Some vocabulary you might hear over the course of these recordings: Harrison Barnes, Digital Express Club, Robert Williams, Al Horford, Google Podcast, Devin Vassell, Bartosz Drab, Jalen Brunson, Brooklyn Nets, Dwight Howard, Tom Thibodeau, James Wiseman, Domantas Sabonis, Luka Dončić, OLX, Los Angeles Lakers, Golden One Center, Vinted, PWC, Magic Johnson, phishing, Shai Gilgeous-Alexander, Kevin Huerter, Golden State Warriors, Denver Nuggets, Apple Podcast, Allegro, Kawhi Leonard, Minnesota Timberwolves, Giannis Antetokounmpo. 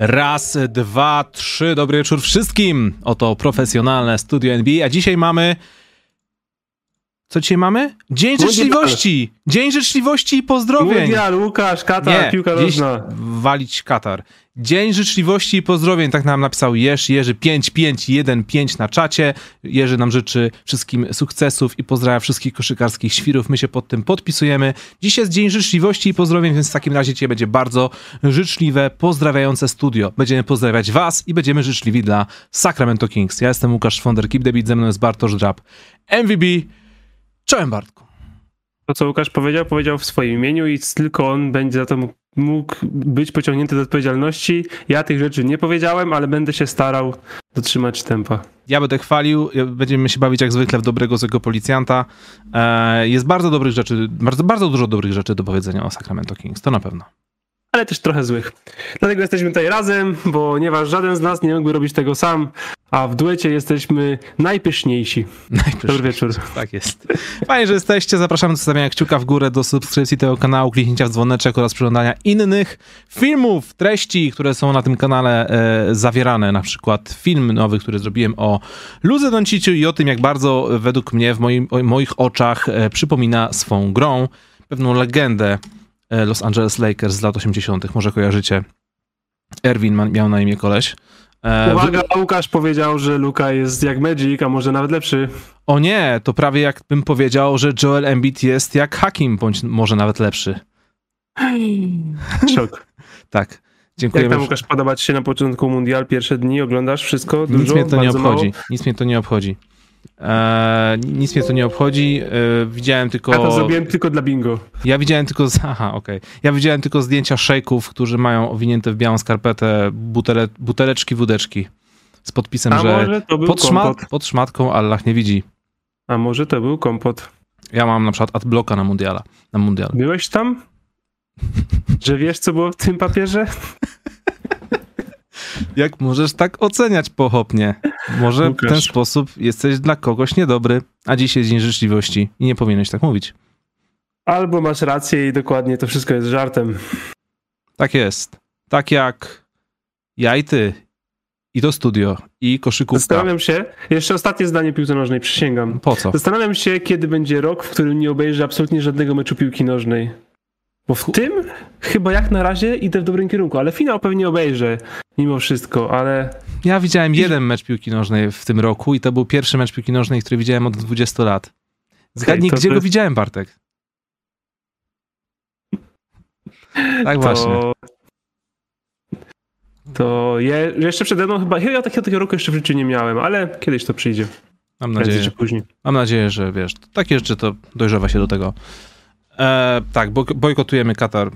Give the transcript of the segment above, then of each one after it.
Raz, dwa, trzy. Dobry wieczór wszystkim. Oto profesjonalne studio NBA. A dzisiaj mamy... Co dzisiaj mamy? Dzień Życzliwości! Dzień Życzliwości i pozdrowień! Mundial, Łukasz, Katar, nie, piłka nożna. Walić Katar. Dzień Życzliwości i pozdrowień, tak nam napisał Jerzy 5515 na czacie. Jerzy nam życzy wszystkim sukcesów i pozdrawia wszystkich koszykarskich świrów. My się pod tym podpisujemy. Dziś jest Dzień Życzliwości i pozdrowień, więc w takim razie dzisiaj będzie bardzo życzliwe, pozdrawiające studio. Będziemy pozdrawiać was i będziemy życzliwi dla Sacramento Kings. Ja jestem Łukasz Fonder, Keep the Beat, ze mną jest Bartosz Drab, MVP. Czołem, Bartku. To, co Łukasz powiedział w swoim imieniu i tylko on będzie za to mógł być pociągnięty do odpowiedzialności. Ja tych rzeczy nie powiedziałem, ale będę się starał dotrzymać tempa. Ja będę chwalił, będziemy się bawić jak zwykle w dobrego, złego policjanta. Jest bardzo dobrych rzeczy, bardzo dużo dobrych rzeczy do powiedzenia o Sacramento Kings, to na pewno. Ale też trochę złych. Dlatego jesteśmy tutaj razem, ponieważ żaden z nas nie mógłby robić tego sam, a w duecie jesteśmy najpyszniejsi. Dobry wieczór. Tak jest. Fajnie, że jesteście. Zapraszamy do stawiania kciuka w górę, do subskrypcji tego kanału, kliknięcia w dzwoneczek oraz przeglądania innych filmów, treści, które są na tym kanale zawierane. Na przykład film nowy, który zrobiłem o Ludze Dončiciu i o tym, jak bardzo według mnie, w moich oczach przypomina swą grą pewną legendę Los Angeles Lakers z lat 80. Może kojarzycie. Erwin miał na imię koleś. Uwaga, Łukasz powiedział, że Luka jest jak Magic, a może nawet lepszy. O nie, to prawie jakbym powiedział, że Joel Embiid jest jak Hakim, bądź może nawet lepszy. Szok. Tak. Dziękujemy. Jak tam, Łukasz, podoba ci się na początku mundial, pierwsze dni, oglądasz wszystko? Dużo, nic mnie to nie obchodzi. Mało. Nic mnie to nie obchodzi. Nic mnie to nie obchodzi. Widziałem tylko... Ja to zrobiłem tylko dla bingo. Ja widziałem tylko... Aha, okej. Ja widziałem tylko zdjęcia szejków, którzy mają owinięte w białą skarpetę buteleczki, wódeczki. Z podpisem, że pod szmatką Allah nie widzi. A może to był kompot? Ja mam na przykład adblocka na mundiala. Byłeś tam? Że wiesz, co było w tym papierze? Jak możesz tak oceniać pochopnie? Może Łukasz, w ten sposób jesteś dla kogoś niedobry, a dzisiaj jest Dzień Życzliwości i nie powinieneś tak mówić. Albo masz rację i dokładnie to wszystko jest żartem. Tak jest. Tak jak ja i ty, i to studio, i koszykówka. Zastanawiam się, jeszcze ostatnie zdanie piłce nożnej, przysięgam. Po co? Zastanawiam się, kiedy będzie rok, w którym nie obejrzę absolutnie żadnego meczu piłki nożnej. Bo w tym chyba jak na razie idę w dobrym kierunku, ale finał pewnie obejrzę mimo wszystko, ale... Ja widziałem jeden mecz piłki nożnej w tym roku i to był pierwszy mecz piłki nożnej, który widziałem od 20 lat. Zgadnij, gdzie go widziałem, Bartek? Tak to... właśnie. To ja jeszcze przede mną chyba... Ja takiego roku jeszcze w życiu nie miałem, ale kiedyś to przyjdzie. Mam nadzieję, że wiesz, takie rzeczy to dojrzewa się do tego. Tak, bojkotujemy Katar,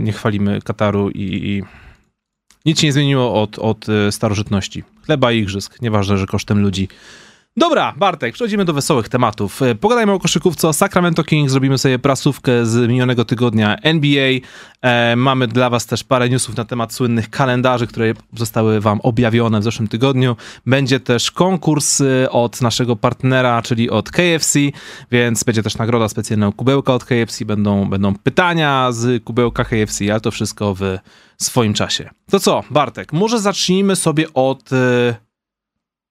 nie chwalimy Kataru i nic się nie zmieniło od starożytności. Chleba i igrzysk, nieważne, że kosztem ludzi. Dobra, Bartek, przechodzimy do wesołych tematów. Pogadajmy o koszykówce, o Sacramento Kings, zrobimy sobie prasówkę z minionego tygodnia NBA. Mamy dla was też parę newsów na temat słynnych kalendarzy, które zostały wam objawione w zeszłym tygodniu. Będzie też konkurs od naszego partnera, czyli od KFC, więc będzie też nagroda specjalna kubełka od KFC, będą pytania z kubełka KFC, ale to wszystko w swoim czasie. To co, Bartek, może zacznijmy sobie od...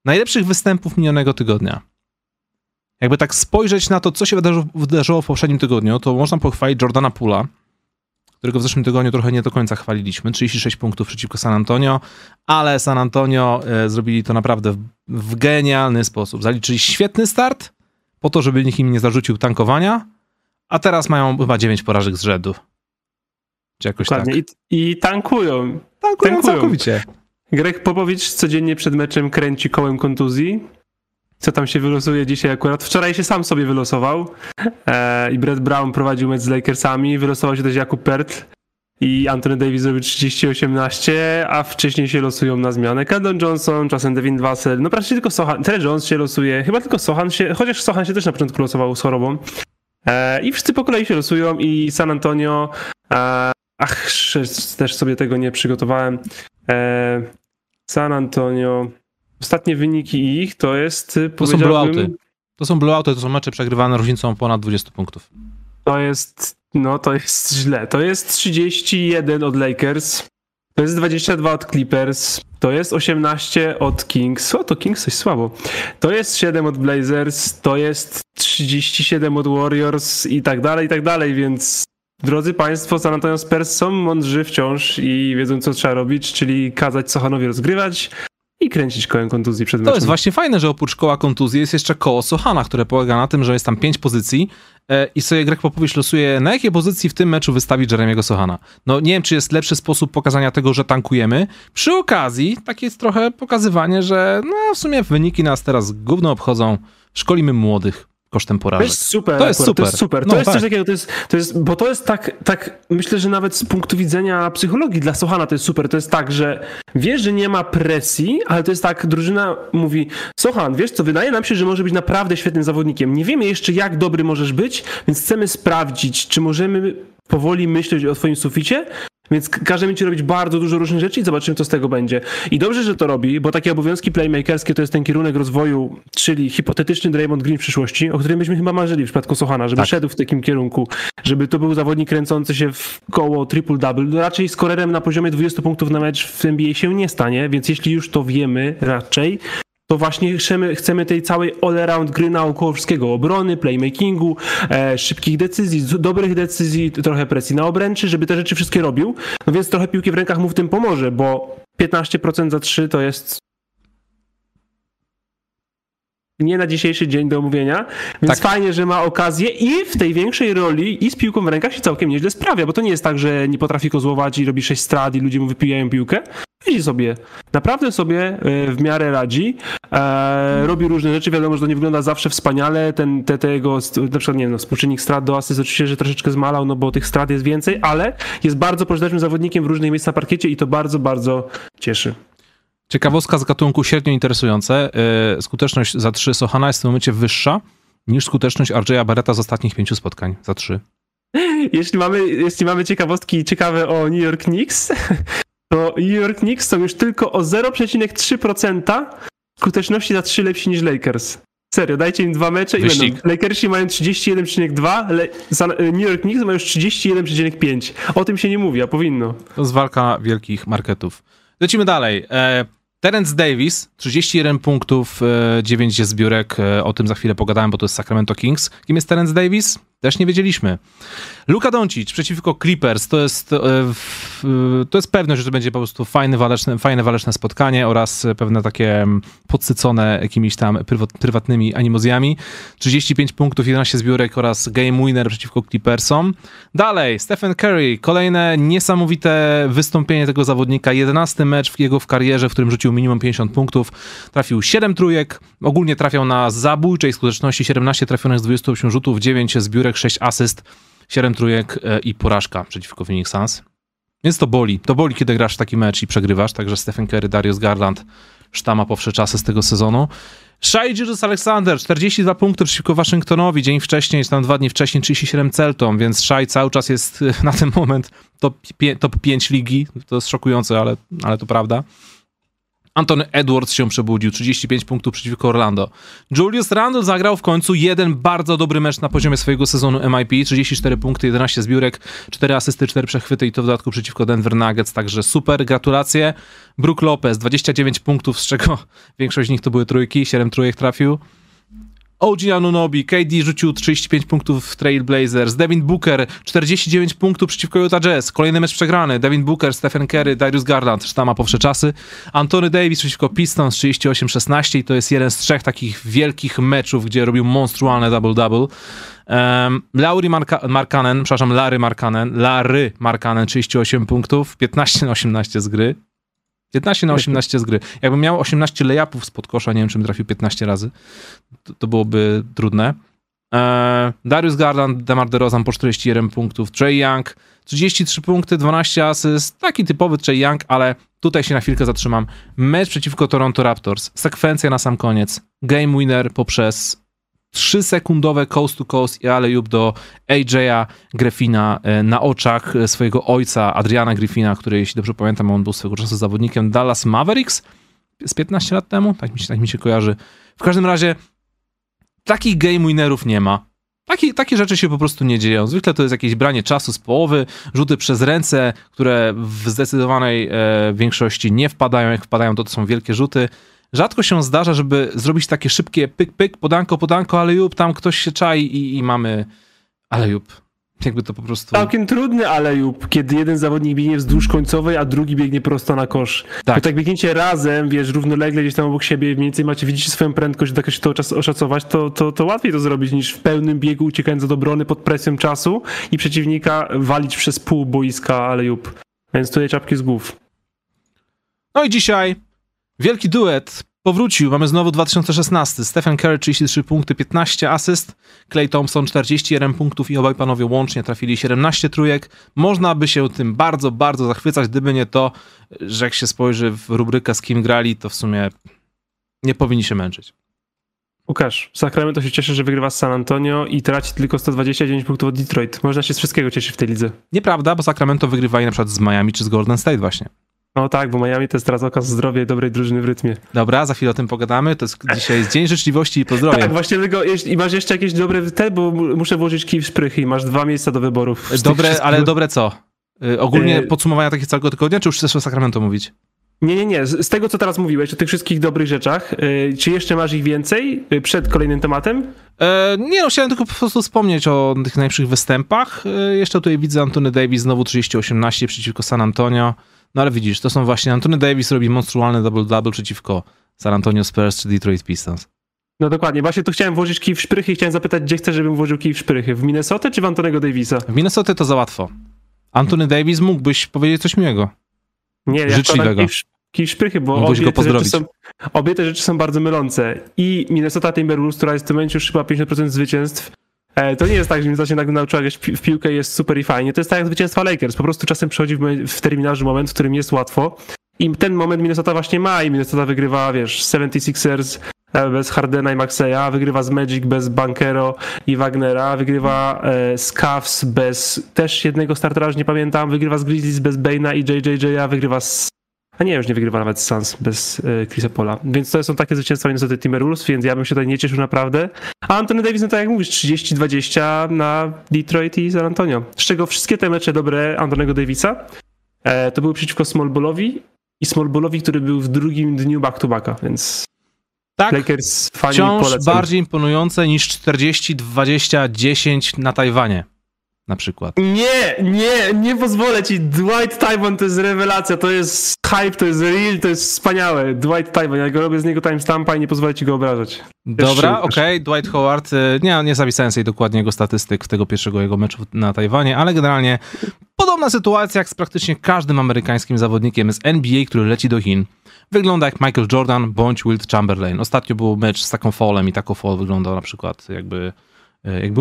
najlepszych występów minionego tygodnia. Jakby tak spojrzeć na to, co się wydarzyło w poprzednim tygodniu, to można pochwalić Jordana Poola, którego w zeszłym tygodniu trochę nie do końca chwaliliśmy. 36 punktów przeciwko San Antonio, ale San Antonio zrobili to naprawdę w genialny sposób. Zaliczyli świetny start po to, żeby nikt im nie zarzucił tankowania, a teraz mają chyba 9 porażek z rzędu. Czy jakoś tak. I tankują. Tankują całkowicie. Greg Popowicz codziennie przed meczem kręci kołem kontuzji. Co tam się wylosuje dzisiaj akurat? Wczoraj się sam sobie wylosował. I Brett Brown prowadził mecz z Lakersami. Wylosował się też Jakub Pertl. I Anthony Davis zrobił 30-18, a wcześniej się losują na zmianę Keldon Johnson, czasem Devin Vassell. No praktycznie tylko Sochan. Terence Jones się losuje. Chyba tylko Sochan się... Chociaż Sochan się też na początku losował z chorobą. I wszyscy po kolei się losują. I San Antonio... też sobie tego nie przygotowałem. San Antonio. Ostatnie wyniki ich to jest... To są blowouty, to są mecze przegrywane różnicą ponad 20 punktów. To jest źle. To jest 31 od Lakers. To jest 22 od Clippers, to jest 18 od Kings, o to Kings coś słabo, to jest 7 od Blazers, to jest 37 od Warriors i tak dalej, więc drodzy Państwo, San Antonio Spurs są mądrzy wciąż i wiedzą co trzeba robić, czyli kazać Sochanowi rozgrywać i kręcić kołem kontuzji przed meczem. To jest właśnie fajne, że oprócz koła kontuzji jest jeszcze koło Sochana, które polega na tym, że jest tam 5 pozycji i sobie Greg Popovich losuje, na jakiej pozycji w tym meczu wystawić Jeremiego Sochana. No nie wiem, czy jest lepszy sposób pokazania tego, że tankujemy. Przy okazji takie jest trochę pokazywanie, że no w sumie wyniki nas teraz gówno obchodzą, szkolimy młodych kosztem porażek. To jest super. To jest super. To jest super. No, to jest tak. Coś takiego, bo to jest tak, myślę, że nawet z punktu widzenia psychologii dla Sochana to jest super. To jest tak, że wiesz, że nie ma presji, ale to jest tak, drużyna mówi, Sochan, wiesz co, wydaje nam się, że może być naprawdę świetnym zawodnikiem. Nie wiemy jeszcze, jak dobry możesz być, więc chcemy sprawdzić, czy możemy powoli myśleć o twoim suficie, więc każemy ci robić bardzo dużo różnych rzeczy i zobaczymy, co z tego będzie. I dobrze, że to robi, bo takie obowiązki playmakerskie to jest ten kierunek rozwoju, czyli hipotetyczny Draymond Green w przyszłości, o którym byśmy chyba marzyli w przypadku Sochana, żeby szedł w takim kierunku, żeby to był zawodnik kręcący się w koło triple-double. Raczej z scorerem na poziomie 20 punktów na mecz w NBA się nie stanie, więc jeśli już to wiemy raczej, to właśnie chcemy tej całej all-around gry naokoło wszystkiego. Obrony, playmakingu, szybkich decyzji, dobrych decyzji, trochę presji na obręczy, żeby te rzeczy wszystkie robił. No więc trochę piłki w rękach mu w tym pomoże, bo 15% za 3 to jest nie na dzisiejszy dzień do omówienia, więc fajnie, że ma okazję i w tej większej roli i z piłką w rękach się całkiem nieźle sprawia, bo to nie jest tak, że nie potrafi kozłować i robi 6 strat i ludzie mu wypijają piłkę. Widzi sobie, naprawdę sobie w miarę radzi, robi różne rzeczy, wiadomo, że to nie wygląda zawsze wspaniale, jego, na przykład, nie wiem, współczynnik strat do asyst oczywiście, że troszeczkę zmalał, no bo tych strat jest więcej, ale jest bardzo pożytecznym zawodnikiem w różnych miejscach na parkiecie i to bardzo, bardzo cieszy. Ciekawostka z gatunku średnio interesujące, skuteczność za 3 Sochana jest w tym momencie wyższa niż skuteczność RJ'a Barretta z ostatnich 5 spotkań za 3. Jeśli mamy ciekawostki ciekawe o New York Knicks, to New York Knicks są już tylko o 0,3% skuteczności za 3 lepsi niż Lakers. Serio, dajcie im 2 mecze i będą. Lakersi mają 31,2, New York Knicks ma już 31,5. O tym się nie mówi, a powinno. To jest walka wielkich marketów. Lecimy dalej. Terence Davis, 31 punktów, 9 zbiórek. O tym za chwilę pogadałem, bo to jest Sacramento Kings. Kim jest Terence Davis? Też nie wiedzieliśmy. Luka Dončić przeciwko Clippers. To jest pewność, że będzie po prostu fajne waleczne spotkanie oraz pewne takie podsycone jakimiś tam prywatnymi animozjami. 35 punktów, 11 zbiórek oraz game winner przeciwko Clippersom. Dalej, Stephen Curry. Kolejne niesamowite wystąpienie tego zawodnika. 11 mecz jego w karierze, w którym rzucił minimum 50 punktów. Trafił 7 trójek. Ogólnie trafiał na zabójczej skuteczności. 17 trafionych z 28 rzutów, 9 zbiórek, 6 asyst, 7 trójek i porażka przeciwko Phoenix Suns. Więc to boli. To boli, kiedy grasz w taki mecz i przegrywasz. Także Stephen Curry, Darius Garland, sztama powsze czasy z tego sezonu. Shai Gilgeous-Alexander, 42 punkty przeciwko Waszyngtonowi. Dzień wcześniej, czy tam 2 dni wcześniej, 37 Celtom, więc Shai cały czas jest na ten moment top 5 ligi. To jest szokujące, ale to prawda. Anthony Edwards się przebudził, 35 punktów przeciwko Orlando. Julius Randle zagrał w końcu jeden bardzo dobry mecz na poziomie swojego sezonu MIP, 34 punkty, 11 zbiórek, 4 asysty, 4 przechwyty i to w dodatku przeciwko Denver Nuggets, także super, gratulacje. Brook Lopez, 29 punktów, z czego większość z nich to były trójki, 7 trójek trafił. OG Anunobi, KD rzucił 35 punktów w Trail Blazers, Devin Booker 49 punktów przeciwko Utah Jazz, kolejny mecz przegrany, Devin Booker, Stephen Curry, Darius Garland, sztama powsze czasy, Anthony Davis przeciwko Pistons 38-16 i to jest jeden z 3 takich wielkich meczów, gdzie robił monstrualne double-double. Larry Markkanen 38 punktów, 15/18 z gry. 15/18 z gry. Jakbym miał 18 layupów spod kosza, nie wiem, czym trafił 15 razy. To byłoby trudne. Darius Garland, DeMar DeRozan po 41 punktów. Trae Young, 33 punkty, 12 asyst. Taki typowy Trae Young, ale tutaj się na chwilkę zatrzymam. Mecz przeciwko Toronto Raptors. Sekwencja na sam koniec. Game winner poprzez 3-sekundowe coast to coast i alley-oop do AJ'a Griffina na oczach swojego ojca Adriana Griffina, który, jeśli dobrze pamiętam, on był swego czasu zawodnikiem Dallas Mavericks z 15 lat temu, tak mi się kojarzy. W każdym razie takich game winnerów nie ma. Takie rzeczy się po prostu nie dzieją. Zwykle to jest jakieś branie czasu z połowy, rzuty przez ręce, które w zdecydowanej większości nie wpadają. Jak wpadają, to są wielkie rzuty. Rzadko się zdarza, żeby zrobić takie szybkie pyk, podanko, alejup, tam ktoś się czai i mamy alejup. Jakby to po prostu... Całkiem trudny alejup, kiedy jeden zawodnik biegnie wzdłuż końcowej, a drugi biegnie prosto na kosz. Tak. Bo tak biegniecie razem, wiesz, równolegle gdzieś tam obok siebie, mniej więcej macie, widzicie swoją prędkość, da się to oszacować, to łatwiej to zrobić niż w pełnym biegu, uciekając od obrony pod presją czasu i przeciwnika walić przez pół boiska alejup. Więc tutaj czapki z głów. No i dzisiaj wielki duet powrócił. Mamy znowu 2016. Stephen Curry 33 punkty, 15 asyst. Klay Thompson 41 punktów i obaj panowie łącznie trafili 17 trójek. Można by się tym bardzo, bardzo zachwycać, gdyby nie to, że jak się spojrzy w rubrykę z kim grali, to w sumie nie powinni się męczyć. Łukasz, Sacramento się cieszy, że wygrywa z San Antonio i traci tylko 129 punktów od Detroit. Można się z wszystkiego cieszyć w tej lidze. Nieprawda, bo Sacramento wygrywa i na przykład z Miami czy z Golden State właśnie. No tak, bo Miami to jest teraz okaz zdrowia i dobrej drużyny w rytmie. Dobra, za chwilę o tym pogadamy. To jest, dzisiaj jest Dzień Życzliwości i Pozdrowia. Tak, właśnie tego, i masz jeszcze jakieś dobre te, bo muszę włożyć kij w szprychy i masz dwa miejsca do wyborów. Dobre, ale dobre co? Ogólnie podsumowania takich całego tygodnia, czy już chcesz o Sacramento mówić? Nie. Z tego, co teraz mówiłeś, o tych wszystkich dobrych rzeczach, czy jeszcze masz ich więcej przed kolejnym tematem? Chciałem tylko po prostu wspomnieć o tych najlepszych występach. Jeszcze tutaj widzę Anthony Davis, znowu 30-18 przeciwko San Antonio. No ale widzisz, to są właśnie, Anthony Davis robi monstrualne double-double przeciwko San Antonio Spurs czy Detroit Pistons. No dokładnie, właśnie tu chciałem włożyć kij w szprychy i chciałem zapytać, gdzie chcesz, żebym włożył kij w szprychy? W Minnesotę czy w Antonego Davisa? W Minnesotę to za łatwo. Anthony Davis mógłbyś powiedzieć coś miłego. Nie, życzliwego. Kij w szprychy, bo obie te rzeczy są bardzo mylące. I Minnesota Timberwolves, która jest w tym momencie już chyba 50% zwycięstw, to nie jest tak, że mi się nagle nauczyła grać w piłkę, jest super i fajnie. To jest tak jak zwycięstwa Lakers. Po prostu czasem przychodzi w terminarzu moment, w którym jest łatwo. I ten moment Minnesota właśnie ma i Minnesota wygrywa, wiesz, 76ers bez Hardena i Maxeya, wygrywa z Magic bez Bankero i Wagnera, wygrywa z Cavs bez też jednego startera, już nie pamiętam, wygrywa z Grizzlies bez Bane'a i JJJ'a, wygrywa z... A nie, już nie wygrywa nawet Suns bez Chrisa Paula. Więc to są takie zwycięstwa Minnesota Timberwolves, więc ja bym się tutaj nie cieszył naprawdę. A Anthony Davis, no tak jak mówisz, 30-20 na Detroit i San Antonio. Z czego wszystkie te mecze dobre Antonego Davisa to były przeciwko Small Ballowi, który był w drugim dniu back-to-backa, więc... Tak, Lakers, fani wciąż polecam. Bardziej imponujące niż 40-20-10 na Tajwanie. Na przykład. Nie pozwolę ci. Dwight Tybon to jest rewelacja, to jest hype, to jest real, to jest wspaniałe. Dwight Tybon, ja go robię z niego timestampa i nie pozwolę ci go obrażać. Dobra, okej. Dwight Howard, nie zapisałem sobie dokładnie jego statystyk tego pierwszego jego meczu na Tajwanie, ale generalnie podobna sytuacja jak z praktycznie każdym amerykańskim zawodnikiem z NBA, który leci do Chin. Wygląda jak Michael Jordan bądź Wilt Chamberlain. Ostatnio był mecz z taką Foulem i taką Foul wyglądał na przykład jakby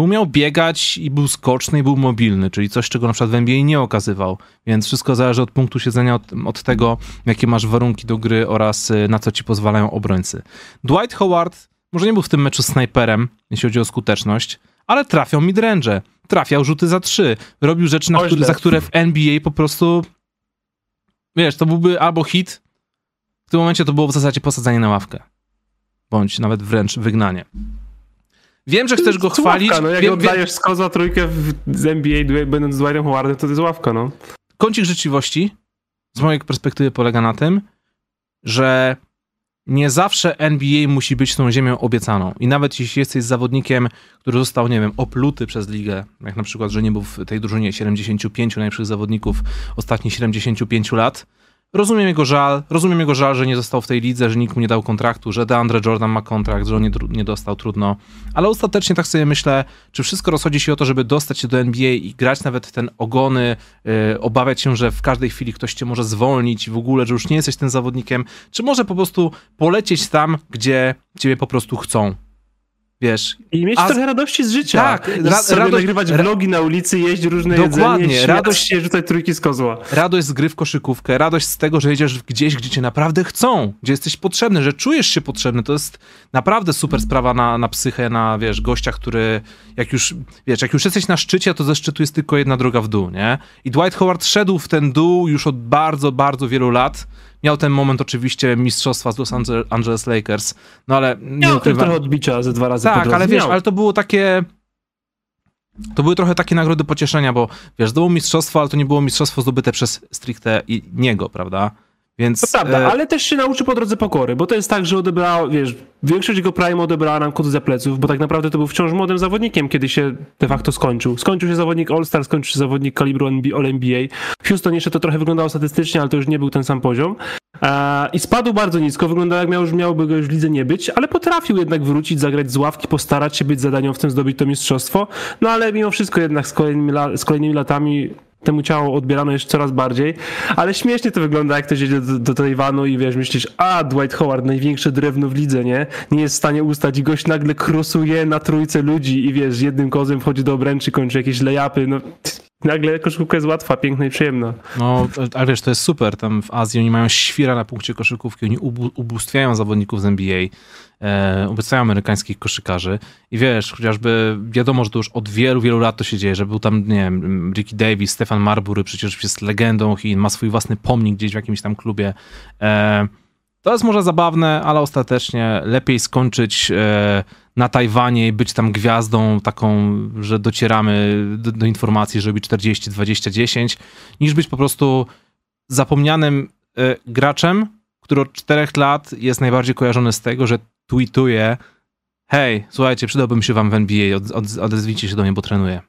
umiał biegać i był skoczny i był mobilny, czyli coś, czego na przykład w NBA nie okazywał, więc wszystko zależy od punktu siedzenia, od tego, jakie masz warunki do gry oraz na co ci pozwalają obrońcy. Dwight Howard może nie był w tym meczu snajperem, jeśli chodzi o skuteczność, ale trafiał midrange, trafiał rzuty za trzy, robił rzeczy, za które w NBA po prostu, wiesz, to byłby albo hit, w tym momencie to było w zasadzie posadzenie na ławkę, bądź nawet wręcz wygnanie. Wiem, że chcesz go chwalić. Ławka, no jak oddajesz skoza trójkę z NBA, będąc z Dwightem Howardem, to jest ławka, no. Kącik życzliwości, z mojej perspektywy, polega na tym, że nie zawsze NBA musi być tą ziemią obiecaną. I nawet jeśli jesteś zawodnikiem, który został, nie wiem, opluty przez ligę, jak na przykład, że nie był w tej drużynie 75 najlepszych zawodników ostatnich 75 lat, Rozumiem jego żal, że nie został w tej lidze, że nikt mu nie dał kontraktu, że DeAndre Jordan ma kontrakt, że on nie dostał, trudno. Ale ostatecznie tak sobie myślę, czy wszystko rozchodzi się o to, żeby dostać się do NBA i grać nawet ten ogony, obawiać się, że w każdej chwili ktoś cię może zwolnić i w ogóle, że już nie jesteś tym zawodnikiem, czy może po prostu polecieć tam, gdzie ciebie po prostu chcą. Wiesz, i mieć trochę radości z życia. Tak, nagrywać vlogi na ulicy, jeść różne jedzenie, radość się, rzucać trójki z kozła. Radość z gry w koszykówkę, radość z tego, że jedziesz gdzieś, gdzie cię naprawdę chcą, gdzie jesteś potrzebny, że czujesz się potrzebny. To jest naprawdę super sprawa na psychę, na, wiesz, gościa, który jak już jesteś na szczycie, to ze szczytu jest tylko jedna droga w dół, nie? I Dwight Howard szedł w ten dół już od bardzo, bardzo wielu lat. Miał ten moment oczywiście mistrzostwa z Los Angeles Lakers, no ale... Miał trochę odbicia ze dwa razy po drodze. Tak, ale wiesz, ale to było takie... To były trochę takie nagrody pocieszenia, bo wiesz, to było mistrzostwo, ale to nie było mistrzostwo zdobyte przez stricte niego, prawda? Więc, to prawda, ale też się nauczy po drodze pokory, bo to jest tak, że odebrała, wiesz, większość jego prime odebrała nam kotu za pleców, bo tak naprawdę to był wciąż młodym zawodnikiem, kiedy się de facto skończył. Skończył się zawodnik All-Star, skończył się zawodnik kalibru All-NBA. W Houston jeszcze to trochę wyglądało statystycznie, ale to już nie był ten sam poziom. I spadł bardzo nisko, wyglądało jak miałoby go już w lidze nie być, ale potrafił jednak wrócić, zagrać z ławki, postarać się, być zadaniowcem, zdobyć to mistrzostwo. No ale mimo wszystko jednak z kolejnymi latami temu ciało odbierano jeszcze coraz bardziej, ale śmiesznie to wygląda, jak ktoś jedzie do Tajwanu i wiesz, myślisz, a Dwight Howard, największe drewno w lidze, nie? Nie jest w stanie ustać i gość nagle krosuje na trójce ludzi i wiesz, jednym kozłem wchodzi do obręczy, kończy jakieś lay-upy, no nagle koszykówka jest łatwa, piękna i przyjemna. No, ale wiesz, to jest super, tam w Azji oni mają świra na punkcie koszykówki, oni ubóstwiają zawodników z NBA, obiecają amerykańskich koszykarzy i wiesz, chociażby wiadomo, że to już od wielu, wielu lat to się dzieje, że był tam, nie wiem, Ricky Davis, Stefan Marbury, przecież jest legendą Chin, ma swój własny pomnik gdzieś w jakimś tam klubie. To jest może zabawne, ale ostatecznie lepiej skończyć na Tajwanie i być tam gwiazdą taką, że docieramy do informacji, że robi 40, 20, 10, niż być po prostu zapomnianym graczem, który od 4 lat jest najbardziej kojarzony z tego, że tweetuje: hej, słuchajcie, przydałbym się wam w NBA, odezwijcie się do mnie, bo trenuję.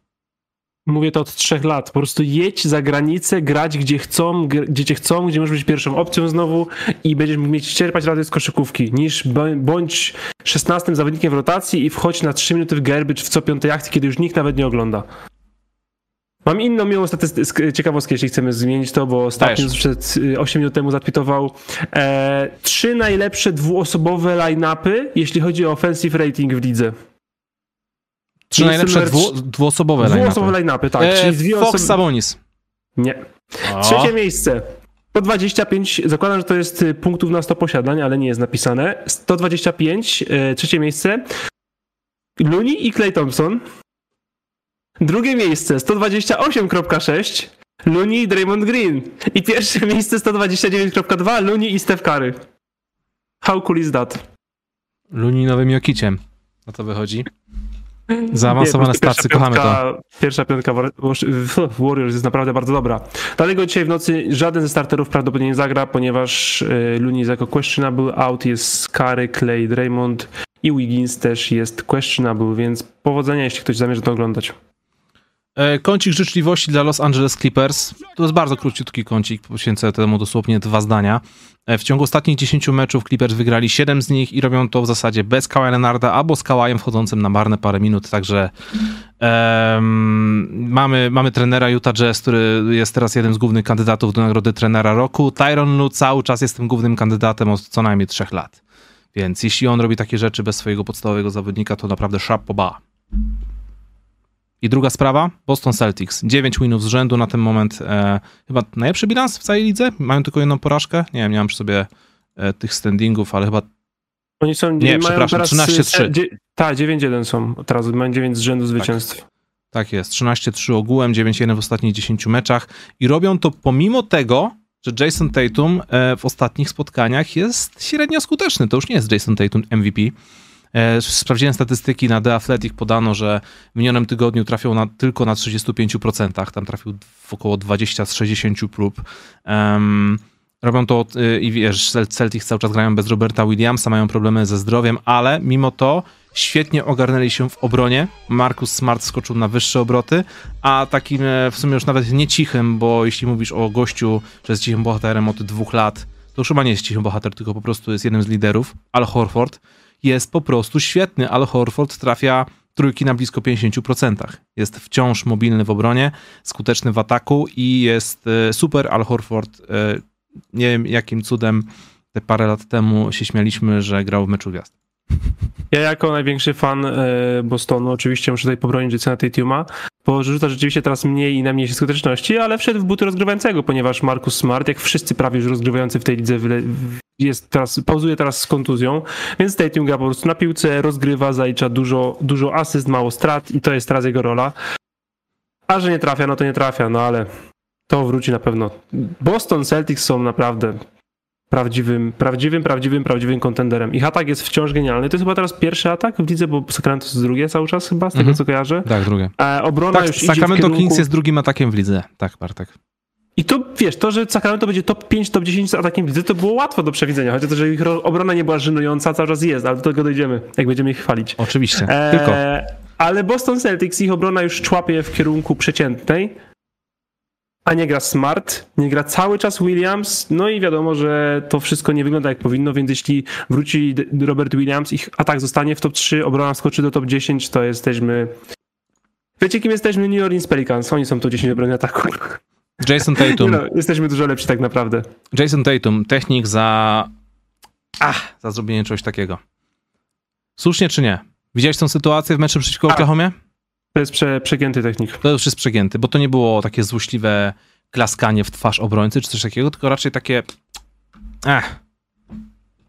Mówię to od 3 lat. Po prostu jedź za granicę, grać gdzie chcą, gdzie cię chcą, gdzie możesz być pierwszą opcją znowu i będziesz mógł czerpać radość z koszykówki, niż bądź 16 zawodnikiem w rotacji i wchodź na 3 minuty w garbage w co 5 akcji, kiedy już nikt nawet nie ogląda. Mam inną miłą ciekawostkę, jeśli chcemy zmienić to, bo ostatnio przed 8 minut temu zatwitował 3 najlepsze dwuosobowe line-upy, jeśli chodzi o offensive rating w lidze. 3 najlepsze dwuosobowe line-upy. Dwuosobowe line-upy, tak. Czyli Fox, Sabonis. Nie. Trzecie miejsce. 125, zakładam, że to jest punktów na 100 posiadań, ale nie jest napisane. 125, trzecie miejsce. Luni i Klay Thompson. Drugie miejsce 128.6. Luni i Draymond Green. I pierwsze miejsce 129.2. Luni i Steph Curry. How cool is that? Luni nowym Jokiciem. Na to wychodzi. Zaawansowane starcy, kochamy to. Pierwsza piątka Warriors jest naprawdę bardzo dobra. Dlatego dzisiaj w nocy żaden ze starterów prawdopodobnie nie zagra, ponieważ Luni jako questionable, out jest Curry, Klay, Draymond i Wiggins też jest questionable, więc powodzenia, jeśli ktoś zamierza to oglądać. Kącik życzliwości dla Los Angeles Clippers. To jest bardzo króciutki kącik, poświęcę temu dosłownie 2 zdania. W ciągu ostatnich 10 meczów Clippers wygrali 7 z nich i robią to w zasadzie bez Kawhi Leonarda albo z Kawhiem wchodzącym na marne parę minut, także mamy trenera Utah Jazz, który jest teraz jednym z głównych kandydatów do nagrody trenera roku. Tyronn Lue cały czas jest tym głównym kandydatem od co najmniej 3 lat, więc jeśli on robi takie rzeczy bez swojego podstawowego zawodnika, to naprawdę chapeau bas. I druga sprawa, Boston Celtics. 9 winów z rzędu na ten moment. Chyba najlepszy bilans w całej lidze. Mają tylko 1 porażkę. Nie wiem, nie mam przy sobie tych standingów, ale chyba... Oni są... Nie, przepraszam, 13-3. Tak, 9-1 są teraz. Mają 9 z rzędu zwycięstw. Tak jest, 13-3 ogółem, 9-1 w ostatnich 10 meczach. I robią to pomimo tego, że Jayson Tatum w ostatnich spotkaniach jest średnio skuteczny. To już nie jest Jayson Tatum MVP. Sprawdziłem statystyki, na The Athletic podano, że w minionym tygodniu trafił tylko na 35%, tam trafił w około 20 z 60 prób. Robią to i wiesz, Celtics cały czas grają bez Roberta Williamsa, mają problemy ze zdrowiem, ale mimo to świetnie ogarnęli się w obronie. Marcus Smart skoczył na wyższe obroty, a takim w sumie już nawet nie cichym, bo jeśli mówisz o gościu, że jest cichym bohaterem od 2 lat, to już chyba nie jest cichy bohater, tylko po prostu jest jednym z liderów, Al Horford. Jest po prostu świetny. Al Horford trafia trójki na blisko 50%. Jest wciąż mobilny w obronie, skuteczny w ataku i jest super. Al Horford, nie wiem jakim cudem, te parę lat temu się śmialiśmy, że grał w meczu gwiazd. Ja jako największy fan Bostonu oczywiście muszę tutaj pobronić Jasona Tatuma, bo rzuca rzeczywiście teraz mniej i na mniejszej skuteczności, ale wszedł w buty rozgrywającego, ponieważ Marcus Smart, jak wszyscy prawie już rozgrywający w tej lidze, pauzuje teraz z kontuzją, więc Tatum gra po prostu na piłce, rozgrywa, zalicza dużo asyst, mało strat i to jest teraz jego rola. A że nie trafia, no to nie trafia, no ale to wróci na pewno. Boston Celtics są naprawdę... prawdziwym kontenderem. Ich atak jest wciąż genialny. To jest chyba teraz pierwszy atak w lidze, bo Sacramento jest drugie cały czas chyba, z tego co kojarzę. Tak, drugie. Obrona tak, już Sacramento idzie w kierunku... Kings jest drugim atakiem w lidze. Tak, Bartek. I to, wiesz, to, że Sacramento będzie top 5, top 10 z atakiem w lidze, to było łatwo do przewidzenia, chociaż to, że ich obrona nie była żenująca, cały czas jest, ale do tego dojdziemy, jak będziemy ich chwalić. Oczywiście, tylko. Ale Boston Celtics, ich obrona już człapie w kierunku przeciętnej, a nie gra Smart, nie gra cały czas Williams, no i wiadomo, że to wszystko nie wygląda jak powinno, więc jeśli wróci Robert Williams, ich atak zostanie w top 3, obrona skoczy do top 10, to jesteśmy... Wiecie, kim jesteśmy? New Orleans Pelicans, oni są to 10 obrony ataku. Jayson Tatum. Jesteśmy dużo lepsi tak naprawdę. Jayson Tatum, technik za zrobienie czegoś takiego. Słusznie czy nie? Widziałeś tą sytuację w meczu przeciwko Oklahomie? To jest przegięty technik. To już jest przegięty, bo to nie było takie złośliwe klaskanie w twarz obrońcy czy coś takiego, tylko raczej takie...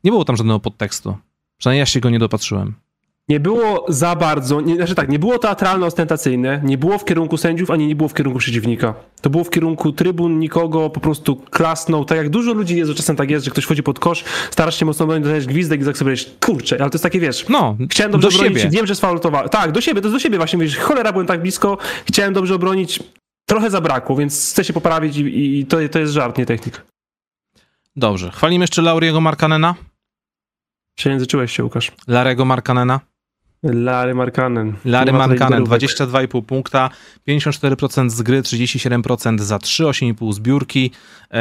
Nie było tam żadnego podtekstu. Przynajmniej ja się go nie dopatrzyłem. Nie było za bardzo, nie było teatralno-ostentacyjne, nie było w kierunku sędziów, ani nie było w kierunku przeciwnika. To było w kierunku trybun, nikogo po prostu klasnął, tak jak dużo ludzi jest, że czasem tak jest, że ktoś wchodzi pod kosz, starasz się mocno bronić, dodajesz gwizdek i tak sobie wiesz, kurczę, ale to jest takie, wiesz, no, chciałem dobrze obronić, wiem, że sfaultowałem. Tak, do siebie, to jest do siebie właśnie, wiesz, cholera, byłem tak blisko, chciałem dobrze obronić, trochę zabrakło, więc chcę się poprawić i to jest żart, nie technik. Dobrze, chwalimy jeszcze Lauriego Markkanena? Przejęzyczyłeś się, Łukasz. Larego Markkanena? Larry Markkanen. Larry Markkanen, 22,5 punkta, 54% z gry, 37% za 3, 8,5 zbiórki.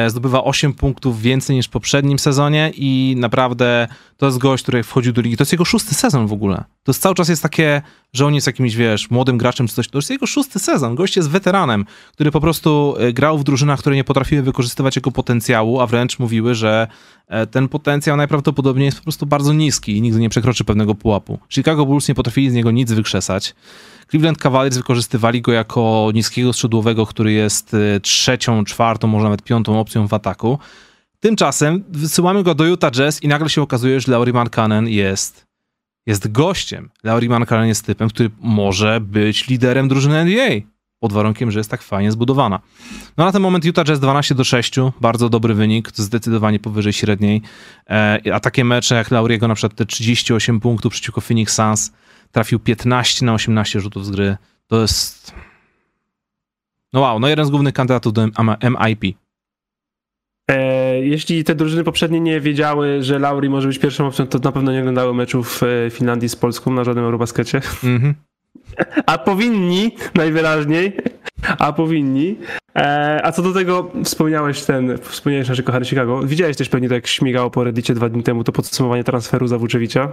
Zdobywa 8 punktów więcej niż w poprzednim sezonie i naprawdę to jest gość, który wchodził do ligi. To jest jego 6. sezon w ogóle. To jest, cały czas jest takie, że on jest jakimś, wiesz, młodym graczem czy coś. To jest jego 6. sezon. Gość jest weteranem, który po prostu grał w drużynach, które nie potrafiły wykorzystywać jego potencjału, a wręcz mówiły, że ten potencjał najprawdopodobniej jest po prostu bardzo niski i nigdy nie przekroczy pewnego pułapu. Chicago Bulls nie potrafili z niego nic wykrzesać. Cleveland Cavaliers wykorzystywali go jako niskiego skrzydłowego, który jest 3., 4., może nawet 5. opcją w ataku. Tymczasem wysyłamy go do Utah Jazz i nagle się okazuje, że Lauri Markkanen jest gościem. Lauri Markkanen jest typem, który może być liderem drużyny NBA, pod warunkiem, że jest tak fajnie zbudowana. No na ten moment Utah Jazz 12-6, bardzo dobry wynik, zdecydowanie powyżej średniej. A takie mecze jak Lauriego, na przykład te 38 punktów przeciwko Phoenix Suns, trafił 15 na 18 rzutów z gry. To jest... No wow, no jeden z głównych kandydatów do MIP. Jeśli te drużyny poprzednie nie wiedziały, że Lauri może być pierwszą opcją, to na pewno nie oglądały meczów Finlandii z Polską na żadnym Eurobaskecie. Mm-hmm. A powinni, najwyraźniej. A powinni. A co do tego, wspomniałeś nasze kochane Chicago. Widziałeś też pewnie to, jak śmigało po Reddicie 2 dni temu, to podsumowanie transferu za Vučevicia?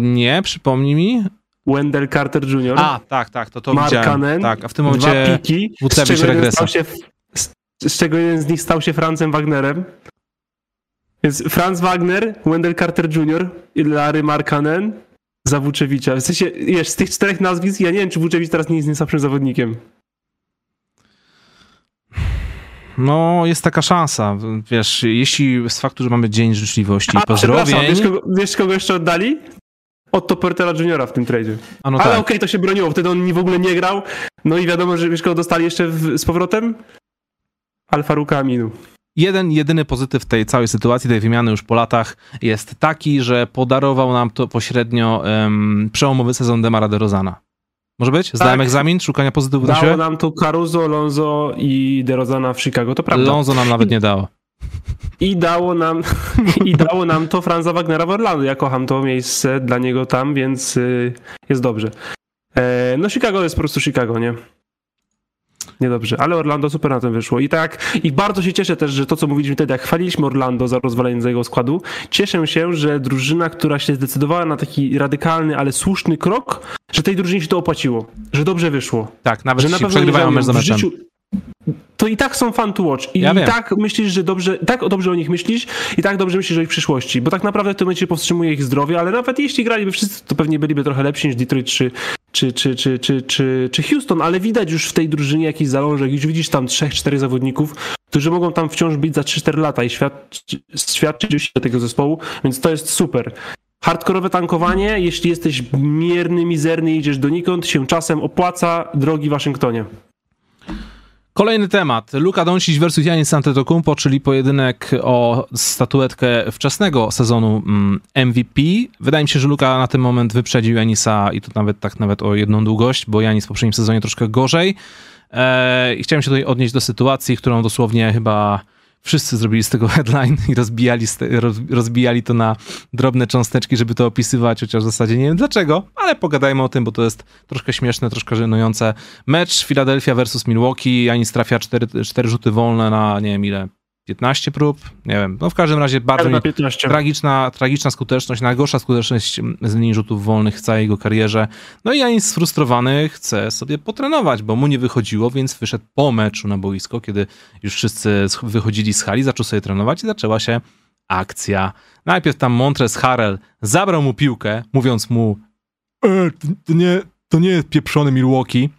Nie, przypomnij mi. Wendell Carter Jr. Tak, to Markkanen, tak, a w tym momencie dwa piki, z czego jeden z nich stał się Francem Wagnerem. Więc Franz Wagner, Wendell Carter Jr. i Larry Markkanen za Vučevicia. W sensie, wiesz, z tych 4 nazwisk, ja nie wiem, czy Vučević teraz nie jest najsłabszym zawodnikiem. No, jest taka szansa. Wiesz, jeśli z faktu, że mamy Dzień Życzliwości i pozdrowień... Wiesz, kogo jeszcze oddali? Otto Portera Juniora w tym tradzie. No ale tak. Okej, to się broniło. Wtedy on w ogóle nie grał. No i wiadomo, że wiesz, kogo dostali jeszcze z powrotem? Al-Farouka Aminu. Jedyny pozytyw tej całej sytuacji, tej wymiany już po latach jest taki, że podarował nam to pośrednio przełomowy sezon DeMara DeRozana. Może być? Zdałem egzamin szukania pozytywów dla siebie? Dało nam to Caruso, Lonzo i DeRozana w Chicago, to prawda. Lonzo nam nawet nie dało. I dało nam to Franza Wagnera w Orlando. Ja kocham to miejsce dla niego tam, więc jest dobrze. No Chicago jest po prostu Chicago, nie? Niedobrze, ale Orlando super na tym wyszło. I bardzo się cieszę też, że to, co mówiliśmy wtedy, jak chwaliliśmy Orlando za rozwalenie z jego składu, cieszę się, że drużyna, która się zdecydowała na taki radykalny, ale słuszny krok, że tej drużynie się to opłaciło, że dobrze wyszło. Tak, nawet że na pewno przegrywają mecz za meczem. To i tak są fan to watch. Tak myślisz, że dobrze, tak dobrze o nich myślisz i tak dobrze myślisz o ich przyszłości, bo tak naprawdę w tym momencie powstrzymuje ich zdrowie, ale nawet jeśli graliby wszyscy, to pewnie byliby trochę lepsi niż Detroit czy Houston, ale widać już w tej drużynie jakiś zalążek, już widzisz tam 3-4 zawodników, którzy mogą tam wciąż być za 3-4 lata i świadczyć już do tego zespołu, więc to jest super. Hardkorowe tankowanie, jeśli jesteś mizerny, idziesz donikąd, się czasem opłaca, drogi Waszyngtonie. Kolejny temat. Luka Dončić versus Giannis Antetokounmpo, czyli pojedynek o statuetkę wczesnego sezonu MVP. Wydaje mi się, że Luka na ten moment wyprzedził Giannisa i tu nawet o jedną długość, bo Giannis w poprzednim sezonie troszkę gorzej. I chciałem się tutaj odnieść do sytuacji, którą dosłownie chyba wszyscy zrobili z tego headline i rozbijali to na drobne cząsteczki, żeby to opisywać, chociaż w zasadzie nie wiem dlaczego, ale pogadajmy o tym, bo to jest troszkę śmieszne, troszkę żenujące. Mecz Philadelphia versus Milwaukee, Giannis trafia 4 rzuty wolne na nie wiem ile, 15 prób? Nie wiem. No w każdym razie bardzo tragiczna skuteczność, najgorsza skuteczność z linii rzutów wolnych w całej jego karierze. No i Giannis sfrustrowany chce sobie potrenować, bo mu nie wychodziło, więc wyszedł po meczu na boisko, kiedy już wszyscy wychodzili z hali, zaczął sobie trenować i zaczęła się akcja. Najpierw tam Montrezl Harrell zabrał mu piłkę, mówiąc mu to nie jest pieprzony Milwaukee.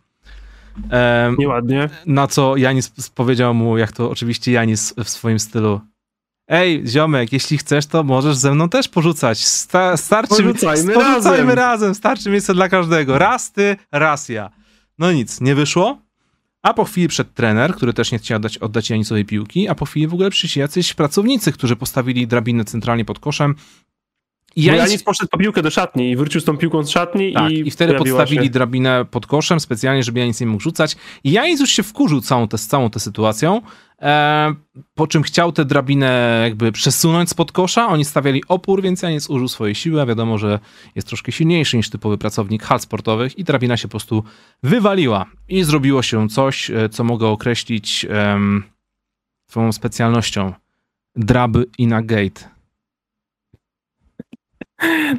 Nieładnie. Na co Giannis powiedział mu, jak to oczywiście Giannis w swoim stylu: ej, ziomek, jeśli chcesz, to możesz ze mną też porzucać. Porzucajmy razem. Starczy miejsce dla każdego. Raz ty, raz ja. No nic, nie wyszło. A po chwili przed trener, który też nie chciał oddać Giannisowi piłki, a po chwili w ogóle przyszli jacyś pracownicy, którzy postawili drabinę centralnie pod koszem. Giannis poszedł po piłkę do szatni i wrócił z tą piłką z szatni. Tak, i wtedy podstawili drabinę pod koszem specjalnie, żeby Giannis nie mógł rzucać. I Giannis już się wkurzył całą tę sytuacją, po czym chciał tę drabinę jakby przesunąć spod kosza. Oni stawiali opór, więc Giannis użył swojej siły, a wiadomo, że jest troszkę silniejszy niż typowy pracownik hal sportowych i drabina się po prostu wywaliła. I zrobiło się coś, co mogę określić swoją specjalnością. Drab in a gate.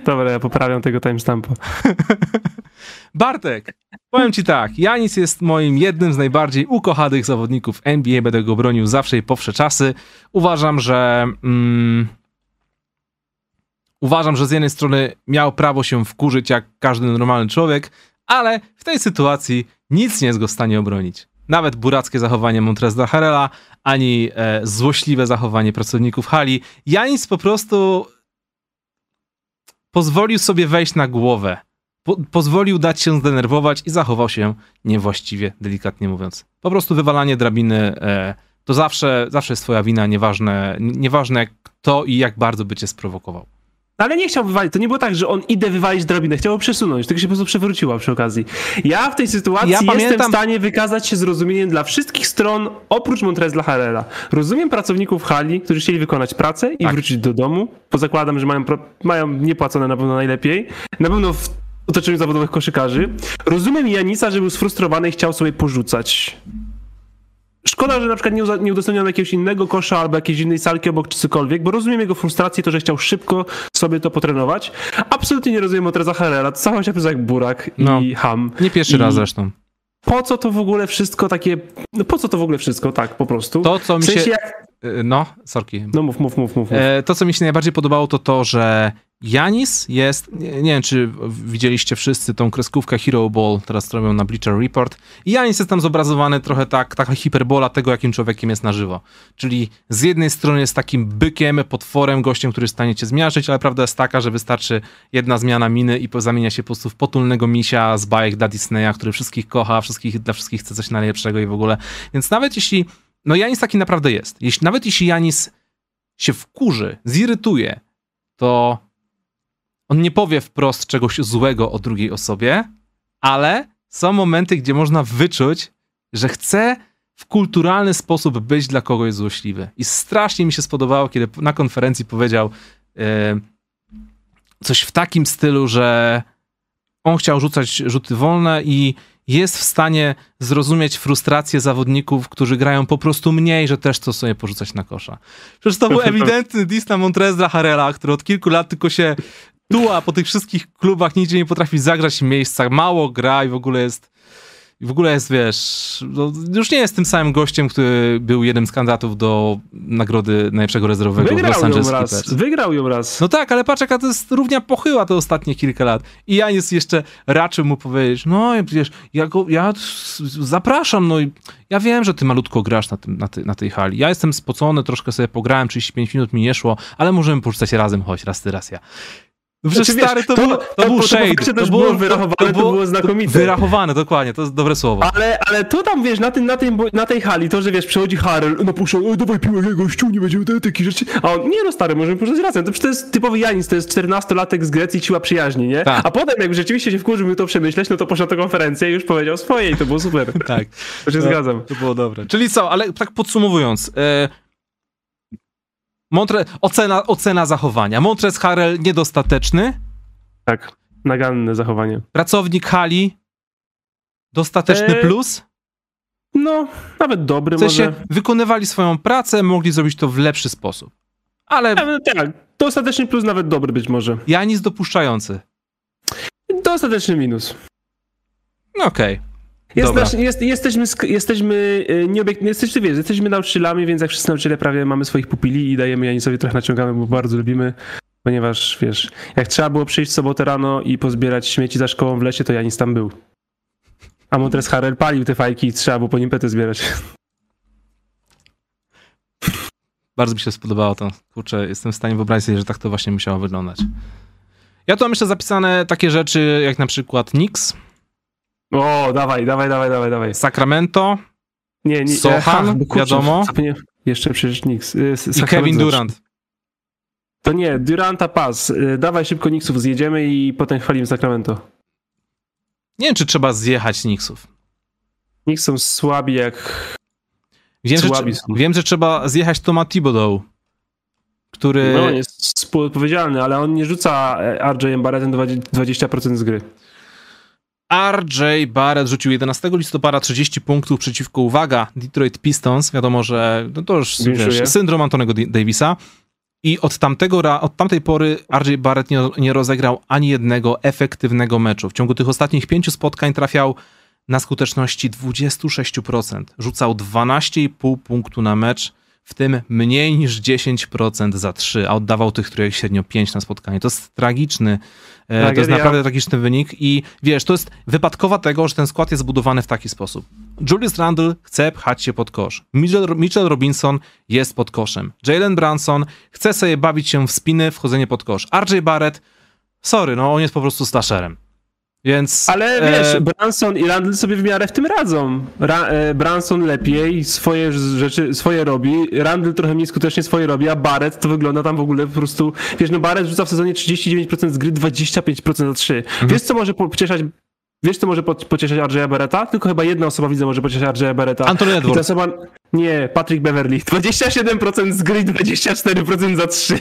Dobra, ja poprawiam tego timestampa. Bartek, powiem ci tak, Giannis jest moim jednym z najbardziej ukochanych zawodników NBA, będę go bronił zawsze i po wsze czasy. Uważam, że z jednej strony miał prawo się wkurzyć jak każdy normalny człowiek, ale w tej sytuacji nic nie jest go w stanie obronić. Nawet burackie zachowanie Montrezla Harrella, ani złośliwe zachowanie pracowników hali. Giannis po prostu pozwolił sobie wejść na głowę. Pozwolił dać się zdenerwować i zachował się niewłaściwie, delikatnie mówiąc. Po prostu wywalanie drabiny to zawsze jest twoja wina, nieważne kto i jak bardzo by cię sprowokował. Ale nie chciał wywalić, to nie było tak, że on idę wywalić drabinę, chciał przesunąć, tylko się po prostu przewróciła przy okazji. Ja w tej sytuacji jestem w stanie wykazać się zrozumieniem dla wszystkich stron, oprócz Montrezla Harrella. Rozumiem pracowników hali, którzy chcieli wykonać pracę i wrócić do domu, bo zakładam, że mają niepłacone na pewno najlepiej, na pewno w otoczeniu zawodowych koszykarzy. Rozumiem Giannisa, że był sfrustrowany i chciał sobie porzucać. Szkoda, że na przykład nie udostępniono jakiegoś innego kosza albo jakiejś innej salki obok czy cokolwiek, bo rozumiem jego frustrację, to, że chciał szybko sobie to potrenować. Absolutnie nie rozumiem Montrezla Harrella, cały się jak burak i ham. Nie pierwszy raz zresztą. Po co to w ogóle wszystko takie... No po co to w ogóle wszystko, tak po prostu. To, co mi się... mów. To, co mi się najbardziej podobało, to to, że Giannis jest, nie wiem czy widzieliście wszyscy tą kreskówkę Hero Ball, teraz robią na Bleacher Report. Giannis jest tam zobrazowany trochę taka hiperbola tego, jakim człowiekiem jest na żywo. Czyli z jednej strony jest takim bykiem, potworem, gościem, który jest w stanie cię zmiażdżyć, ale prawda jest taka, że wystarczy jedna zmiana miny i zamienia się po prostu w potulnego misia z bajek dla Disneya, który wszystkich kocha, dla wszystkich chce coś najlepszego i w ogóle. Więc nawet jeśli... No Giannis taki naprawdę jest. Nawet jeśli Giannis się wkurzy, zirytuje, to on nie powie wprost czegoś złego o drugiej osobie, ale są momenty, gdzie można wyczuć, że chce w kulturalny sposób być dla kogoś złośliwy. I strasznie mi się spodobało, kiedy na konferencji powiedział coś w takim stylu, że on chciał rzucać rzuty wolne i jest w stanie zrozumieć frustrację zawodników, którzy grają po prostu mniej, że też chcą sobie porzucać na kosza. Przecież to był ewidentny diss na Montrezla Harrella, który od kilku lat tylko się tuła po tych wszystkich klubach, nigdzie nie potrafi zagrać miejsca, mało gra i w ogóle jest, wiesz, już nie jest tym samym gościem, który był jednym z kandydatów do nagrody najlepszego rezerwowego w Los Angeles Clippers. Wygrał ją raz. No tak, ale patrz, jaka to jest równia pochyła te ostatnie kilka lat. I Giannis jeszcze raczył mu powiedzieć, no wiesz, ja zapraszam, no i ja wiem, że ty malutko grasz na tej hali. Ja jestem spocony, troszkę sobie pograłem, 35 minut mi nie szło, ale możemy porzucać razem, choć raz ty, raz ja. No przecież znaczy, stary, to był shade. To było znakomite. Wyrachowane, dokładnie, to jest dobre słowo. Ale to tam, wiesz, na tej hali, to, że wiesz, przechodzi Harrell, no proszę, dawaj piłę, gościu, nie będziemy takie rzeczy. A on, nie no stary, może mi z racją, to przecież to jest typowy Giannis, to jest 14-latek z Grecji, siła przyjaźni, nie? Tak. A potem jak rzeczywiście się wkurzył i to przemyśleć, no to poszedł na tę konferencję i już powiedział swoje i to było super. Tak. To się zgadzam. To było dobre. Czyli co, ale tak podsumowując, ocena zachowania. Montrezl Harrell niedostateczny. Tak, naganne zachowanie. Pracownik hali dostateczny plus. No, nawet dobry, w sensie, może. Wykonywali swoją pracę, mogli zrobić to w lepszy sposób. Ale... Tak, dostateczny plus, nawet dobry być może. Giannis dopuszczający. Dostateczny minus. No okej. Jesteśmy nauczycielami, więc jak wszyscy nauczyciele prawie mamy swoich pupili i dajemy Janisowi trochę naciągamy, bo bardzo lubimy, ponieważ wiesz, jak trzeba było przyjść w sobotę rano i pozbierać śmieci za szkołą w lesie, to Giannis tam był. A Montrezl Harrell palił te fajki i trzeba było po nim petę zbierać. Bardzo mi się spodobało to. Kurczę, jestem w stanie wyobrazić sobie, że tak to właśnie musiało wyglądać. Ja tu mam jeszcze zapisane takie rzeczy jak na przykład Knicks. O, dawaj. Sacramento. Nie. Sochan, wiadomo. Jeszcze przecież Knicks. I Kevin Durant. To nie, Duranta pas. Dawaj szybko Knicksów, zjedziemy i potem chwalimy Sacramento. Nie wiem, czy trzeba zjechać Knicksów. Knicks są słabi jak... Wiem, że trzeba zjechać Toma Thibodeau, który... No, jest współodpowiedzialny, ale on nie rzuca RJ Barrettem 20% z gry. RJ Barrett rzucił 11 listopada 30 punktów przeciwko, uwaga, Detroit Pistons. Wiadomo, że no to już wiesz, syndrom Antonego Davisa. I od tamtej pory RJ Barrett nie rozegrał ani jednego efektywnego meczu. W ciągu tych ostatnich 5 spotkań trafiał na skuteczności 26%. Rzucał 12,5 punktu na mecz, w tym mniej niż 10% za 3, a oddawał tych trójek średnio 5 na spotkanie. To jest tragiczny, to jest naprawdę tragiczny wynik i wiesz, to jest wypadkowa tego, że ten skład jest zbudowany w taki sposób. Julius Randle chce pchać się pod kosz. Mitchell Robinson jest pod koszem. Jalen Brunson chce sobie bawić się w spiny, wchodzenie pod kosz. RJ Barrett, sorry, no on jest po prostu slasherem. Więc, ale wiesz, Brunson i Randle sobie w miarę w tym radzą. Brunson lepiej swoje robi, Randle trochę mniej skutecznie swoje robi, a Barrett to wygląda tam w ogóle po prostu... Wiesz, no Barrett rzuca w sezonie 39% z gry, 25% za 3. Mhm. Wiesz, co może pocieszać RJ'a Barretta? Tylko chyba jedna osoba, widzę, może pocieszać RJ'a Barretta. Anthony Edwards. Osoba... Nie, Patrick Beverly. 27% z gry, 24% za 3.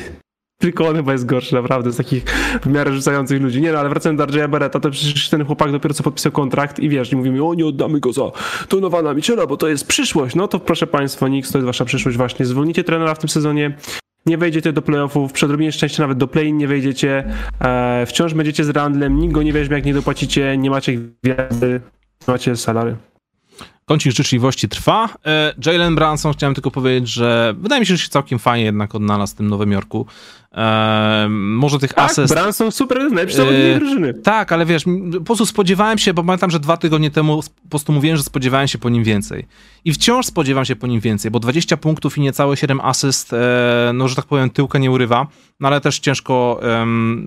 Tylko on chyba jest gorszy, naprawdę, z takich w miarę rzucających ludzi. Nie no, ale wracając do RJ'a Barretta, to przecież ten chłopak dopiero co podpisał kontrakt i wiesz, i mówimy, o nie oddamy go za Donovana Mitchella, bo to jest przyszłość. No to proszę państwa, Knicks, to jest wasza przyszłość właśnie. Zwolnijcie trenera w tym sezonie, nie wejdziecie do playoffów, przy odrobinie szczęścia nawet do play-in nie wejdziecie, wciąż będziecie z Randlem, nikt go nie weźmie, jak nie dopłacicie, nie macie gwiazdy, nie macie salary. Kącik życzliwości trwa. Jalen Brunson, chciałem tylko powiedzieć, że wydaje mi się, że się całkiem fajnie jednak odnalazł w tym Nowym Jorku. Może tych asyst... Tak, Brunson super, najlepszy zawodnik drużyny. Tak, ale wiesz, po prostu spodziewałem się, bo pamiętam, że 2 tygodnie temu po prostu mówiłem, że spodziewałem się po nim więcej. I wciąż spodziewam się po nim więcej, bo 20 punktów i niecałe 7 asyst, no że tak powiem, tyłka nie urywa, no ale też ciężko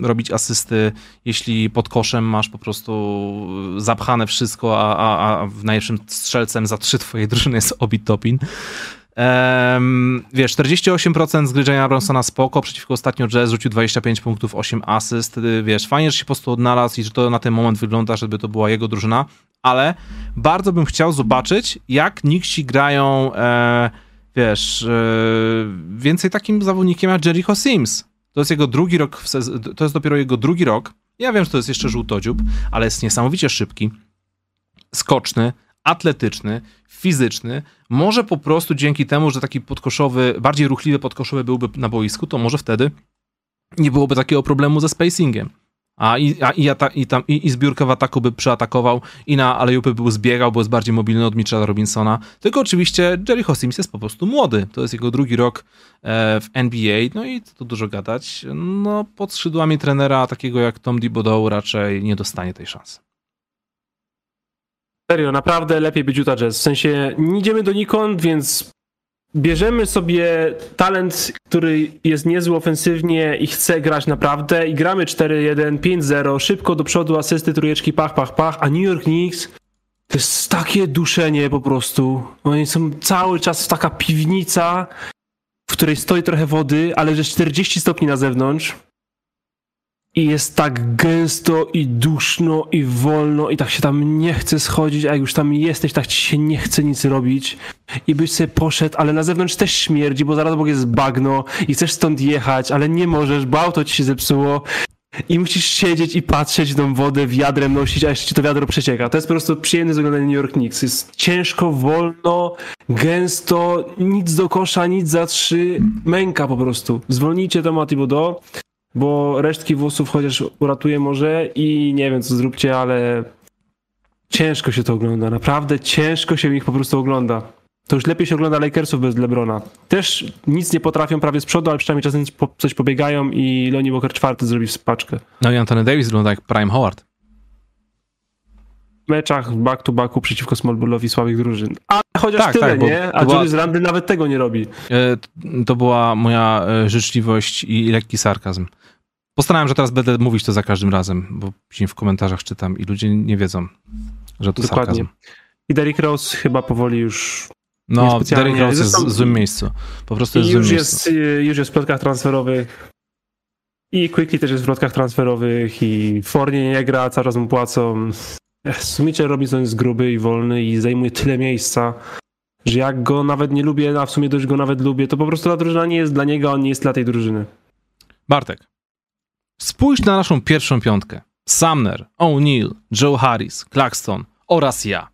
robić asysty, jeśli pod koszem masz po prostu zapchane wszystko, a w najlepszym strzelcem za 3 twojej drużyny jest Obi Topin. Wiesz, 48% zgryzienia Brunsona spoko, przeciwko ostatnio Jazz rzucił 25 punktów, 8 asyst, wiesz, fajnie, że się po prostu odnalazł i że to na ten moment wygląda, żeby to była jego drużyna, ale bardzo bym chciał zobaczyć, jak Knicksi grają, więcej takim zawodnikiem jak Jericho Sims. To jest jego drugi rok, to jest dopiero jego drugi rok, ja wiem, że to jest jeszcze żółtodziób, ale jest niesamowicie szybki, skoczny, atletyczny, fizyczny, może po prostu dzięki temu, że taki podkoszowy, bardziej ruchliwy podkoszowy byłby na boisku, to może wtedy nie byłoby takiego problemu ze spacingiem. I zbiórkę w ataku by przeatakował i na alejupy był zbiegał, bo jest bardziej mobilny od Mitchella Robinsona. Tylko oczywiście Jericho Sims jest po prostu młody. To jest jego drugi rok w NBA. No i tu dużo gadać. No pod skrzydłami trenera takiego jak Tom Thibodeau raczej nie dostanie tej szansy. Serio, naprawdę lepiej być Utah Jazz. W sensie nie idziemy donikąd, więc bierzemy sobie talent, który jest niezły ofensywnie i chce grać naprawdę i gramy 4-1, 5-0, szybko do przodu, asysty, trójeczki, pach, pach, pach, a New York Knicks to jest takie duszenie po prostu. Oni są cały czas taka piwnica, w której stoi trochę wody, ale że 40 stopni na zewnątrz i jest tak gęsto i duszno i wolno i tak się tam nie chce schodzić, a jak już tam jesteś, tak ci się nie chce nic robić i byś sobie poszedł, ale na zewnątrz też śmierdzi, bo zaraz obok jest bagno i chcesz stąd jechać, ale nie możesz, bo auto ci się zepsuło i musisz siedzieć i patrzeć tą wodę wiadrem nosić, a jeszcze ci to wiadro przecieka. To jest po prostu przyjemne z oglądania New York Knicks. Jest ciężko, wolno, gęsto, nic do kosza, nic za trzy, męka po prostu. Zwolnijcie to Matibodo, bo resztki włosów chociaż uratuje może i nie wiem co zróbcie, ale ciężko się to ogląda, naprawdę ciężko się ich po prostu ogląda. To już lepiej się ogląda Lakersów bez LeBrona. Też nic nie potrafią prawie z przodu, ale przynajmniej czasem coś pobiegają i Lonnie Walker IV zrobi wspaczkę. No i Anthony Davis wygląda jak Prime Howard. W meczach back to backu przeciwko Smallballowi słabych drużyn. Ale chociaż tak, tyle, tak, nie? A Julius Randle nawet tego nie robi. To była moja życzliwość i lekki sarkazm. Postarałem, że teraz będę mówić to za każdym razem, bo później w komentarzach czytam i ludzie nie wiedzą, że to dokładnie sarkazm. I Derrick Rose chyba powoli już... No, Derrick Rose jest w złym miejscu. Po prostu jest już jest w plotkach transferowych. I Quickly też jest w plotkach transferowych. I Fornie nie gra, cały czas mu płacą. Mitchell Robinson jest gruby i wolny i zajmuje tyle miejsca, że jak go nawet nie lubię, a w sumie dość go nawet lubię, to po prostu ta drużyna nie jest dla niego, on nie jest dla tej drużyny. Bartek, spójrz na naszą pierwszą piątkę. Sumner, O'Neal, Joe Harris, Claxton oraz ja.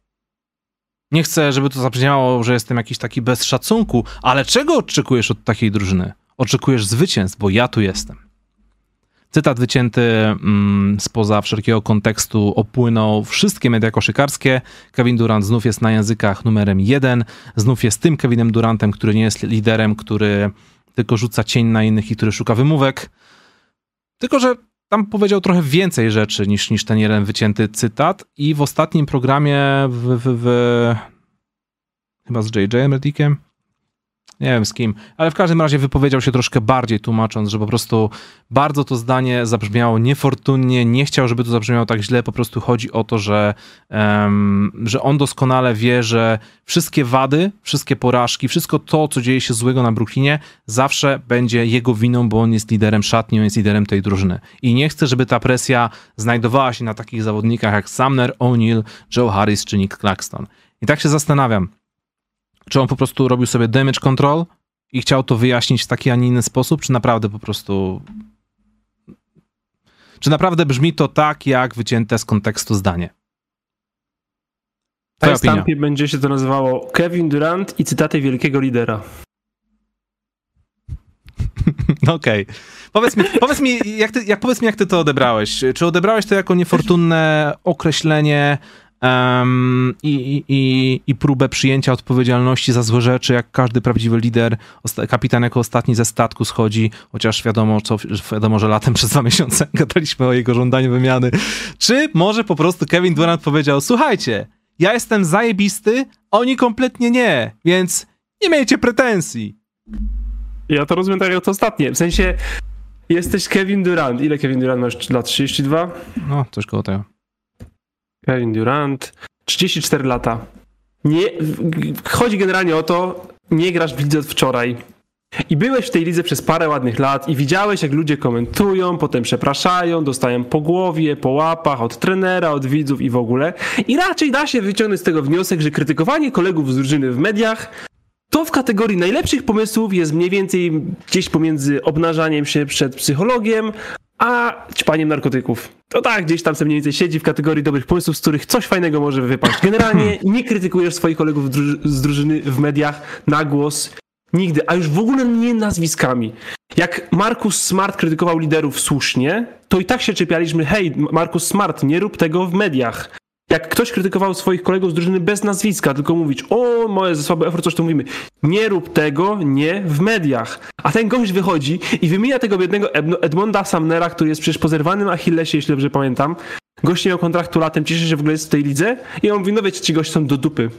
Nie chcę, żeby to zabrzmiało, że jestem jakiś taki bez szacunku, ale czego oczekujesz od takiej drużyny? Oczekujesz zwycięstw, bo ja tu jestem. Cytat wycięty spoza wszelkiego kontekstu opłynął wszystkie media koszykarskie. Kevin Durant znów jest na językach numerem 1. Znów jest tym Kevinem Durantem, który nie jest liderem, który tylko rzuca cień na innych i który szuka wymówek. Tylko że tam powiedział trochę więcej rzeczy niż ten jeden wycięty cytat i w ostatnim programie chyba z JJ Reddickiem, nie wiem z kim, ale w każdym razie wypowiedział się troszkę bardziej tłumacząc, że po prostu bardzo to zdanie zabrzmiało niefortunnie, nie chciał, żeby to zabrzmiało tak źle, po prostu chodzi o to, że on doskonale wie, że wszystkie wady, wszystkie porażki, wszystko to, co dzieje się złego na Brooklynie, zawsze będzie jego winą, bo on jest liderem szatni, on jest liderem tej drużyny. I nie chce, żeby ta presja znajdowała się na takich zawodnikach jak Sumner, O'Neal, Joe Harris czy Nick Claxton. I tak się zastanawiam, czy on po prostu robił sobie damage control i chciał to wyjaśnić w taki, a nie inny sposób, czy naprawdę po prostu... Czy naprawdę brzmi to tak, jak wycięte z kontekstu zdanie? W tej stampie będzie się to nazywało Kevin Durant i cytaty wielkiego lidera. No okej. Okay. Powiedz mi, jak ty to odebrałeś? Czy odebrałeś to jako niefortunne określenie... I próbę przyjęcia odpowiedzialności za złe rzeczy, jak każdy prawdziwy lider, kapitan jako ostatni ze statku schodzi, chociaż wiadomo, że latem przez 2 miesiące gadaliśmy o jego żądaniu wymiany. Czy może po prostu Kevin Durant powiedział, słuchajcie, ja jestem zajebisty, oni kompletnie nie, więc nie miejcie pretensji. Ja to rozumiem tak jak to ostatnie, w sensie jesteś Kevin Durant. Ile Kevin Durant masz lat? 32? No, coś koło tego. Kevin Durant, 34 lata. Chodzi generalnie o to, nie grasz w lidze od wczoraj. I byłeś w tej lidze przez parę ładnych lat i widziałeś, jak ludzie komentują, potem przepraszają, dostają po głowie, po łapach, od trenera, od widzów i w ogóle. I raczej da się wyciągnąć z tego wniosek, że krytykowanie kolegów z drużyny w mediach to w kategorii najlepszych pomysłów jest mniej więcej gdzieś pomiędzy obnażaniem się przed psychologiem, a ćpaniem narkotyków. To tak, gdzieś tam sobie mniej więcej siedzi w kategorii dobrych pomysłów, z których coś fajnego może wypaść. Generalnie nie krytykujesz swoich kolegów z drużyny w mediach na głos nigdy, a już w ogóle nie nazwiskami. Jak Marcus Smart krytykował liderów słusznie, to i tak się czepialiśmy, hej, Marcus Smart, nie rób tego w mediach. Jak ktoś krytykował swoich kolegów z drużyny bez nazwiska, tylko mówić, o, moje za słaby effort, coś to mówimy, nie rób tego, nie w mediach. A ten gość wychodzi i wymienia tego biednego Edmonda Sumnera, który jest przecież po zerwanym Achillesie, jeśli dobrze pamiętam. Gość nie miał kontraktu latem, cieszy się, że w ogóle jest w tej lidze i on mówi, no wiecie, ci goście są do dupy.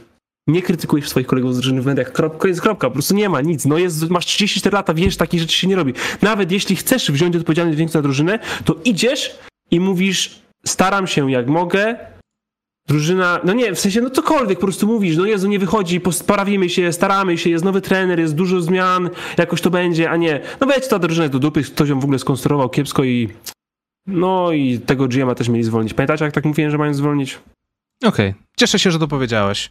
nie krytykujesz swoich kolegów z drużyny w mediach, koniec, kropka, po prostu nie ma nic, no jest, masz 34 lata, wiesz, takich rzeczy się nie robi. Nawet jeśli chcesz wziąć odpowiedzialność większą na drużynę, to idziesz i mówisz, staram się jak mogę, drużyna, no nie, w sensie, no cokolwiek, po prostu mówisz, no Jezu, nie wychodzi, posprawimy się, staramy się, jest nowy trener, jest dużo zmian, jakoś to będzie, a nie, no wiecie, ta drużyna jest do dupy, ktoś ją w ogóle skonstruował kiepsko i no i tego GM-a też mieli zwolnić. Pamiętacie, jak tak mówiłem, że mają zwolnić? Okej, cieszę się, że to powiedziałeś.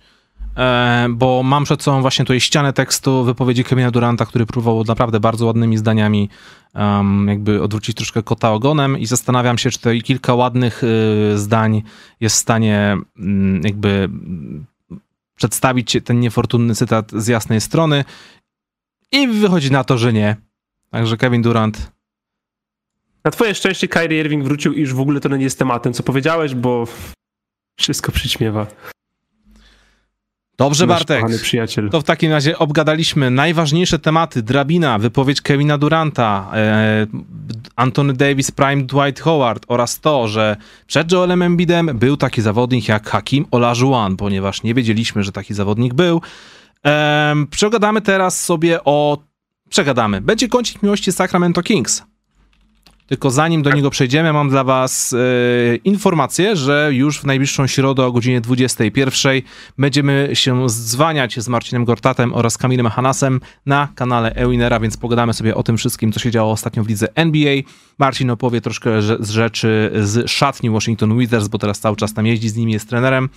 Bo mam przed sobą właśnie tutaj ścianę tekstu wypowiedzi Kevina Duranta, który próbował naprawdę bardzo ładnymi zdaniami jakby odwrócić troszkę kota ogonem i zastanawiam się, czy te kilka ładnych zdań jest w stanie jakby przedstawić ten niefortunny cytat z jasnej strony i wychodzi na to, że nie. Także Kevin Durant. Na twoje szczęście Kyrie Irving wrócił i już w ogóle to nie jest tematem, co powiedziałeś, bo wszystko przyćmiewa. Dobrze, Bartek, to w takim razie obgadaliśmy najważniejsze tematy, Drabina, wypowiedź Kevina Duranta, Anthony Davis, Prime Dwight Howard oraz to, że przed Joelem Embidem był taki zawodnik jak Hakim Olajuwon, ponieważ nie wiedzieliśmy, że taki zawodnik był. Przegadamy teraz sobie o... Przegadamy. Będzie kącik miłości Sacramento Kings. Tylko zanim do niego przejdziemy, mam dla was informację, że już w najbliższą środę o godzinie 21 będziemy się zdzwaniać z Marcinem Gortatem oraz Kamilem Hanasem na kanale Ewinera, więc pogadamy sobie o tym wszystkim, co się działo ostatnio w lidze NBA. Marcin opowie troszkę z rzeczy z szatni Washington Wizards, bo teraz cały czas tam jeździ z nimi, jest trenerem.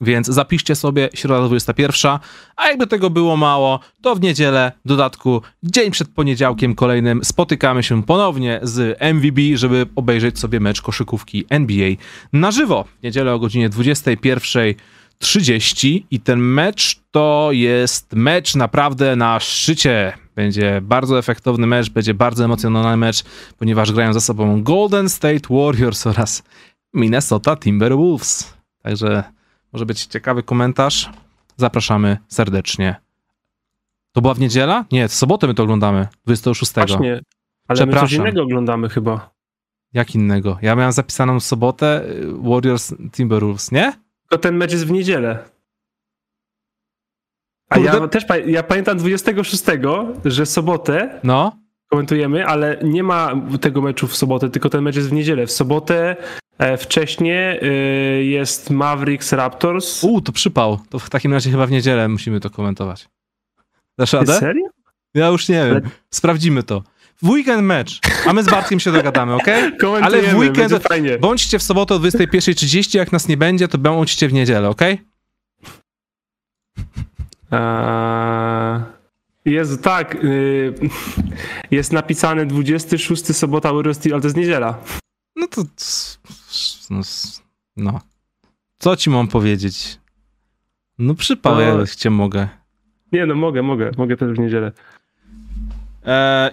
Więc zapiszcie sobie, środa 21, a jakby tego było mało, to w niedzielę, w dodatku, dzień przed poniedziałkiem kolejnym spotykamy się ponownie z MVB, żeby obejrzeć sobie mecz koszykówki NBA na żywo. W niedzielę o godzinie 21:30 i ten mecz to jest mecz naprawdę na szczycie. Będzie bardzo efektowny mecz, będzie bardzo emocjonalny mecz, ponieważ grają za sobą Golden State Warriors oraz Minnesota Timberwolves. Także... może być ciekawy komentarz. Zapraszamy serdecznie. To była w niedziela? Nie, w sobotę my to oglądamy. 26. Właśnie, ale my coś innego oglądamy chyba. Jak innego? Ja miałem zapisaną w sobotę Warriors Timberwolves, nie? To ten mecz jest w niedzielę. A kurde? Ja też pamiętam 26, że sobotę no komentujemy, ale nie ma tego meczu w sobotę, tylko ten mecz jest w niedzielę. W sobotę wcześniej jest Mavericks Raptors. To przypał. To w takim razie chyba w niedzielę musimy to komentować. Dasz radę? Serio? Ja już nie wiem. Sprawdzimy to. W weekend mecz, a my z Bartkiem się dogadamy, okej? Okay? Ale w weekend, bądźcie w sobotę o 21:30, jak nas nie będzie, to bądźcie w niedzielę, okej? Okay? Jezu, tak. Jest napisane 26 sobota, ale to jest niedziela. No to... No. Co ci mam powiedzieć? No przypał, ja cię mogę. Nie no, mogę też w niedzielę.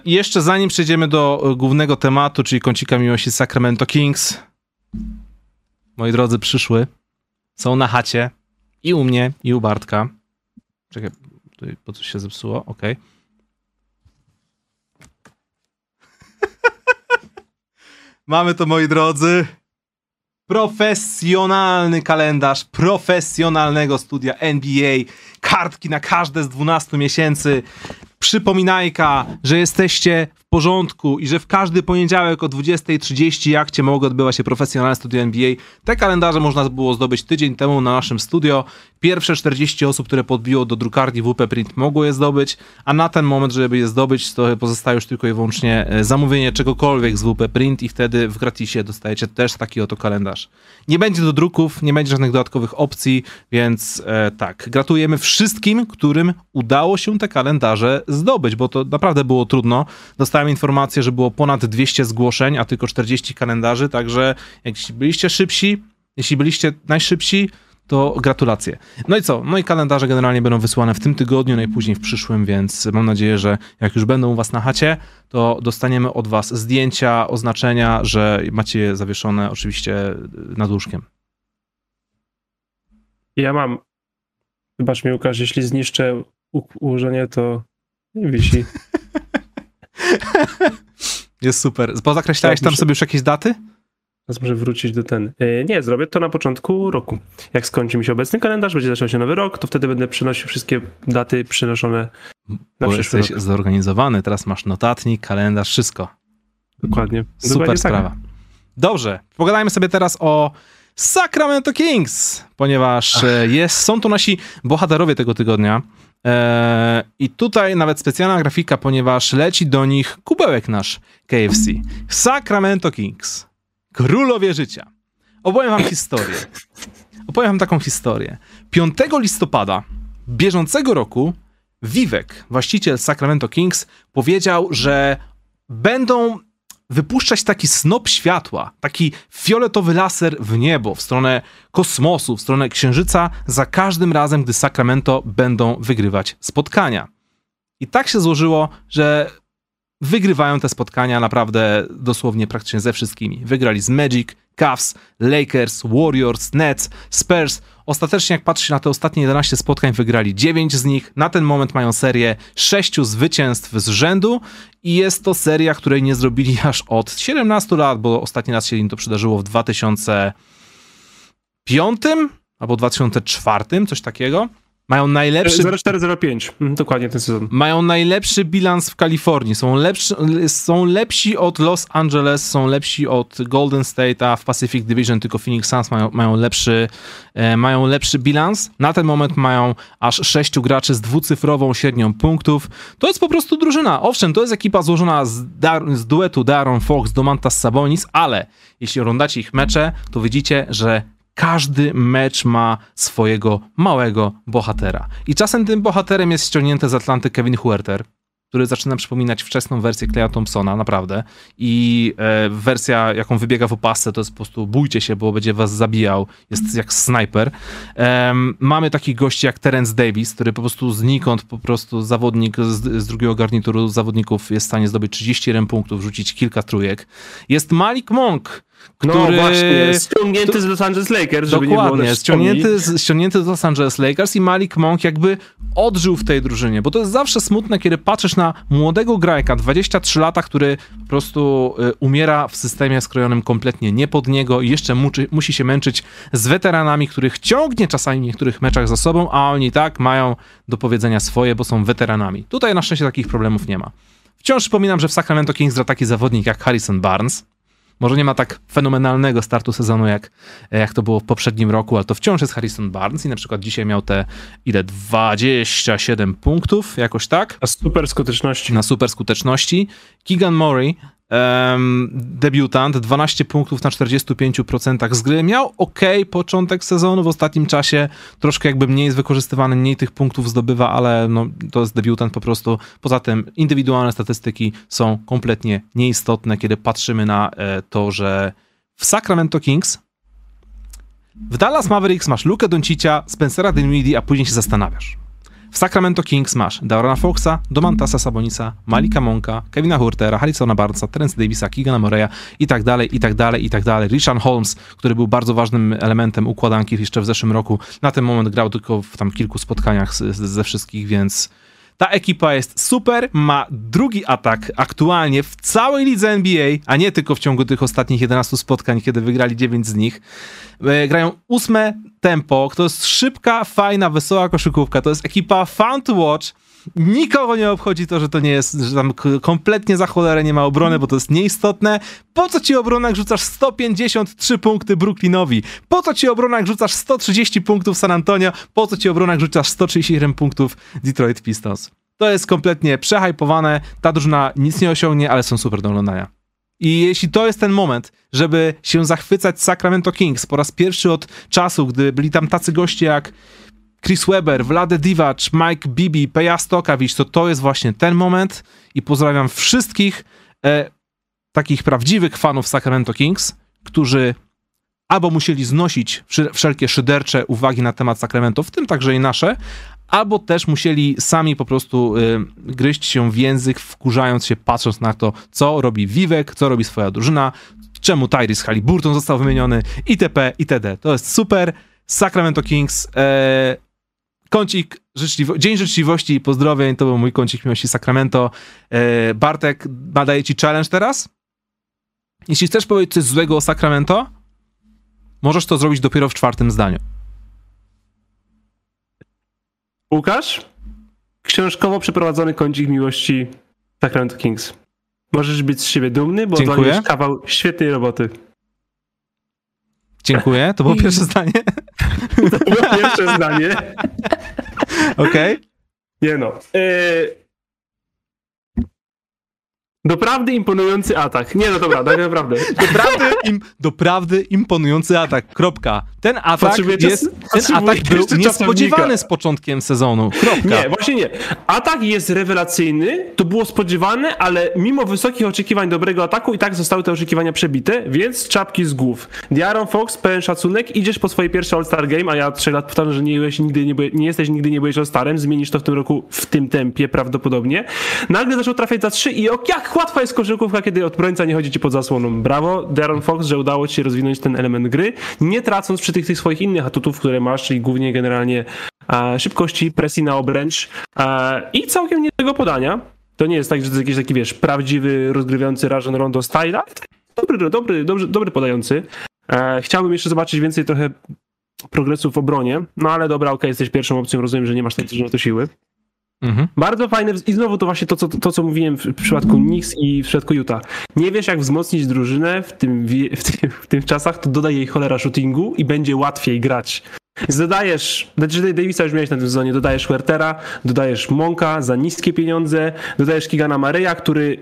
Jeszcze zanim przejdziemy do głównego tematu, czyli kącika miłości Sacramento Kings. Moi drodzy, przyszły. Są na chacie. I u mnie, i u Bartka. Czekaj, bo coś się zepsuło, okej. Mamy to, moi drodzy, profesjonalny kalendarz profesjonalnego studia NBA, kartki na każde z 12 miesięcy, przypominajka, że jesteście w porządku i że w każdy poniedziałek o 20:30, jak cię mogło, odbywa się profesjonalne studio NBA. Te kalendarze można było zdobyć tydzień temu na naszym studio. Pierwsze 40 osób, które podbiło do drukarni WP Print, mogło je zdobyć, a na ten moment, żeby je zdobyć, to pozostaje już tylko i wyłącznie zamówienie czegokolwiek z WP Print i wtedy w gratisie dostajecie też taki oto kalendarz. Nie będzie do druków, nie będzie żadnych dodatkowych opcji, więc tak, gratulujemy wszystkim, którym udało się te kalendarze zdobyć, bo to naprawdę było trudno. Dostałem informację, że było ponad 200 zgłoszeń, a tylko 40 kalendarzy, także jeśli byliście szybsi, jeśli byliście najszybsi, to gratulacje. No i co? No i kalendarze generalnie będą wysyłane w tym tygodniu, najpóźniej w przyszłym, więc mam nadzieję, że jak już będą u was na chacie, to dostaniemy od was zdjęcia, oznaczenia, że macie je zawieszone oczywiście nad łóżkiem. Ja mam. Wybacz mi, Łukasz, jeśli zniszczę ułożenie, to nie wisi. Jest super. Bo zakreślałeś tam sobie już jakieś daty? Teraz muszę wrócić do ten. Nie, zrobię to na początku roku. Jak skończy mi się obecny kalendarz, będzie zaczął się nowy rok, to wtedy będę przenosił wszystkie daty przenoszone na przyszły rok. Jesteś zorganizowany, teraz masz notatnik, kalendarz, wszystko. Dokładnie. Super sprawa. Tak. Dobrze, pogadajmy sobie teraz o Sacramento Kings, ponieważ są tu nasi bohaterowie tego tygodnia. I tutaj nawet specjalna grafika, ponieważ leci do nich kubełek nasz KFC. Sacramento Kings. Królowie życia. Opowiem wam historię. Opowiem wam taką historię. 5 listopada bieżącego roku Vivek, właściciel Sacramento Kings, powiedział, że będą wypuszczać taki snop światła, taki fioletowy laser w niebo, w stronę kosmosu, w stronę księżyca, za każdym razem, gdy Sacramento będą wygrywać spotkania. I tak się złożyło, że wygrywają te spotkania naprawdę dosłownie praktycznie ze wszystkimi. Wygrali z Magic, Cavs, Lakers, Warriors, Nets, Spurs. Ostatecznie jak patrzy na te ostatnie 11 spotkań, wygrali 9 z nich. Na ten moment mają serię 6 zwycięstw z rzędu i jest to seria, której nie zrobili aż od 17 lat, bo ostatni raz się im to przydarzyło w 2005 albo 2004, coś takiego. Mają najlepszy... 04-05, dokładnie ten sezon. Mają najlepszy bilans w Kalifornii, są lepsi od Los Angeles, są lepsi od Golden State, a w Pacific Division tylko Phoenix Suns mają lepszy bilans. Na ten moment mają aż 6 graczy z dwucyfrową średnią punktów. To jest po prostu drużyna. Owszem, to jest ekipa złożona z duetu De'Aaron Fox, Domantas Sabonis, ale jeśli oglądacie ich mecze, to widzicie, że każdy mecz ma swojego małego bohatera. I czasem tym bohaterem jest ściągnięty z Atlanty Kevin Huerter, który zaczyna przypominać wczesną wersję Klaya Thompsona, naprawdę. I wersja, jaką wybiega w opasce, to jest po prostu bójcie się, bo będzie was zabijał. Jest jak snajper. Mamy takich gości jak Terence Davis, który po prostu znikąd, po prostu zawodnik z drugiego garnituru zawodników jest w stanie zdobyć 31 punktów, rzucić kilka trójek. Jest Malik Monk, który... No właśnie, ściągnięty z Los Angeles Lakers, żeby nie było nas ściągnięty z Los Angeles Lakers, i Malik Monk jakby odżył w tej drużynie, bo to jest zawsze smutne, kiedy patrzysz na młodego grajka, 23 lata, który po prostu umiera w systemie skrojonym kompletnie nie pod niego i jeszcze musi się męczyć z weteranami, których ciągnie czasami w niektórych meczach za sobą, a oni tak mają do powiedzenia swoje, bo są weteranami. Tutaj na szczęście takich problemów nie ma. Wciąż przypominam, że w Sacramento Kings gra taki zawodnik jak Harrison Barnes. Może nie ma tak fenomenalnego startu sezonu, jak to było w poprzednim roku, ale to wciąż jest Harrison Barnes i na przykład dzisiaj miał te, 27 punktów, jakoś tak. Na super skuteczności. Keegan Murray, debiutant, 12 punktów na 45% z gry. Miał okej początek sezonu, w ostatnim czasie troszkę jakby mniej jest wykorzystywany, mniej tych punktów zdobywa, ale no, to jest debiutant po prostu. Poza tym indywidualne statystyki są kompletnie nieistotne, kiedy patrzymy na to, że w Sacramento Kings, w Dallas Mavericks masz Lukę Dončicia, Spencera Dinwiddie, a później się zastanawiasz. W Sacramento Kings masz De'Aarona Foxa, Domantasa Sabonisa, Malika Monka, Kevina Huertera, Harrisona Barnesa, Terence Davisa, Keegana Murraya i tak dalej. Richard Holmes, który był bardzo ważnym elementem układanki jeszcze w zeszłym roku, na ten moment grał tylko w tam kilku spotkaniach ze wszystkich, więc ta ekipa jest super, ma drugi atak aktualnie w całej lidze NBA, a nie tylko w ciągu tych ostatnich 11 spotkań, kiedy wygrali 9 z nich. Grają 8 tempo, to jest szybka, fajna, wesoła koszykówka, to jest ekipa fun to watch. Nikogo nie obchodzi to, że to nie jest, że tam kompletnie za cholerę nie ma obrony, bo to jest nieistotne. Po co ci obrona, jak rzucasz 153 punkty Brooklynowi? Po co ci obrona, jak rzucasz 130 punktów San Antonio? Po co ci obrona, jak rzucasz 137 punktów Detroit Pistons? To jest kompletnie przehajpowane, ta drużyna nic nie osiągnie, ale są super do oglądania. I jeśli to jest ten moment, żeby się zachwycać Sacramento Kings po raz pierwszy od czasu, gdy byli tam tacy goście jak Chris Webber, Vlade Divac, Mike Bibby, Peja Stokavich, to jest właśnie ten moment i pozdrawiam wszystkich takich prawdziwych fanów Sacramento Kings, którzy albo musieli znosić wszelkie szydercze uwagi na temat Sacramento, w tym także i nasze, albo też musieli sami po prostu gryźć się w język, wkurzając się, patrząc na to, co robi Vivek, co robi swoja drużyna, czemu Tyrese Haliburton został wymieniony, itp., itd. To jest super. Sacramento Kings, kącik Dzień Życzliwości i pozdrowień, to był mój kącik miłości Sacramento. Bartek, nadaję ci challenge teraz? Jeśli chcesz powiedzieć coś złego o Sacramento, możesz to zrobić dopiero w czwartym zdaniu. Łukasz, książkowo przeprowadzony kącik miłości Sacramento Kings. Możesz być z siebie dumny, bo odwaliłeś kawał świetnej roboty. Dziękuję, to było pierwsze zdanie. To było pierwsze zdanie. Okej. Nie no. Doprawdy imponujący atak. Nie no dobra, daj naprawdę. Doprawdy imponujący atak. Kropka. Ten atak jest, ten atak był niespodziewany z początkiem sezonu. Kropka. Nie, właśnie nie. Atak jest rewelacyjny, to było spodziewane, ale mimo wysokich oczekiwań dobrego ataku i tak zostały te oczekiwania przebite, więc czapki z głów. De'Aaron Fox, pełen szacunek, idziesz po swoje pierwsze All-Star Game, a ja 3 lat powtarzam, że nie jesteś nigdy nie byłeś All-Starem, zmienisz to w tym roku w tym tempie prawdopodobnie. Nagle zaczął trafiać za 3 i jak łatwa jest koszykówka, kiedy obrońca nie chodzi ci pod zasłoną. Brawo, De'Aaron Fox, że udało ci się rozwinąć ten element gry, nie tracąc przy tych swoich innych atutów, które masz, czyli głównie generalnie szybkości, presji na obręcz i całkiem niezłego podania. To nie jest tak, że to jest jakiś taki, wiesz, prawdziwy, rozgrywający Rajon Rondo style, ale dobry podający. Chciałbym jeszcze zobaczyć więcej trochę progresu w obronie, no ale dobra, okej, jesteś pierwszą opcją, rozumiem, że nie masz tak dużo na to siły. Mhm. Bardzo fajne, i znowu to właśnie to, co mówiłem w przypadku Knicks i w przypadku Utah. Nie wiesz, jak wzmocnić drużynę w tych czasach, to dodaj jej cholera shootingu i będzie łatwiej grać. Dodajesz Davisa, już miałeś na tym sezonie, dodajesz Huertera, dodajesz Monka za niskie pieniądze, dodajesz Keegana Murraya, który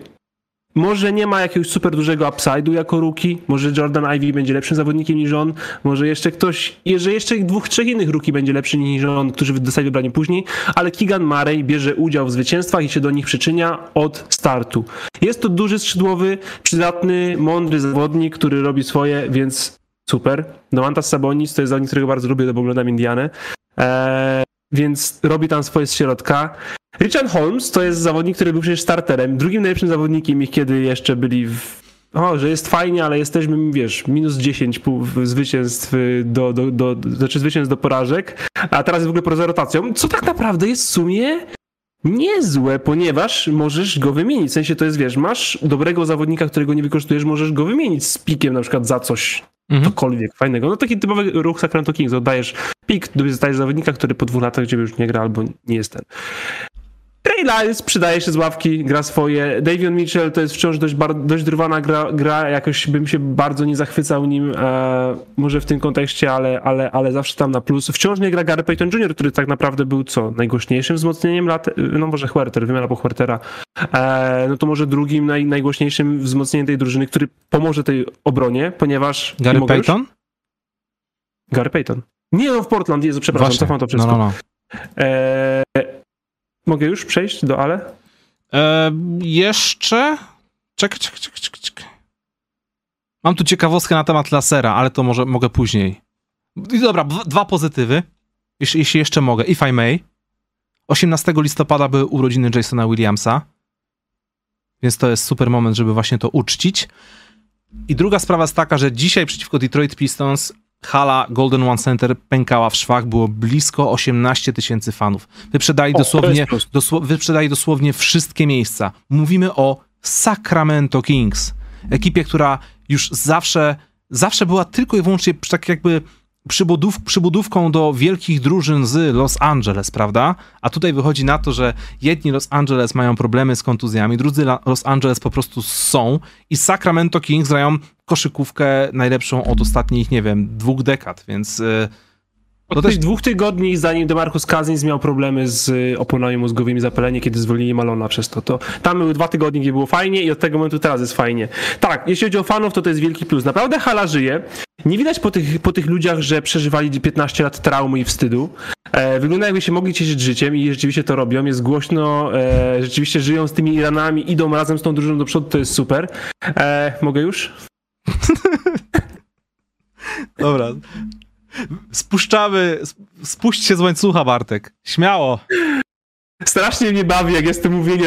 może nie ma jakiegoś super dużego upside'u jako rookie, może Jordan Ivey będzie lepszym zawodnikiem niż on, może jeszcze ktoś, jeżeli jeszcze 2-3 innych rookie będzie lepszy niż on, którzy dostali wybranie później, ale Keegan Murray bierze udział w zwycięstwach i się do nich przyczynia od startu. Jest to duży, skrzydłowy, przydatny, mądry zawodnik, który robi swoje, więc super. Domantas Sabonis to jest zawodnik, którego bardzo lubię, bo oglądam Indianę, więc robi tam swoje z środka. Richard Holmes to jest zawodnik, który był przecież starterem, drugim najlepszym zawodnikiem ich, kiedy jeszcze byli że jest fajnie, ale jesteśmy, wiesz, minus 10 zwycięstw znaczy zwycięstw do porażek, a teraz jest w ogóle poza rotacją, co tak naprawdę jest w sumie niezłe, ponieważ możesz go wymienić, w sensie to jest, wiesz, masz dobrego zawodnika, którego nie wykorzystujesz, możesz go wymienić z pikiem na przykład za coś, cokolwiek fajnego. No taki typowy ruch Sacramento Kings, oddajesz pik, dostajesz zawodnika, który po 2 latach ciebie już nie gra albo nie jest ten. Trey Lyles przydaje się z ławki, gra swoje. Davion Mitchell to jest wciąż dość drwana gra, jakoś bym się bardzo nie zachwycał nim, może w tym kontekście, ale zawsze tam na plus. Wciąż nie gra Gary Payton Jr., który tak naprawdę był najgłośniejszym wzmocnieniem lat, no może Huerter, wymiana po Huertera, no to może drugim najgłośniejszym wzmocnieniem tej drużyny, który pomoże tej obronie, ponieważ... Gary Payton? Gary Payton. Nie, no w Portland, Jezu, przepraszam, właśnie. Cofam to wszystko. No. Mogę już przejść do ale? Jeszcze? Czekaj. Mam tu ciekawostkę na temat Lasera, ale to może mogę później. I dobra, 2 pozytywy, jeśli jeszcze mogę, if I may. 18 listopada były urodziny Jasona Williamsa, więc to jest super moment, żeby właśnie to uczcić. I druga sprawa jest taka, że dzisiaj przeciwko Detroit Pistons hala Golden One Center pękała w szwach, było blisko 18 000 fanów. Wyprzedali dosłownie wszystkie miejsca. Mówimy o Sacramento Kings. Ekipie, która już zawsze była tylko i wyłącznie tak jakby przybudówką do wielkich drużyn z Los Angeles, prawda? A tutaj wychodzi na to, że jedni Los Angeles mają problemy z kontuzjami, drudzy Los Angeles po prostu są i Sacramento Kings grają koszykówkę najlepszą od ostatnich, nie wiem, 2 dekad, więc... Od 2 tygodni, zanim DeMarcus Cousins miał problemy z oponami mózgowymi, zapalenie, kiedy zwolnili Malona przez to tam były 2 tygodnie, gdzie było fajnie i od tego momentu teraz jest fajnie. Tak, jeśli chodzi o fanów, to jest wielki plus. Naprawdę hala żyje. Nie widać po tych ludziach, że przeżywali 15 lat traumy i wstydu. Wygląda, jakby się mogli cieszyć życiem i rzeczywiście to robią. Jest głośno, rzeczywiście żyją z tymi ranami, idą razem z tą drużyną do przodu, to jest super. Mogę już? Dobra. Spuść się z łańcucha, Bartek. Śmiało. Strasznie mnie bawi, jak jest to mówienie,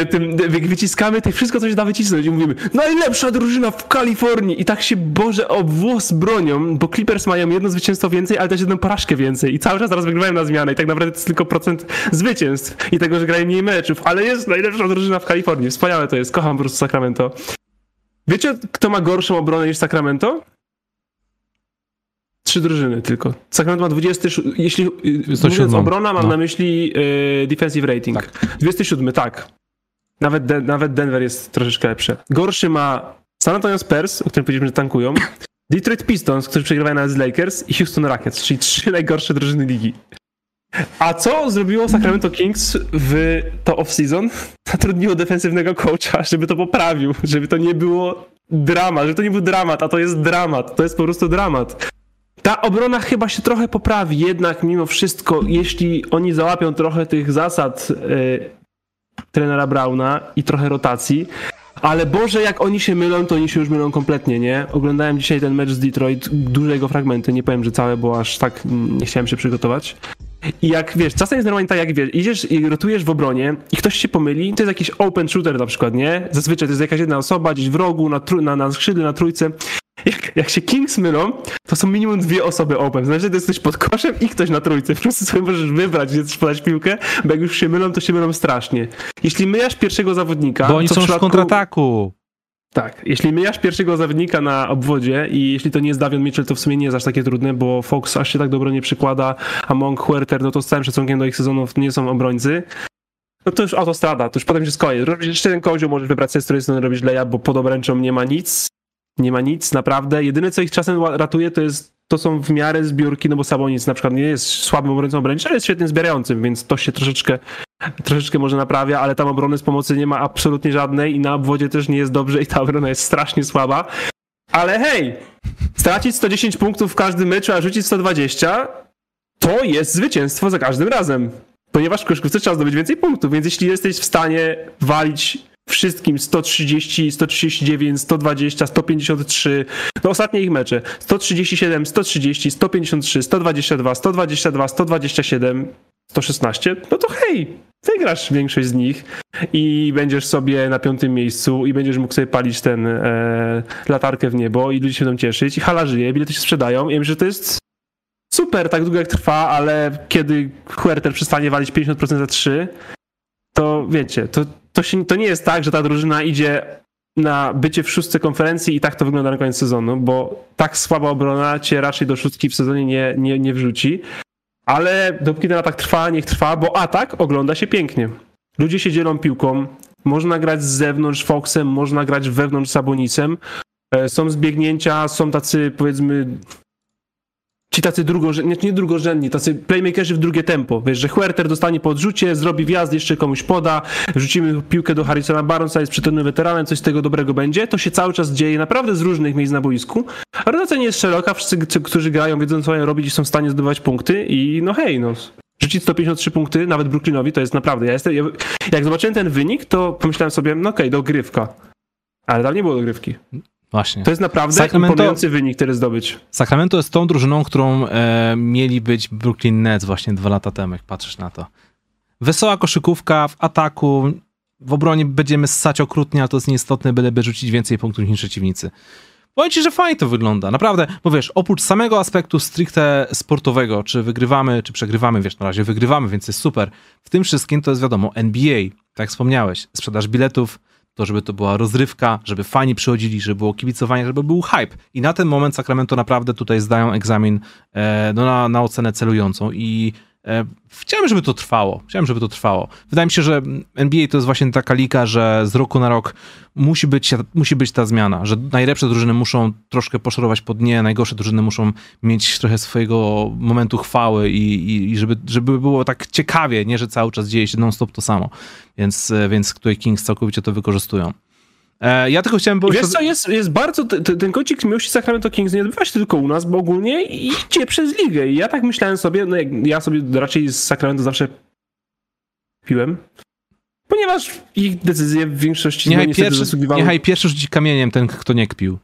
jak wyciskamy wszystko, co się da wycisnąć i mówimy najlepsza drużyna w Kalifornii i tak się, Boże, o włos bronią, bo Clippers mają 1 zwycięstwo więcej, ale też 1 porażkę więcej i cały czas teraz wygrywają na zmianę i tak naprawdę to jest tylko procent zwycięstw i tego, że grają mniej meczów, ale jest najlepsza drużyna w Kalifornii. Wspaniałe to jest, kocham po prostu Sacramento. Wiecie, kto ma gorszą obronę niż Sacramento? 3 drużyny tylko. Sacramento ma 27. Jeśli mówiąc obrona, mam na myśli defensive rating. Tak. 27, tak. Nawet Denver jest troszeczkę lepsze. Gorszy ma San Antonio Spurs, o którym powiedzieliśmy, że tankują, Detroit Pistons, którzy przegrywają nawet z Lakers, i Houston Rockets, czyli 3 najgorsze drużyny ligi. A co zrobiło Sacramento Kings w to off-season? Zatrudniło defensywnego coacha, żeby to poprawił, żeby to nie było dramat, żeby to nie był dramat, a to jest dramat, to jest po prostu dramat. Ta obrona chyba się trochę poprawi, jednak mimo wszystko, jeśli oni załapią trochę tych zasad trenera Browna i trochę rotacji, ale Boże, jak oni się mylą, to oni się już mylą kompletnie, nie? Oglądałem dzisiaj ten mecz z Detroit, duże jego fragmenty, nie powiem, że całe, bo aż tak nie chciałem się przygotować. I jak wiesz, czasem jest normalnie tak, jak wiesz, idziesz i rotujesz w obronie i ktoś się pomyli, to jest jakiś open shooter na przykład, nie? Zazwyczaj to jest jakaś jedna osoba gdzieś w rogu, na skrzydle, na trójce. Jak się Kings mylą, to są minimum 2 osoby open. Znaczy, to jest ktoś pod koszem i ktoś na trójce. Po prostu sobie możesz wybrać, gdzie chcesz podać piłkę, bo jak już się mylą, to się mylą strasznie. Jeśli myjasz pierwszego zawodnika... Bo oni są w kontrataku. Tak. Jeśli myjasz pierwszego zawodnika na obwodzie i jeśli to nie jest Davion Mitchell, to w sumie nie jest aż takie trudne, bo Fox aż się tak dobro nie przykłada, a Monk, Huerter, no to z całym szacunkiem do ich sezonów nie są obrońcy. No to już autostrada, to już potem się skończy. Robisz jeszcze ten kozioł, możesz wybrać sobie, z której strony robisz leja, bo pod obręczą nie ma nic. Nie ma nic, naprawdę. Jedyne, co ich czasem ratuje, to są w miarę zbiórki, no bo Sabonis na przykład nie jest słabym obrońcą obręczy, ale jest świetnie zbierającym, więc to się troszeczkę może naprawia, ale tam obrony z pomocy nie ma absolutnie żadnej i na obwodzie też nie jest dobrze i ta obrona jest strasznie słaba. Ale hej, stracić 110 punktów w każdym meczu, a rzucić 120, to jest zwycięstwo za każdym razem. Ponieważ w koszykówce trzeba zdobyć więcej punktów, więc jeśli jesteś w stanie walić wszystkim 130, 139, 120, 153, no ostatnie ich mecze, 137, 130, 153, 122, 122, 127, 116, no to hej, wygrasz większość z nich i będziesz sobie na 5. miejscu i będziesz mógł sobie palić ten latarkę w niebo i ludzie się będą cieszyć i hala żyje, bilety się sprzedają. Ja myślę, że to jest super tak długo jak trwa, ale kiedy Huerter przestanie walić 50% za 3, to wiecie, to nie jest tak, że ta drużyna idzie na bycie w 6. konferencji i tak to wygląda na koniec sezonu, bo tak słaba obrona cię raczej do 6. w sezonie nie wrzuci. Ale dopóki ten atak trwa, niech trwa, bo atak ogląda się pięknie. Ludzie się dzielą piłką, można grać z zewnątrz Foxem, można grać wewnątrz Sabonisem. Są zbiegnięcia, są tacy, powiedzmy... Ci tacy drugorzędni, tacy playmakerzy w drugie tempo. Wiesz, że Huerter dostanie po odrzucie, zrobi wjazd, jeszcze komuś poda, rzucimy piłkę do Harrisona Barnesa, jest przytomnym weteranem, coś z tego dobrego będzie. To się cały czas dzieje naprawdę z różnych miejsc na boisku. A rotacja nie jest szeroka, wszyscy, którzy grają, wiedzą, co mają robić i są w stanie zdobywać punkty i no hej, no. Rzucić 153 punkty, nawet Brooklynowi, to jest naprawdę... Jak zobaczyłem ten wynik, to pomyślałem sobie, no okej, dogrywka. Ale tam nie było dogrywki. Właśnie. To jest naprawdę imponujący wynik, który zdobyć. Sacramento jest tą drużyną, którą mieli być Brooklyn Nets właśnie 2 lata temu, jak patrzysz na to. Wesoła koszykówka w ataku, w obronie będziemy ssać okrutnie, ale to jest nieistotne, byleby rzucić więcej punktów niż przeciwnicy. Powiem ci, że fajnie to wygląda, naprawdę, bo wiesz, oprócz samego aspektu stricte sportowego, czy wygrywamy, czy przegrywamy, wiesz, na razie wygrywamy, więc jest super. W tym wszystkim to jest wiadomo NBA, tak jak wspomniałeś, sprzedaż biletów, to żeby to była rozrywka, żeby fani przychodzili, żeby było kibicowanie, żeby był hype. I na ten moment Sacramento naprawdę tutaj zdają egzamin na ocenę celującą i chciałem, żeby to trwało. Wydaje mi się, że NBA to jest właśnie taka liga, że z roku na rok musi być ta zmiana, że najlepsze drużyny muszą troszkę poszerować po dnie, najgorsze drużyny muszą mieć trochę swojego momentu chwały i żeby było tak ciekawie, nie, że cały czas dzieje się non-stop to samo. Więc tutaj Kings całkowicie to wykorzystują. Ja tylko chciałem powiedzieć... Wiesz co, jest bardzo... Ten kącik miłości Sacramento Kings nie odbywa się tylko u nas, bo ogólnie idzie przez ligę. I ja tak myślałem sobie, no ja sobie raczej z Sacramento zawsze piłem, ponieważ ich decyzje w większości... Niechaj pierwszy rzuci kamieniem ten, kto nie kpił.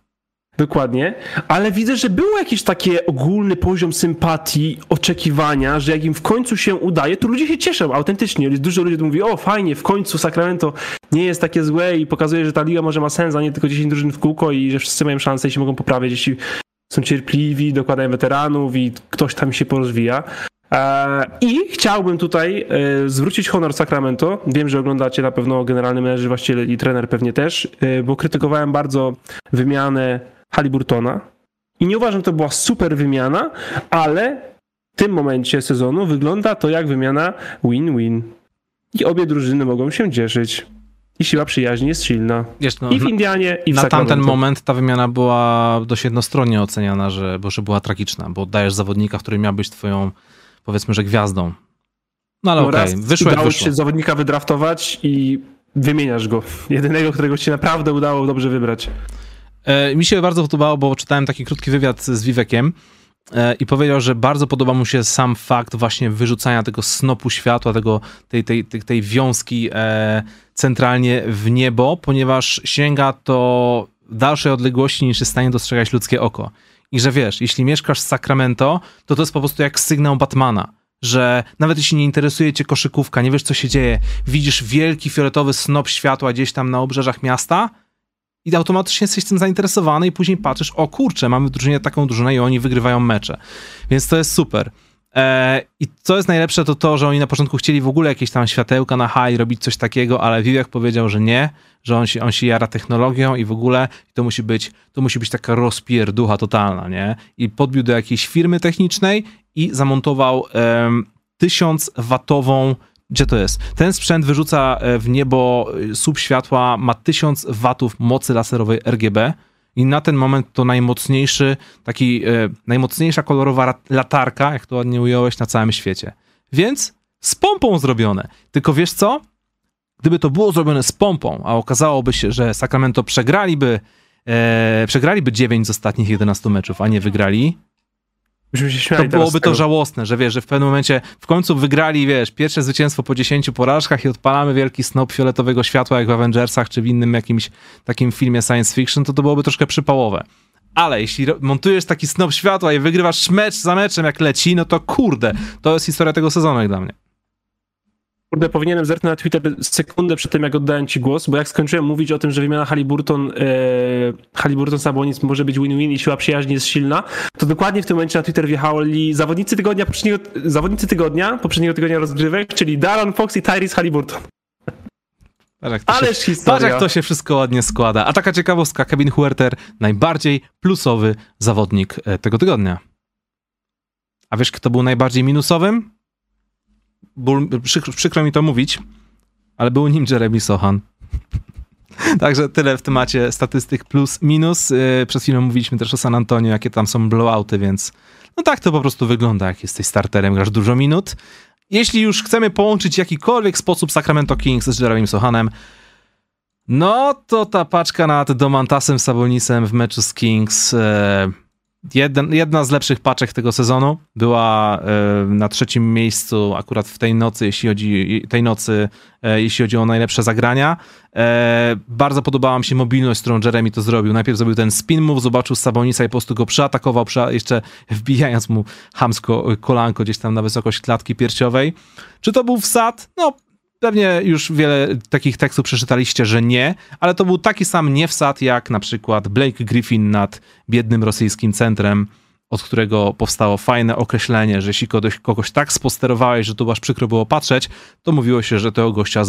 Dokładnie, ale widzę, że był jakiś taki ogólny poziom sympatii, oczekiwania, że jak im w końcu się udaje, to ludzie się cieszą autentycznie. Dużo ludzi mówi, o fajnie, w końcu Sacramento nie jest takie złe i pokazuje, że ta liga może ma sens, a nie tylko 10 drużyn w kółko i że wszyscy mają szansę i się mogą poprawiać, jeśli są cierpliwi, dokładają weteranów i ktoś tam się porozwija. I chciałbym tutaj zwrócić honor Sacramento. Wiem, że oglądacie na pewno, generalny menedżer, właściciel i trener pewnie też, bo krytykowałem bardzo wymianę Haliburtona i nie uważam, że to była super wymiana, ale w tym momencie sezonu wygląda to jak wymiana win-win. I obie drużyny mogą się cieszyć. I siła przyjaźni jest silna. Wiesz, no, i w Indianie, i w Sacramento. Na tamten moment ta wymiana była dość jednostronnie oceniana, że była tragiczna, bo oddajesz zawodnika, który miał być twoją, powiedzmy, że gwiazdą. No ale no okej, wyszło jak wyszło. Się zawodnika wydraftować i wymieniasz go. Jedynego, którego ci naprawdę udało dobrze wybrać. Mi się bardzo podobało, bo czytałem taki krótki wywiad z Vivek'iem i powiedział, że bardzo podoba mu się sam fakt właśnie wyrzucania tego snopu światła, tej wiązki centralnie w niebo, ponieważ sięga to dalszej odległości niż jest w stanie dostrzegać ludzkie oko. I że wiesz, jeśli mieszkasz w Sacramento, to jest po prostu jak sygnał Batmana, że nawet jeśli nie interesuje cię koszykówka, nie wiesz co się dzieje, widzisz wielki fioletowy snop światła gdzieś tam na obrzeżach miasta i automatycznie jesteś tym zainteresowany i później patrzysz, o kurczę, mamy w drużynie taką drużynę i oni wygrywają mecze. Więc to jest super. I co jest najlepsze, to to, że oni na początku chcieli w ogóle jakieś tam światełka na high, robić coś takiego, ale Vivek powiedział, że nie, że on się jara technologią i w ogóle to musi być taka rozpierducha totalna, nie? I podbił do jakiejś firmy technicznej i zamontował 1000-watową, gdzie to jest? Ten sprzęt wyrzuca w niebo słup światła, ma 1000 watów mocy laserowej RGB i na ten moment to najmocniejsza kolorowa latarka, jak to ładnie ująłeś, na całym świecie. Więc z pompą zrobione. Tylko wiesz co? Gdyby to było zrobione z pompą, a okazałoby się, że Sacramento przegraliby 9 z ostatnich 11 meczów, a nie wygrali, to byłoby to żałosne, że wiesz, że w pewnym momencie w końcu wygrali, wiesz, pierwsze zwycięstwo po 10 porażkach i odpalamy wielki snop fioletowego światła jak w Avengersach czy w innym jakimś takim filmie science fiction, to byłoby troszkę przypałowe. Ale jeśli montujesz taki snop światła i wygrywasz mecz za meczem jak leci, no to kurde, to jest historia tego sezonu jak dla mnie. Kurde, powinienem zerknąć na Twitter sekundę przed tym, jak oddałem ci głos, bo jak skończyłem mówić o tym, że wymiana Haliburton Sabonis może być win-win i siła przyjaźni jest silna, to dokładnie w tym momencie na Twitter wjechali zawodnicy tygodnia poprzedniego tygodnia rozgrywek, czyli De'Aaron Fox i Tyrese Haliburton. Ależ historia. Patrz, jak to się wszystko ładnie składa. A taka ciekawostka, Kevin Huerter, najbardziej plusowy zawodnik tego tygodnia. A wiesz, kto był najbardziej minusowym? Przykro mi to mówić, ale był nim Jeremy Sochan. Także tyle w temacie statystyk plus minus. Przed chwilą mówiliśmy też o San Antonio, jakie tam są blowouty, więc no tak to po prostu wygląda, jak jesteś starterem, grasz dużo minut. Jeśli już chcemy połączyć w jakikolwiek sposób Sacramento Kings z Jeremym Sochanem, no to ta paczka nad Domantasem Sabonisem w meczu z Kings... Jedna z lepszych paczek tego sezonu była na trzecim miejscu akurat w tej nocy, jeśli chodzi o najlepsze zagrania. Bardzo podobała mi się mobilność, którą Jeremy to zrobił. Najpierw zrobił ten spin move, zobaczył Sabonisa i po prostu go przeatakował, jeszcze wbijając mu chamsko kolanko gdzieś tam na wysokość klatki piersiowej. Czy to był wsad? No, pewnie już wiele takich tekstów przeczytaliście, że nie, ale to był taki sam niewsad jak na przykład Blake Griffin nad biednym rosyjskim centrem, od którego powstało fajne określenie, że jeśli kogoś tak sposterowałeś, że tu aż przykro było patrzeć, to mówiło się, że tego gościa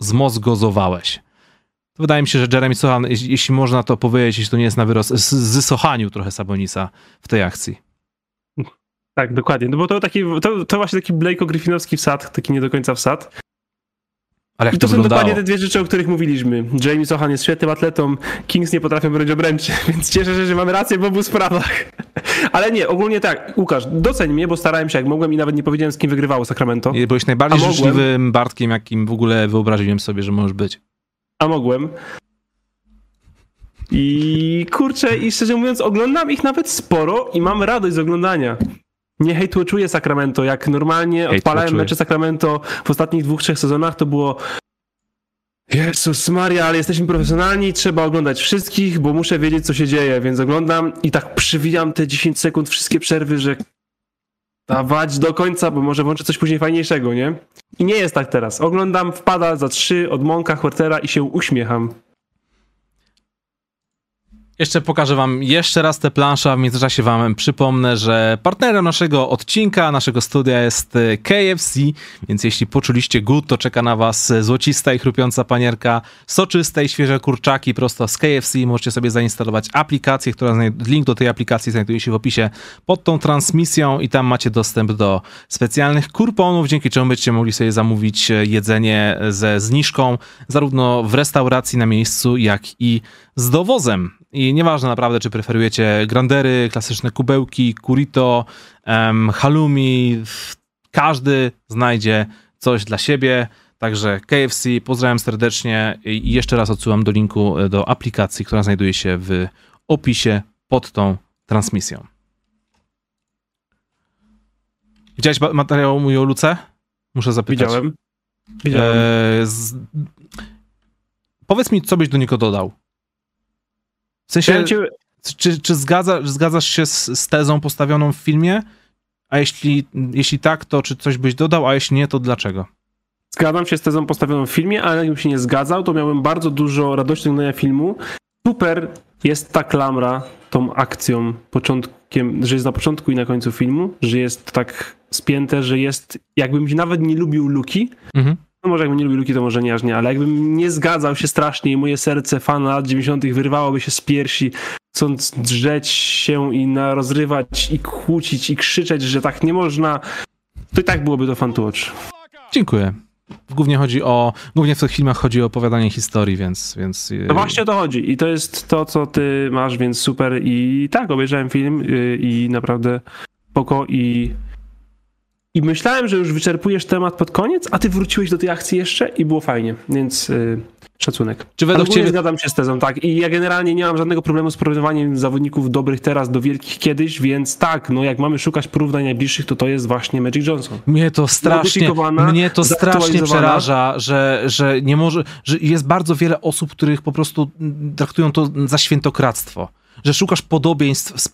zmozgozowałeś. To wydaje mi się, że Jeremy Sochan, jeśli można to powiedzieć, jeśli to nie jest na wyrost, zysochanił trochę Sabonisa w tej akcji. Tak, dokładnie. No bo to właśnie taki Blake'o-Griffinowski wsad, taki nie do końca wsad. I to są dokładnie te dwie rzeczy, o których mówiliśmy. Jeremy Sochan jest świetnym atletą, Kings nie potrafią bronić obręczy, więc cieszę się, że mamy rację w obu sprawach. Ale nie, ogólnie tak, Łukasz, doceń mnie, bo starałem się jak mogłem i nawet nie powiedziałem, z kim wygrywało Sacramento. I byłeś najbardziej życzliwym Bartkiem, jakim w ogóle wyobraziłem sobie, że możesz być. A mogłem. I kurczę, i szczerze mówiąc, oglądam ich nawet sporo i mam radość z oglądania. Nie hejtłoczuję Sacramento, jak normalnie odpalałem mecze Sacramento w ostatnich 2-3 sezonach, to było Jezus Maria, ale jesteśmy profesjonalni, trzeba oglądać wszystkich, bo muszę wiedzieć, co się dzieje, więc oglądam i tak przywijam te 10 sekund, wszystkie przerwy, że dawać do końca, bo może włączę coś później fajniejszego, nie? I nie jest tak teraz. Oglądam, wpada za 3 od Monka, Huertera i się uśmiecham. Jeszcze pokażę wam jeszcze raz tę planszę, a w międzyczasie wam przypomnę, że partnerem naszego odcinka, naszego studia jest KFC, więc jeśli poczuliście głód, to czeka na was złocista i chrupiąca panierka, soczyste i świeże kurczaki prosto z KFC. Możecie sobie zainstalować aplikację, link do tej aplikacji znajduje się w opisie pod tą transmisją i tam macie dostęp do specjalnych kurponów, dzięki czemu będziecie mogli sobie zamówić jedzenie ze zniżką, zarówno w restauracji na miejscu, jak i z dowozem. I nieważne naprawdę, czy preferujecie grandery, klasyczne kubełki, curito, halloumi, każdy znajdzie coś dla siebie. Także KFC, pozdrawiam serdecznie i jeszcze raz odsyłam do linku do aplikacji, która znajduje się w opisie pod tą transmisją. Widziałeś materiał mój o Luce? Muszę zapytać. Widziałem. Powiedz mi, co byś do niego dodał. W sensie, czy zgadzasz się z tezą postawioną w filmie? A jeśli tak, to czy coś byś dodał, a jeśli nie, to dlaczego? Zgadzam się z tezą postawioną w filmie, ale jakbym się nie zgadzał, to miałbym bardzo dużo radości z oglądania filmu. Super jest ta klamra tą akcją, początkiem, że jest na początku i na końcu filmu, że jest tak spięte, że jest, jakbym się nawet nie lubił Luki, no może jakbym nie lubił Luki, to może nie aż nie, ale jakbym nie zgadzał się strasznie i moje serce fana lat 90. wyrwałoby się z piersi, chcąc drzeć się i rozrywać i kłócić i krzyczeć, że tak nie można, to i tak byłoby to fan to watch. Dziękuję. Głównie w tych filmach chodzi o opowiadanie historii, więc... No właśnie o to chodzi i to jest to, co ty masz, więc super i tak, obejrzałem film i naprawdę spoko i myślałem, że już wyczerpujesz temat pod koniec, a ty wróciłeś do tej akcji jeszcze i było fajnie, więc szacunek. Czy według ciebie... Zgadzam się z tezą, tak. I ja generalnie nie mam żadnego problemu z porównywaniem zawodników dobrych teraz do wielkich kiedyś, więc tak, no jak mamy szukać porównań najbliższych, to jest właśnie Magic Johnson. Mnie to strasznie przeraża, że nie może, że jest bardzo wiele osób, których po prostu traktują to za świętokradztwo. Że szukasz podobieństw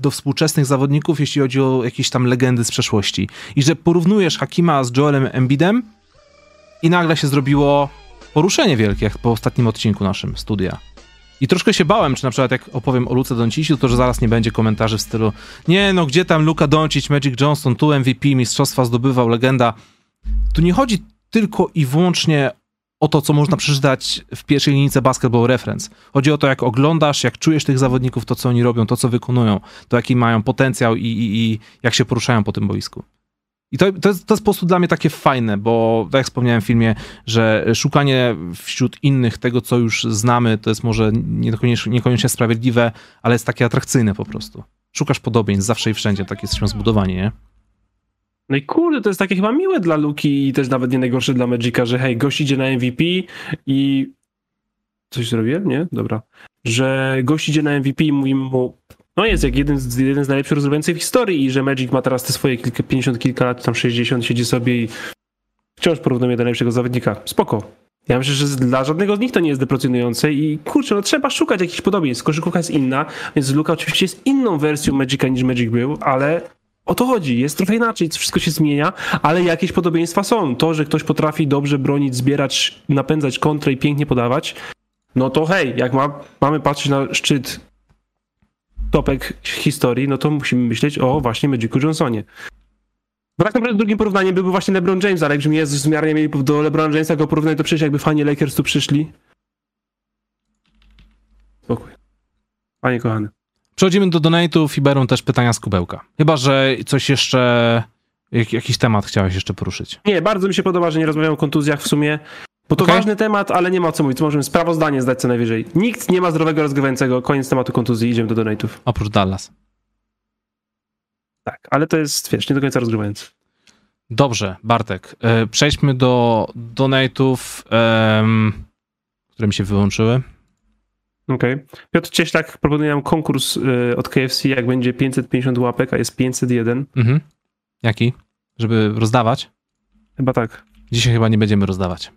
do współczesnych zawodników, jeśli chodzi o jakieś tam legendy z przeszłości. I że porównujesz Hakima z Joelem Embidem i nagle się zrobiło poruszenie wielkie, jak po ostatnim odcinku naszym studia. I troszkę się bałem, czy na przykład jak opowiem o Luce Dončiću, to że zaraz nie będzie komentarzy w stylu nie no, gdzie tam Luka Dončić, Magic Johnson, tu MVP, mistrzostwa zdobywał, legenda. Tu nie chodzi tylko i wyłącznie o to, co można przeczytać w pierwszej linijce Basketball Reference. Chodzi o to, jak oglądasz, jak czujesz tych zawodników, to co oni robią, to co wykonują, to jaki mają potencjał i jak się poruszają po tym boisku. I to jest po prostu dla mnie takie fajne, bo tak jak wspomniałem w filmie, że szukanie wśród innych tego, co już znamy, to jest może niekoniecznie sprawiedliwe, ale jest takie atrakcyjne po prostu. Szukasz podobieństw zawsze i wszędzie, tak jesteśmy zbudowani, nie? No i kurde, to jest takie chyba miłe dla Luki i też nawet nie najgorsze dla Magica, że hej, gość idzie na MVP i... Coś zrobię? Nie? Dobra. Że gość idzie na MVP i mówi mu, no jest jak jeden z najlepszych rozgrywających w historii i że Magic ma teraz te swoje 50 kilka lat, tam 60, siedzi sobie i wciąż porównuje do najlepszego zawodnika. Spoko. Ja myślę, że dla żadnego z nich to nie jest deprecjonujące i kurczę, no trzeba szukać jakichś podobieństw. Koszykówka jest inna, więc Luka oczywiście jest inną wersją Magica niż Magic był, ale... O to chodzi, jest trochę inaczej, wszystko się zmienia, ale jakieś podobieństwa są. To, że ktoś potrafi dobrze bronić, zbierać, napędzać kontrę i pięknie podawać, no to hej, jak mamy patrzeć na szczyt topek historii, no to musimy myśleć o właśnie Magicu Johnsonie. Bo tak naprawdę drugim porównaniem byłby właśnie LeBron James, ale jakbyśmy zmiarnie mieli do LeBron Jamesa go porównać, to przecież jakby fani Lakers tu przyszli. Spokój. Panie kochany. Przechodzimy do donate'ów i biorą też pytania z kubełka. Chyba że coś jeszcze, jakiś temat chciałeś jeszcze poruszyć. Nie, bardzo mi się podoba, że nie rozmawiamy o kontuzjach w sumie, bo to ważny temat, ale nie ma o co mówić. Możemy sprawozdanie zdać co najwyżej. Nikt nie ma zdrowego rozgrywającego. Koniec tematu kontuzji, idziemy do donate'ów. Oprócz Dallas. Tak, ale to jest, wiesz, nie do końca rozgrywający. Dobrze, Bartek. Przejdźmy do donate'ów, które mi się wyłączyły. Okej. Okay. Piotr Cieślak proponuje nam konkurs od KFC, jak będzie 550 łapek, a jest 501. Mhm. Jaki? Żeby rozdawać? Chyba tak. Dzisiaj chyba nie będziemy rozdawać.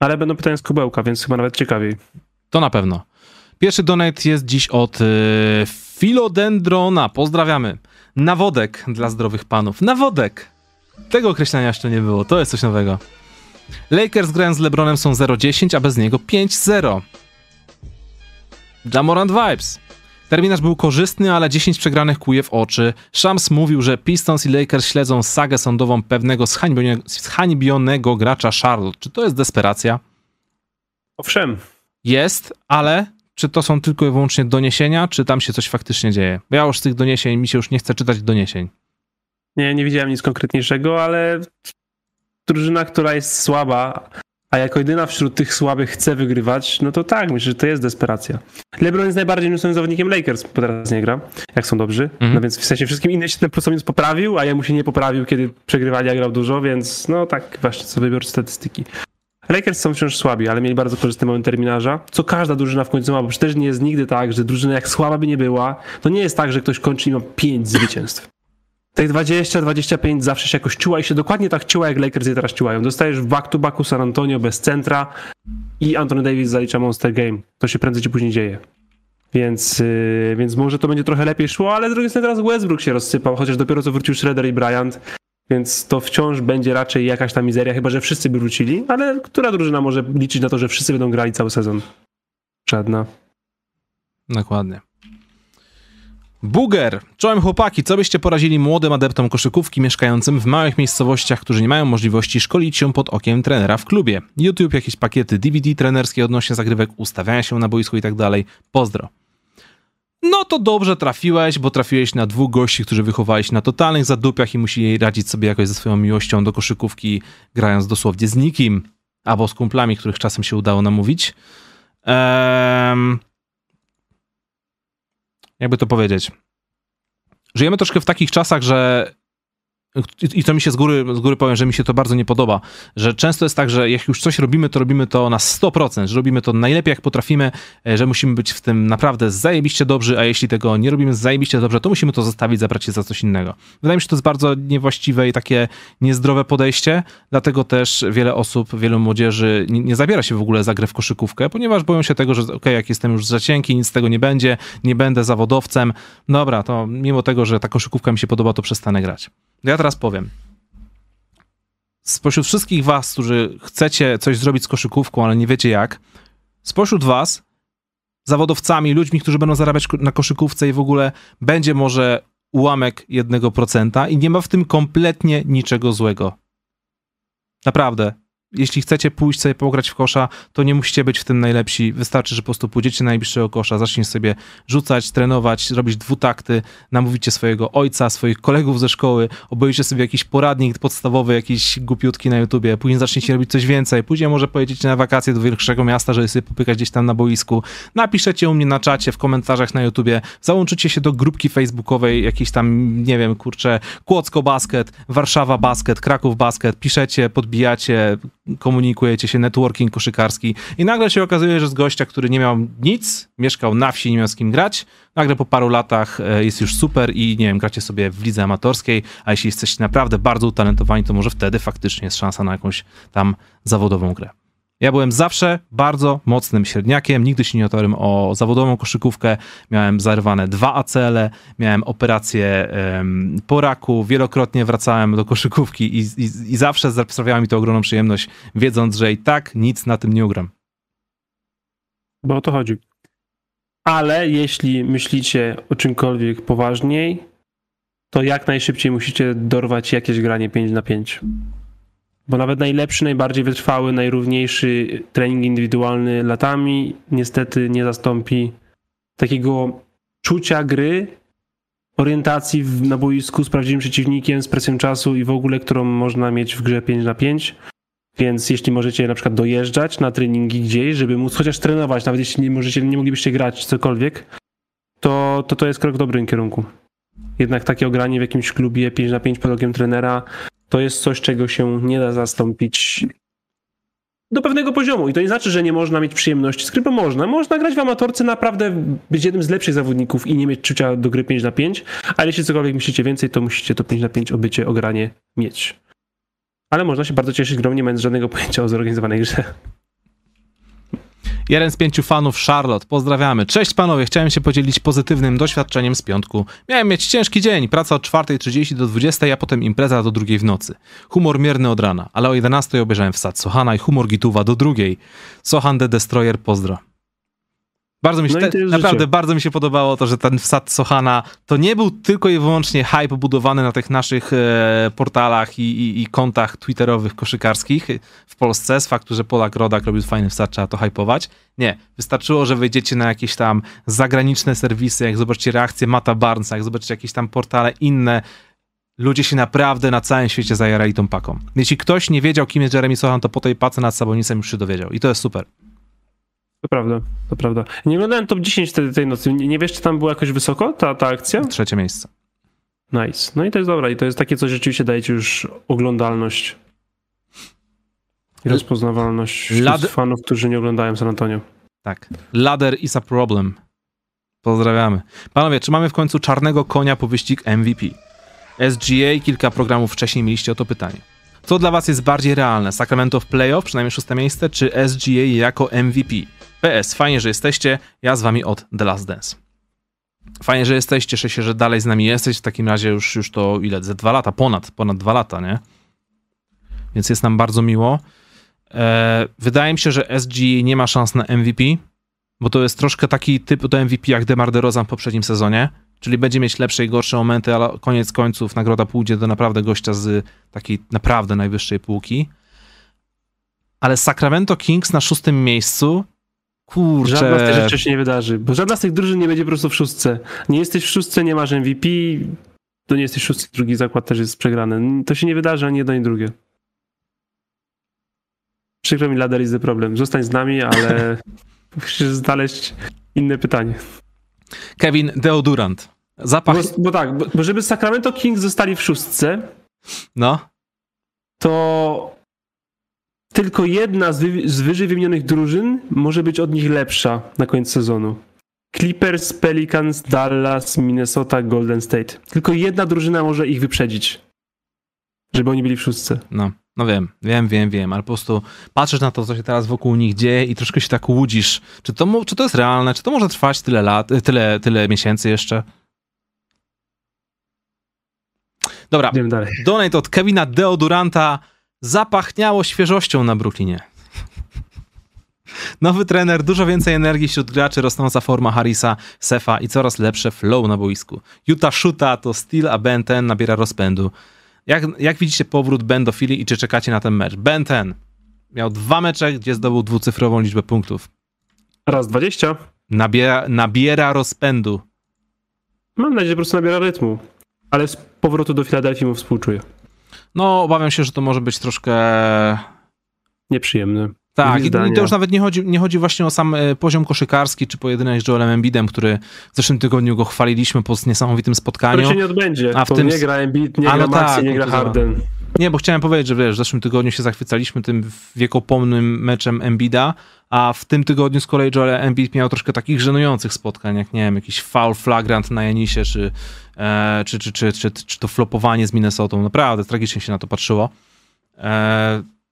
Ale będą pytania z kubełka, więc chyba nawet ciekawiej. To na pewno. Pierwszy donate jest dziś od Filodendrona. Pozdrawiamy. Nawodek dla zdrowych panów. Nawodek! Tego określenia jeszcze nie było. To jest coś nowego. Lakers grając z LeBronem są 0-10, a bez niego 5-0. Ja Morant vibes. Terminarz był korzystny, ale 10 przegranych kuje w oczy. Shams mówił, że Pistons i Lakers śledzą sagę sądową pewnego zhańbionego gracza Charlotte. Czy to jest desperacja? Owszem. Jest, ale czy to są tylko i wyłącznie doniesienia, czy tam się coś faktycznie dzieje? Ja już z tych doniesień, mi się już nie chce czytać doniesień. Nie, nie widziałem nic konkretniejszego, ale drużyna, która jest słaba, a jako jedyna wśród tych słabych chce wygrywać, no to tak, myślę, że to jest desperacja. LeBron jest najbardziej newsowym zawodnikiem Lakers, bo teraz nie gra, jak są dobrzy. No więc w sensie wszystkim innym się ten plus-minus poprawił, a jemu się nie poprawił, kiedy przegrywali, a grał dużo, więc no tak właśnie sobie biorę statystyki. Lakers są wciąż słabi, ale mieli bardzo korzystny moment terminarza, co każda drużyna w końcu ma, bo przecież nie jest nigdy tak, że drużyna jak słaba by nie była, to nie jest tak, że ktoś kończy i ma 5 zwycięstw. Tych 20-25 zawsze się jakoś ciuła i się dokładnie tak ciuła, jak Lakers je teraz ciułają. Dostajesz w back-to-backu San Antonio bez centra i Anthony Davis zalicza Monster Game. To się prędzej czy później dzieje. Więc może to będzie trochę lepiej szło, ale z drugiej strony teraz Westbrook się rozsypał, chociaż dopiero co wrócił Schroeder i Bryant, więc to wciąż będzie raczej jakaś ta mizeria, chyba że wszyscy by wrócili, ale która drużyna może liczyć na to, że wszyscy będą grali cały sezon? Żadna. Dokładnie. Buger. Czołem chłopaki, co byście poradzili młodym adeptom koszykówki mieszkającym w małych miejscowościach, którzy nie mają możliwości szkolić się pod okiem trenera w klubie? YouTube, jakieś pakiety DVD trenerskie odnośnie zagrywek, ustawiania się na boisku i tak dalej. Pozdro. No to dobrze trafiłeś, bo trafiłeś na dwóch gości, którzy wychowali się na totalnych zadupiach i musieli radzić sobie jakoś ze swoją miłością do koszykówki, grając dosłownie z nikim, albo z kumplami, których czasem się udało namówić. Jakby to powiedzieć. Żyjemy troszkę w takich czasach, że i to mi się z góry powiem, że mi się to bardzo nie podoba, że często jest tak, że jak już coś robimy to na 100%, że robimy to najlepiej jak potrafimy, że musimy być w tym naprawdę zajebiście dobrzy, a jeśli tego nie robimy zajebiście dobrze, to musimy to zostawić, zabrać się za coś innego. Wydaje mi się, że to jest bardzo niewłaściwe i takie niezdrowe podejście, dlatego też wiele osób, wielu młodzieży nie zabiera się w ogóle za grę w koszykówkę, ponieważ boją się tego, że okej, jak jestem już za cienki, nic z tego nie będzie, nie będę zawodowcem, dobra, to mimo tego, że ta koszykówka mi się podoba, to przestanę grać. Ja teraz powiem. Spośród wszystkich was, którzy chcecie coś zrobić z koszykówką, ale nie wiecie jak, spośród was, zawodowcami, ludźmi, którzy będą zarabiać na koszykówce i w ogóle będzie może ułamek 1% i nie ma w tym kompletnie niczego złego. Naprawdę. Jeśli chcecie pójść sobie pograć w kosza, to nie musicie być w tym najlepsi. Wystarczy, że po prostu pójdziecie na najbliższego kosza, zaczniesz sobie rzucać, trenować, robić dwutakty, namówicie swojego ojca, swoich kolegów ze szkoły, obejrzycie sobie jakiś poradnik podstawowy, jakieś głupiutki na YouTubie, później zaczniecie robić coś więcej, później może pojedziecie na wakacje do większego miasta, żeby sobie popykać gdzieś tam na boisku, napiszecie u mnie na czacie, w komentarzach na YouTubie, załączycie się do grupki facebookowej, jakiejś tam, nie wiem, kurczę, Kłodzko Basket, Warszawa Basket, Kraków Basket, piszecie, podbijacie, komunikujecie się, networking koszykarski i nagle się okazuje, że z gościa, który nie miał nic, mieszkał na wsi, nie miał z kim grać, nagle po paru latach jest już super i nie wiem, gracie sobie w lidze amatorskiej, a jeśli jesteście naprawdę bardzo utalentowani, to może wtedy faktycznie jest szansa na jakąś tam zawodową grę. Ja byłem zawsze bardzo mocnym średniakiem, nigdy się nie otarłem o zawodową koszykówkę, miałem zarwane 2 ACL-e, miałem operację po raku, wielokrotnie wracałem do koszykówki i zawsze sprawiała mi to ogromną przyjemność, wiedząc, że i tak nic na tym nie ugram. Bo o to chodzi. Ale jeśli myślicie o czymkolwiek poważniej, to jak najszybciej musicie dorwać jakieś granie 5 na 5. Bo nawet najlepszy, najbardziej wytrwały, najrówniejszy trening indywidualny latami niestety nie zastąpi takiego czucia gry, orientacji na boisku z prawdziwym przeciwnikiem, z presją czasu i w ogóle, którą można mieć w grze 5 na 5. Więc jeśli możecie na przykład dojeżdżać na treningi gdzieś, żeby móc chociaż trenować, nawet jeśli nie moglibyście grać cokolwiek, to jest krok w dobrym kierunku. Jednak takie ogranie w jakimś klubie 5 na 5 pod okiem trenera to jest coś, czego się nie da zastąpić do pewnego poziomu. I to nie znaczy, że nie można mieć przyjemności z gry, bo można. Można grać w amatorce, naprawdę być jednym z lepszych zawodników i nie mieć czucia do gry 5 na 5, ale jeśli cokolwiek myślicie więcej, to musicie to 5 na 5 obycie, ogranie mieć. Ale można się bardzo cieszyć grą, nie mając żadnego pojęcia o zorganizowanej grze. Jeden z 5 fanów Charlotte, pozdrawiamy. Cześć panowie, chciałem się podzielić pozytywnym doświadczeniem z piątku. Miałem mieć ciężki dzień, praca od 4:30 do 20:00, a potem impreza do 2:00 w nocy. Humor mierny od rana, ale o 11:00 obejrzałem wsad Sochana i humor gituwa do 2:00. Sochan the Destroyer, pozdro. Bardzo mi się, naprawdę bardzo mi się podobało to, że ten wsad Sochana to nie był tylko i wyłącznie hype budowany na tych naszych portalach i kontach twitterowych, koszykarskich w Polsce, z faktu, że Polak Rodak robił fajny wsad, trzeba to hype'ować. Nie. Wystarczyło, że wejdziecie na jakieś tam zagraniczne serwisy, jak zobaczycie reakcję Mata Barnesa, jak zobaczycie jakieś tam portale inne. Ludzie się naprawdę na całym świecie zajarali tą paką. Jeśli ktoś nie wiedział, kim jest Jeremy Sochan, to po tej pace nad Sabonisem już się dowiedział. I to jest super. To prawda, to prawda. Nie oglądałem top 10 wtedy tej nocy. Nie wiesz, czy tam była jakoś wysoko ta akcja? 3. miejsce. Nice. No i to jest dobra. I to jest takie coś, rzeczywiście daje ci już oglądalność i rozpoznawalność wśród fanów, którzy nie oglądają San Antonio. Tak. Ladder is a problem. Pozdrawiamy. Panowie, czy mamy w końcu czarnego konia po wyścig MVP? SGA, kilka programów wcześniej mieliście o to pytanie. Co dla was jest bardziej realne? Sacramento w playoff, przynajmniej 6. miejsce, czy SGA jako MVP? PS, fajnie, że jesteście, ja z wami od The Last Dance. Fajnie, że jesteście, cieszę się, że dalej z nami jesteś, w takim razie już to ile, ze 2 lata, ponad 2 lata, nie? Więc jest nam bardzo miło. Wydaje mi się, że SGA nie ma szans na MVP, bo to jest troszkę taki typ do MVP jak DeMar DeRozan w poprzednim sezonie. Czyli będzie mieć lepsze i gorsze momenty, ale koniec końców nagroda pójdzie do naprawdę gościa z takiej naprawdę najwyższej półki. Ale Sacramento Kings na 6. miejscu, kurczę... Żadna z tych rzeczy się nie wydarzy, bo żadna z tych drużyn nie będzie po prostu w 6. Nie jesteś w 6, nie masz MVP, to nie jesteś w 6, drugi zakład też jest przegrany. To się nie wydarzy ani jedno, ani drugie. Przykro mi, ladder is the problem. Zostań z nami, ale musisz znaleźć inne pytanie. Kevin Deodorant. Zapach... Bo żeby Sacramento Kings zostali w 6, no, to tylko jedna z wyżej wymienionych drużyn może być od nich lepsza na koniec sezonu. Clippers, Pelicans, Dallas, Minnesota, Golden State. Tylko jedna drużyna może ich wyprzedzić, żeby oni byli w 6. No wiem, ale po prostu patrzysz na to, co się teraz wokół nich dzieje i troszkę się tak łudzisz. Czy to jest realne? Czy to może trwać tyle lat, tyle miesięcy jeszcze? Dobra, donate od Kevina Deodoranta. Zapachniało świeżością na Brooklynie. Nowy trener, dużo więcej energii wśród graczy, rosnąca forma Harrisa, Sefa i coraz lepsze flow na boisku. Utah Shuta to Steel, a Ben 10 nabiera rozpędu. Jak widzicie powrót Ben do Philly i czy czekacie na ten mecz? Ben 10 miał 2 mecze, gdzie zdobył 2-cyfrową liczbę punktów. Raz 20. Nabiera rozpędu. Mam nadzieję, że po prostu nabiera rytmu. Ale z powrotu do Filadelfii mu współczuję. No, obawiam się, że to może być troszkę... nieprzyjemny. Tak, i to już nawet nie chodzi właśnie o sam poziom koszykarski, czy pojedynek z Joelem Embiidem, który w zeszłym tygodniu go chwaliliśmy po niesamowitym spotkaniu. To się nie odbędzie, a w tym... nie gra Embiid, nie gra Maxi, tak, nie gra Harden. Nie, bo chciałem powiedzieć, że wiesz, w zeszłym tygodniu się zachwycaliśmy tym wiekopomnym meczem Embida, a w tym tygodniu z kolei Joel Embiid miał troszkę takich żenujących spotkań, jak nie wiem, jakiś foul flagrant na Janisie, czy to flopowanie z Minnesotą. Naprawdę tragicznie się na to patrzyło.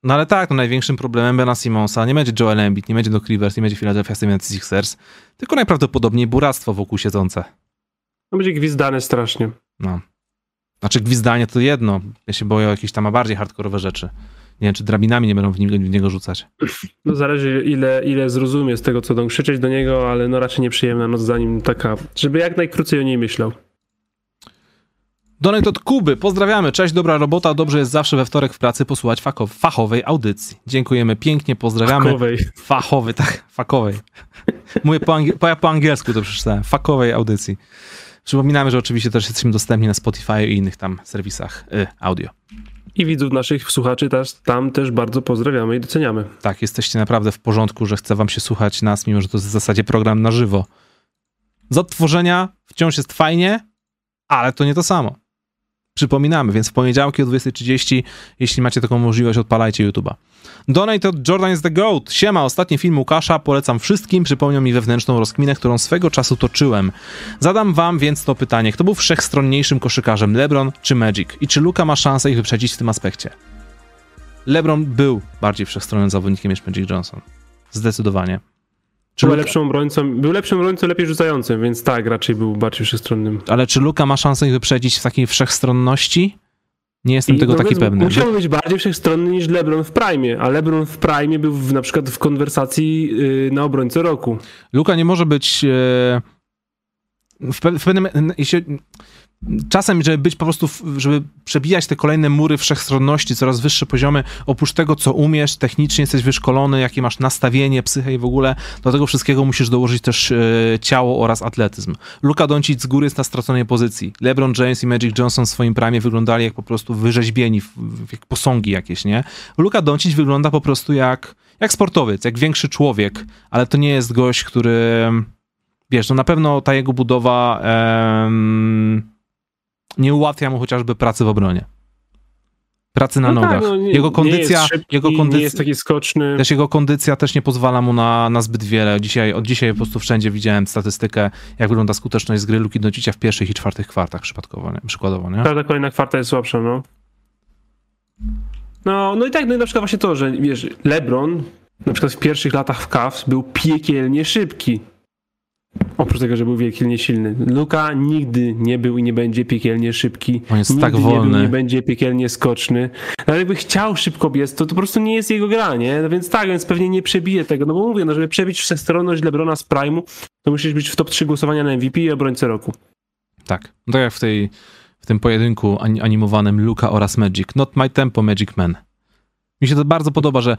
No ale tak, no największym problemem Bena Simonsa nie będzie Joel Embiid, nie będzie Doc Rivers, nie będzie Philadelphia 76ers, tylko najprawdopodobniej buractwo wokół siedzące. No będzie gwizdane strasznie. No. Znaczy gwizdanie to jedno. Ja się boję o jakieś tam bardziej hardkorowe rzeczy. Nie wiem, czy drabinami nie będą w niego rzucać. No zależy ile zrozumie z tego, co będą krzyczeć do niego, ale no raczej nieprzyjemna noc za nim taka, żeby jak najkrócej o niej myślał. Donate od Kuby. Pozdrawiamy. Cześć, dobra robota. Dobrze jest zawsze we wtorek w pracy posłuchać fachowej audycji. Dziękujemy pięknie, pozdrawiamy. Fakowej. Mówię po angielsku to przeczytałem. Fakowej audycji. Przypominamy, że oczywiście też jesteśmy dostępni na Spotify i innych tam serwisach audio. I widzów naszych słuchaczy tam też bardzo pozdrawiamy i doceniamy. Tak, jesteście naprawdę w porządku, że chce wam się słuchać nas, mimo że to jest w zasadzie program na żywo. Z odtworzenia wciąż jest fajnie, ale to nie to samo. Przypominamy, więc w poniedziałki o 20:30, jeśli macie taką możliwość, odpalajcie YouTube'a. Donate od Jordan is the Goat. Siema, ostatni film Łukasza, polecam wszystkim, przypomniał mi wewnętrzną rozkminę, którą swego czasu toczyłem. Zadam wam więc to pytanie, kto był wszechstronniejszym koszykarzem, LeBron czy Magic? I czy Luka ma szansę ich wyprzedzić w tym aspekcie? LeBron był bardziej wszechstronnym zawodnikiem niż Magic Johnson. Zdecydowanie. Był lepszym obrońcą, lepiej rzucającym, więc tak, raczej był bardziej wszechstronnym. Ale czy Luka ma szansę ich wyprzedzić w takiej wszechstronności? Nie jestem tego taki pewny. Musiał być bardziej wszechstronny niż LeBron w prime, a LeBron w prime był na przykład w konwersacji na obrońcę roku. Luka nie może być w pewnym... Czasem, żeby być po prostu, żeby przebijać te kolejne mury wszechstronności, coraz wyższe poziomy, oprócz tego, co umiesz, technicznie jesteś wyszkolony, jakie masz nastawienie, psychę i w ogóle, do tego wszystkiego musisz dołożyć też ciało oraz atletyzm. Luka Dončić z góry jest na straconej pozycji. LeBron James i Magic Johnson w swoim prime wyglądali jak po prostu wyrzeźbieni, jak posągi jakieś, nie? Luka Dončić wygląda po prostu jak sportowiec, jak większy człowiek, ale to nie jest gość, który... Wiesz, no na pewno ta jego budowa... nie ułatwia mu chociażby pracy w obronie. Pracy na nogach. Tak, jego kondycja nie jest taki skoczny. Też jego kondycja też nie pozwala mu na zbyt wiele. Od dzisiaj po prostu wszędzie widziałem statystykę, jak wygląda skuteczność z gry Luki Dončicia w pierwszych i czwartych kwartach przykładowo, nie? Każda kolejna kwarta jest słabsza, no. No i tak, no i na przykład właśnie to, że wiesz, LeBron na przykład w pierwszych latach w Cavs był piekielnie szybki. Oprócz tego, że był piekielnie silny. Luka nigdy nie był i nie będzie piekielnie szybki. On jest tak wolny. Nigdy nie będzie piekielnie skoczny. Ale jakby chciał szybko biec, to po prostu nie jest jego gra, nie? No więc tak, więc pewnie nie przebije tego. No bo mówię, no żeby przebić wszechstronność LeBrona z Prime'u, to musisz być w top 3 głosowania na MVP i obrońcę roku. Tak. No tak jak w tym pojedynku animowanym Luka oraz Magic. Not my tempo, Magic Man. Mi się to bardzo podoba, że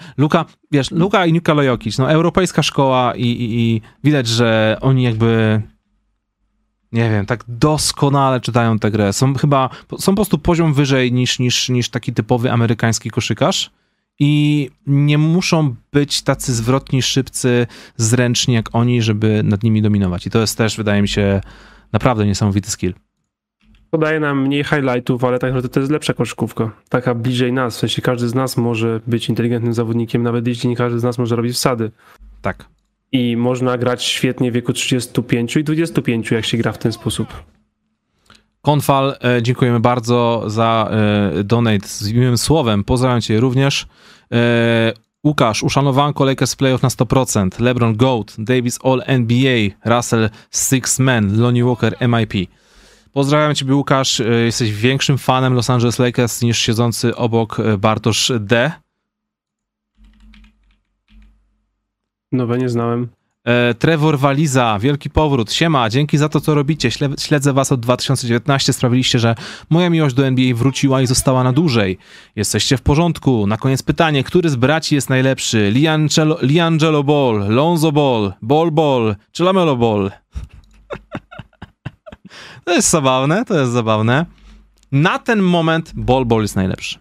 Luka i Nikola Jokic, no europejska szkoła i widać, że oni jakby, nie wiem, tak doskonale czytają tę grę. Są po prostu poziom wyżej niż taki typowy amerykański koszykarz i nie muszą być tacy zwrotni, szybcy, zręczni jak oni, żeby nad nimi dominować. I to jest też, wydaje mi się, naprawdę niesamowity skill. Podaje nam mniej highlightów, ale tak naprawdę to jest lepsza koszykówka. Taka bliżej nas, w sensie każdy z nas może być inteligentnym zawodnikiem, nawet jeśli nie każdy z nas może robić wsady. Tak. I można grać świetnie w wieku 35 i 25, jak się gra w ten sposób. Konfal, dziękujemy bardzo za donate z miłym słowem. Pozdrawiam cię również. Łukasz, uszanowanko, Lakers playoff na 100%. LeBron GOAT, Davis All NBA, Russell Six Man, Lonnie Walker MIP. Pozdrawiam ciebie, Łukasz. Jesteś większym fanem Los Angeles Lakers niż siedzący obok Bartosz D. Nowe nie znałem. Trevor Waliza, wielki powrót. Siema, dzięki za to, co robicie. Śledzę was od 2019. Sprawiliście, że moja miłość do NBA wróciła i została na dłużej. Jesteście w porządku. Na koniec pytanie, który z braci jest najlepszy? LiAngelo Ball, Lonzo Ball, Ball czy LaMelo Ball? To jest zabawne. Na ten moment Ball jest najlepszy.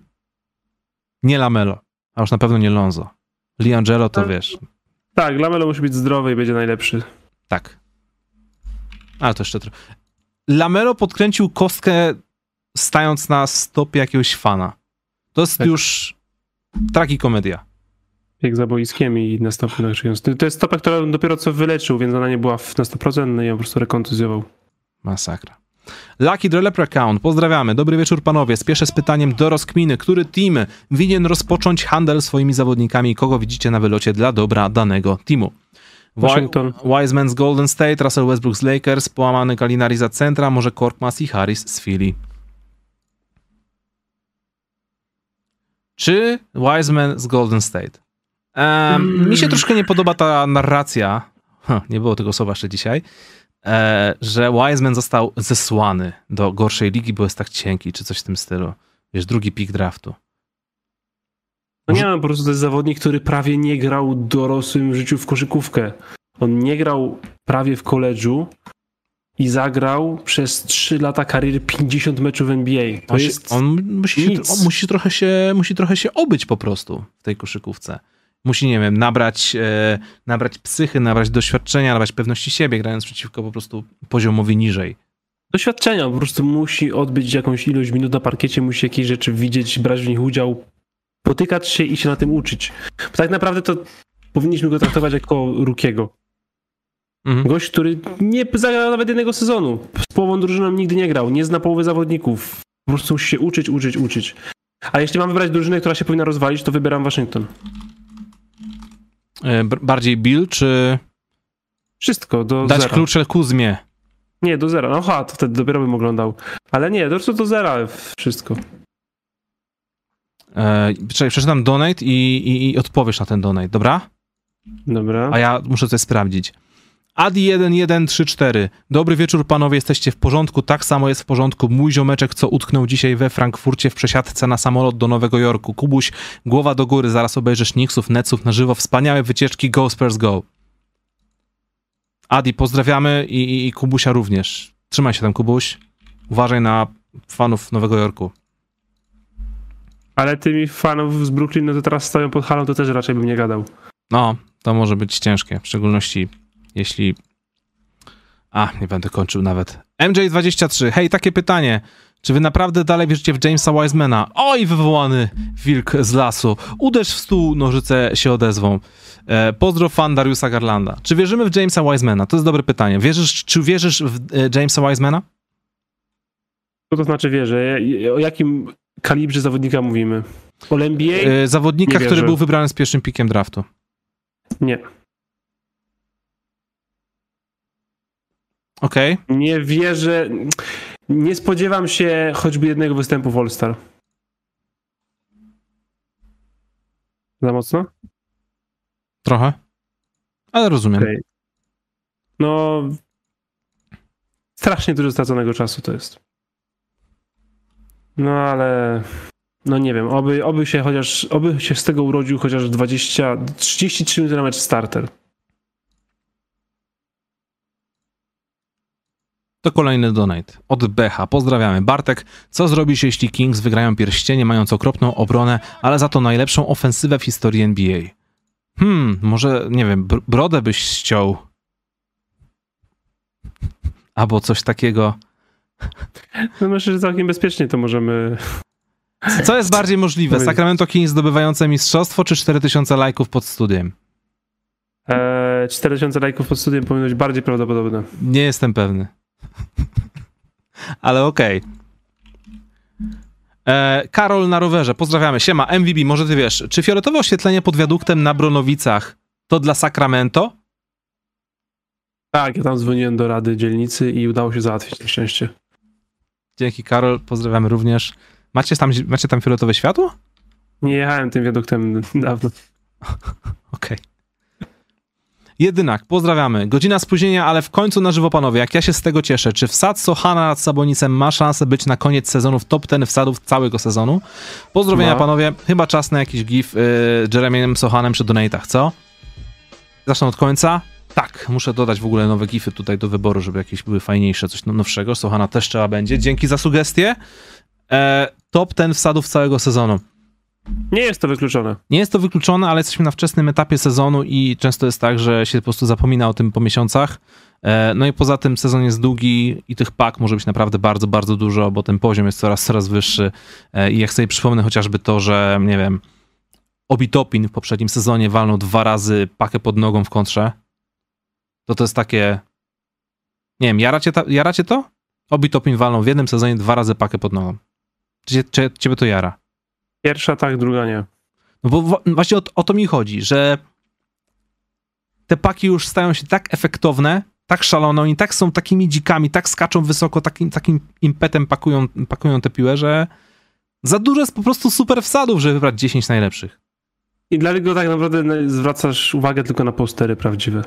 Nie LaMelo, a już na pewno nie Lonzo. LiAngelo to wiesz. Tak, LaMelo musi być zdrowy i będzie najlepszy. Tak. Ale to jeszcze trochę. LaMelo podkręcił kostkę stając na stopie jakiegoś fana. To jest już tragikomedia. Jak za boiskiem i na stopie. To jest stopa, którą dopiero co wyleczył, więc ona nie była na 100%, no i ją po prostu rekontuzjował. Masakra. Lucky Drelepra Count, pozdrawiamy. Dobry wieczór panowie. Spieszę z pytaniem do rozkminy. Który team winien rozpocząć handel swoimi zawodnikami? Kogo widzicie na wylocie dla dobra danego teamu? Washington. Wiseman z Golden State, Russell Westbrook z Lakers, połamany Gallinari za centra, może Korkmaz i Harris z Philly. Czy Wiseman z Golden State? Mi się troszkę nie podoba ta narracja. Nie było tego słowa jeszcze dzisiaj. Że Wiseman został zesłany do gorszej ligi, bo jest tak cienki, czy coś w tym stylu. Wiesz, drugi pick draftu. No nie, po prostu to jest zawodnik, który prawie nie grał dorosłym w życiu w koszykówkę. On nie grał prawie w koledżu i zagrał przez 3 lata kariery 50 meczów NBA. To jest on musi trochę się obyć po prostu w tej koszykówce. Musi, nie wiem, nabrać psychy, nabrać doświadczenia, nabrać pewności siebie, grając przeciwko po prostu poziomowi niżej. Doświadczenia, po prostu musi odbyć jakąś ilość minut na parkiecie, musi jakieś rzeczy widzieć, brać w nich udział, potykać się i się na tym uczyć. Bo tak naprawdę to powinniśmy go traktować jako rookiego. Mhm. Gość, który nie zagrał nawet jednego sezonu, z połową drużyną nigdy nie grał, nie zna połowy zawodników, po prostu musi się uczyć. A jeśli mam wybrać drużynę, która się powinna rozwalić, to wybieram Waszyngton. Bardziej Bill, czy... Wszystko, do zera. Dać klucze Kuzmie. Nie, do zera. No ha, to wtedy dopiero bym oglądał. Ale nie, do zera wszystko. Przeczytam donate i odpowiesz na ten donate, dobra? Dobra. A ja muszę coś sprawdzić. Adi1134. Dobry wieczór, panowie, jesteście w porządku? Tak samo jest w porządku mój ziomeczek, co utknął dzisiaj we Frankfurcie w przesiadce na samolot do Nowego Jorku. Kubuś, głowa do góry, zaraz obejrzysz Knicksów, Netsów na żywo. Wspaniałe wycieczki, go Spurs go. Adi, pozdrawiamy i Kubusia również. Trzymaj się tam, Kubuś. Uważaj na fanów Nowego Jorku. Ale tymi fanów z Brooklyn, no to teraz stoją pod halą, to też raczej bym nie gadał. No, to może być ciężkie, w szczególności jeśli... nie będę kończył nawet. MJ23, hej, takie pytanie. Czy wy naprawdę dalej wierzycie w Jamesa Wisemana? Oj, wywołany wilk z lasu. Uderz w stół, nożyce się odezwą. Pozdro fan Dariusa Garlanda. Czy wierzymy w Jamesa Wisemana? To jest dobre pytanie. Czy wierzysz w Jamesa Wisemana? Co to znaczy wierzę? O jakim kalibrze zawodnika mówimy? O NBA? Zawodnika, który był wybrany z pierwszym pikiem draftu. Nie. Okej. Okay. Nie wierzę... Nie spodziewam się choćby jednego występu w All-Star. Za mocno? Trochę. Ale rozumiem. Okay. No... Strasznie dużo straconego czasu to jest. No ale... No nie wiem, oby się z tego urodził chociaż 33 minuty na mecz starter. To kolejny donate od Becha. Pozdrawiamy. Bartek, co zrobisz, jeśli Kings wygrają pierścienie, mając okropną obronę, ale za to najlepszą ofensywę w historii NBA? Może, nie wiem, brodę byś ściął? Albo coś takiego. No myślę, że całkiem bezpiecznie to możemy... Co jest bardziej możliwe? Sacramento Kings zdobywające mistrzostwo, czy 4000 lajków pod studiem? 4000 lajków pod studiem powinno być bardziej prawdopodobne. Nie jestem pewny. Ale okej. Karol na rowerze, pozdrawiamy. Siema, MVB, może ty wiesz, czy fioletowe oświetlenie pod wiaduktem na Bronowicach to dla Sacramento? Tak, ja tam dzwoniłem do Rady Dzielnicy i udało się załatwić, na szczęście. Dzięki, Karol, pozdrawiamy również. Macie tam fioletowe światło? Nie jechałem tym wiaduktem dawno. Okej. Jednak, pozdrawiamy. Godzina spóźnienia, ale w końcu na żywo, panowie. Jak ja się z tego cieszę. Czy wsad Sochana nad Sabonisem ma szansę być na koniec sezonu w top 10 wsadów całego sezonu? Pozdrowienia, panowie. Chyba czas na jakiś gif Jeremy'em Sochanem przy donatach, co? Zacznę od końca. Tak, muszę dodać w ogóle nowe gify tutaj do wyboru, żeby jakieś były fajniejsze, coś nowszego. Sochana też trzeba będzie. Dzięki za sugestie. Top 10 wsadów całego sezonu. Nie jest to wykluczone. Nie jest to wykluczone, ale jesteśmy na wczesnym etapie sezonu i często jest tak, że się po prostu zapomina o tym po miesiącach. No i poza tym sezon jest długi i tych pak może być naprawdę bardzo, bardzo dużo, bo ten poziom jest coraz wyższy. I jak sobie przypomnę chociażby to, że nie wiem, Obi Toppin w poprzednim sezonie walnął 2 razy pakę pod nogą w kontrze. To jest takie... Nie wiem, jaracie to? Obi Toppin walnął w jednym sezonie 2 razy pakę pod nogą. Czy ciebie to jara? Pierwsza tak, druga nie. No bo właśnie o to mi chodzi, że te paki już stają się tak efektowne, tak szalone, oni tak są takimi dzikami, tak skaczą wysoko, takim impetem pakują te piłę, że za dużo jest po prostu super wsadów, żeby wybrać 10 najlepszych. I dlatego tak naprawdę zwracasz uwagę tylko na postery prawdziwe.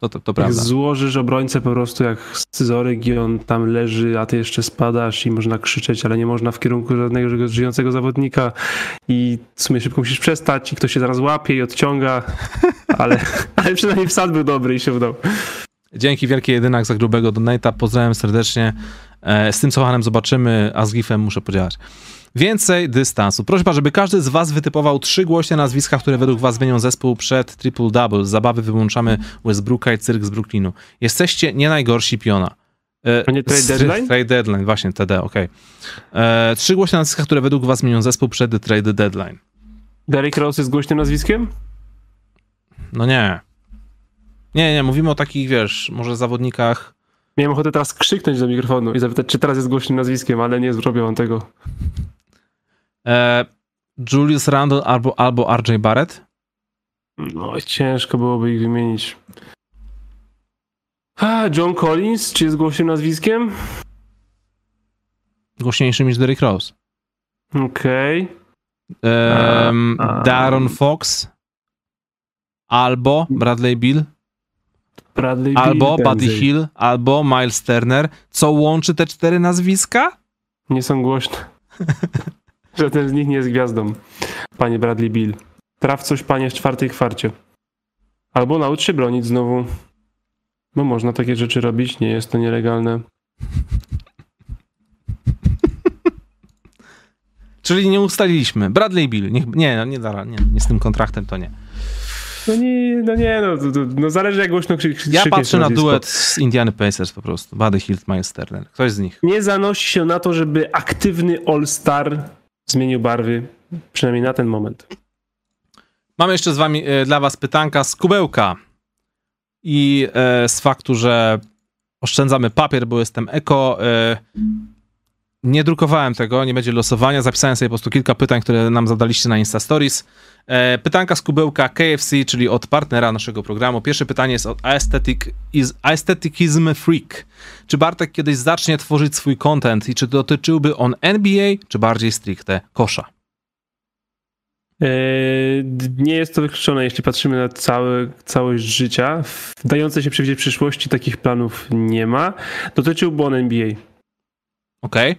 To prawda. Jak złożysz obrońcę po prostu jak scyzoryk i on tam leży, a ty jeszcze spadasz i można krzyczeć, ale nie można w kierunku żadnego żyjącego zawodnika i w sumie szybko musisz przestać i ktoś się zaraz łapie i odciąga, ale przynajmniej wsad był dobry i się udał. Dzięki wielkie Jedynak za grubego donate'a, pozdrawiam serdecznie. Z tym Sochanem zobaczymy, a z gifem muszę podziałać. Więcej dystansu. Prośba, żeby każdy z was wytypował 3 głośne nazwiska, które według was zmienią zespół przed triple-double. Z zabawy wyłączamy Westbrooka i cyrk z Brooklynu. Jesteście nie najgorsi piona. Nie trade deadline? Trade deadline, właśnie, TD, okej. Okay. 3 głośne nazwiska, które według was zmienią zespół przed trade deadline. Derrick Rose jest głośnym nazwiskiem? No nie. Nie, mówimy o takich, wiesz, może zawodnikach... Miałem ochotę teraz krzyknąć do mikrofonu i zapytać, czy teraz jest głośnym nazwiskiem, ale nie zrobię wam tego. Julius Randle albo RJ Barrett? No, ciężko byłoby ich wymienić. John Collins, czy jest głośnym nazwiskiem? Głośniejszym niż Derrick Rose. Okej. De'Aaron Fox albo Bradley Beal, albo Buddy Hill, albo Miles Turner. Co łączy te cztery nazwiska? Nie są głośne. Żaden z nich nie jest gwiazdą. Panie Bradley Beal, traf coś, panie, w czwartej kwarcie. Albo naucz się bronić znowu. Bo można takie rzeczy robić, nie jest to nielegalne. Czyli nie ustaliliśmy. Bradley Beal. Nie, z tym kontraktem to nie. No zależy jak głośno krzykniesz. Ja patrzę na duet z Indiana Pacers po prostu. Buddy Hield, Miles Turner. Ktoś z nich. Nie zanosi się na to, żeby aktywny All-Star zmienił barwy. Przynajmniej na ten moment. Mamy jeszcze z wami, dla was pytanka z kubełka. I z faktu, że oszczędzamy papier, bo jestem eko... Nie drukowałem tego, nie będzie losowania. Zapisałem sobie po prostu kilka pytań, które nam zadaliście na Insta Stories. Pytanka z kubełka KFC, czyli od partnera naszego programu. Pierwsze pytanie jest od Aestheticism Freak. Czy Bartek kiedyś zacznie tworzyć swój content i czy dotyczyłby on NBA, czy bardziej stricte kosza? Nie jest to wykluczone, jeśli patrzymy na całość życia. W dającej się przewidzieć przyszłości takich planów nie ma. Dotyczyłby on NBA. Okej.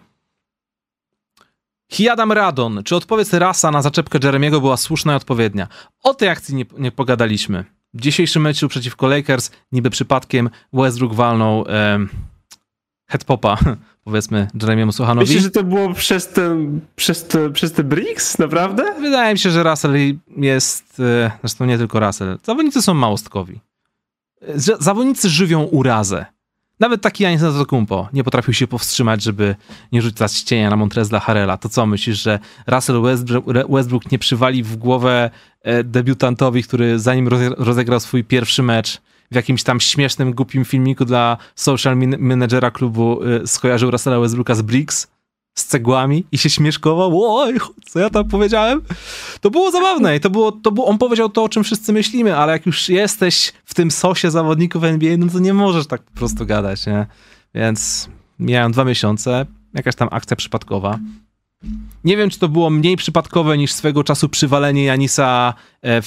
Hiadam Radon. Czy odpowiedź Rasa na zaczepkę Jeremiego była słuszna i odpowiednia? O tej akcji nie pogadaliśmy. W dzisiejszym meczu przeciwko Lakers niby przypadkiem Westbrook walnął headpopa, powiedzmy, Jeremiemu Sochanowi. Myślisz, że to było przez te bricks? Naprawdę? Wydaje mi się, że Russell jest... Zresztą nie tylko Russell. Zawodnicy są małostkowi. Zawodnicy żywią urazę. Nawet taki Giannis Antetokounmpo nie potrafił się powstrzymać, żeby nie rzucać cienia na Montrezla Harrella. To co, myślisz, że Russell Westbrook nie przywali w głowę debiutantowi, który zanim rozegrał swój pierwszy mecz w jakimś tam śmiesznym, głupim filmiku dla social managera klubu skojarzył Russella Westbrooka z bricks, z cegłami i się śmieszkował? Oj, co ja tam powiedziałem? To było zabawne i on powiedział to, o czym wszyscy myślimy, ale jak już jesteś w tym sosie zawodników NBA, no to nie możesz tak po prostu gadać, nie? Więc mijają 2 miesiące, jakaś tam akcja przypadkowa. Nie wiem, czy to było mniej przypadkowe niż swego czasu przywalenie Janisa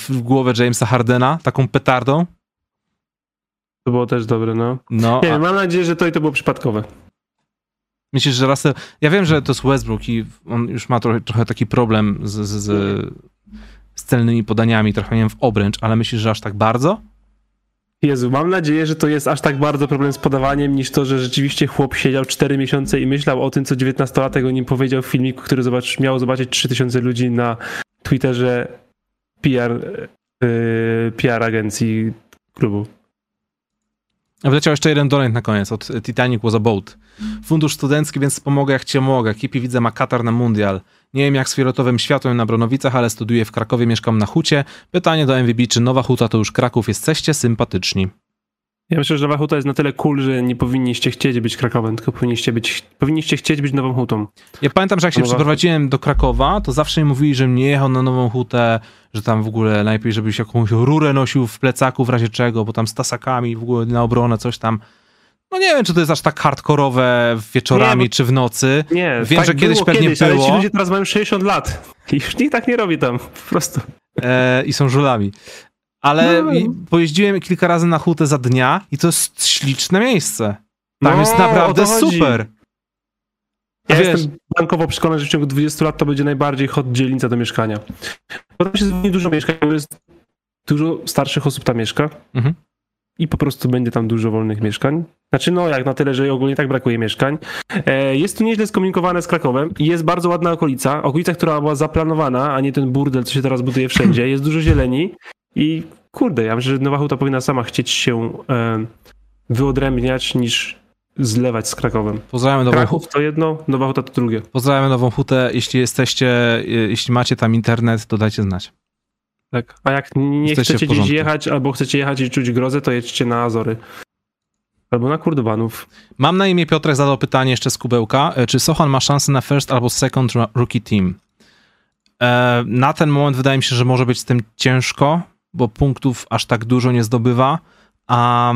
w głowę Jamesa Hardena, taką petardą. To było też dobre, no. Nie, mam nadzieję, że to było przypadkowe. Myślisz, że Russell... Ja wiem, że to jest Westbrook i on już ma trochę taki problem z celnymi podaniami, trochę, nie wiem, w obręcz, ale myślisz, że aż tak bardzo? Jezu, mam nadzieję, że to jest aż tak bardzo problem z podawaniem, niż to, że rzeczywiście chłop siedział 4 miesiące i myślał o tym, co 19-latek o nim powiedział w filmiku, który miało zobaczyć 3000 ludzi na Twitterze PR agencji klubu. Wleciał jeszcze jeden donate na koniec od Titanic Was a Boat. Fundusz studencki, więc pomogę jak cię mogę. Kipi, widzę, ma katar na mundial. Nie wiem jak z fioletowym światłem na Bronowicach, ale studiuję w Krakowie, mieszkam na Hucie. Pytanie do MVB, czy Nowa Huta to już Kraków? Jesteście sympatyczni. Ja myślę, że Nowa Huta jest na tyle cool, że nie powinniście chcieć być Krakowem, tylko powinniście chcieć być Nową Hutą. Ja pamiętam, że jak się przeprowadziłem do Krakowa, to zawsze mi mówili, że nie jechał na Nową Hutę, że tam w ogóle najlepiej, żebyś jakąś rurę nosił w plecaku w razie czego, bo tam z tasakami w ogóle na obronę coś tam. No nie wiem, czy to jest aż tak hardkorowe wieczorami czy w nocy. Nie, wiem, tak że kiedyś pewnie było. Ale ci ludzie teraz mają 60 lat i już nikt tak nie robi tam, po prostu. I są żulami. Ale pojeździłem kilka razy na Hutę za dnia i to jest śliczne miejsce. Tam jest naprawdę super. Jestem bankowo przekonany, że w ciągu 20 lat to będzie najbardziej hot dzielnica do mieszkania. Bo tam się zmieni dużo mieszkań, bo jest dużo starszych osób tam mieszka. Mhm. I po prostu będzie tam dużo wolnych mieszkań. Znaczy jak na tyle, że ogólnie tak brakuje mieszkań. Jest tu nieźle skomunikowane z Krakowem i jest bardzo ładna okolica. Okolica, która była zaplanowana, a nie ten burdel, co się teraz buduje wszędzie. Jest dużo zieleni. I kurde, ja myślę, że Nowa Huta powinna sama chcieć się wyodrębniać niż zlewać z Krakowem. Pozdrawiamy Nową Hutę. To jedno, Nowa Huta to drugie. Pozdrawiamy Nową Hutę. Jeśli macie tam internet, to dajcie znać. Tak. A jak nie chcecie gdzieś jechać, albo chcecie jechać i czuć grozę, to jedźcie na Azory. Albo na Kurdybanów. Mam na imię Piotrek, zadał pytanie jeszcze z kubełka. Czy Sochan ma szansę na first albo second rookie team? Na ten moment wydaje mi się, że może być z tym ciężko, bo punktów aż tak dużo nie zdobywa, a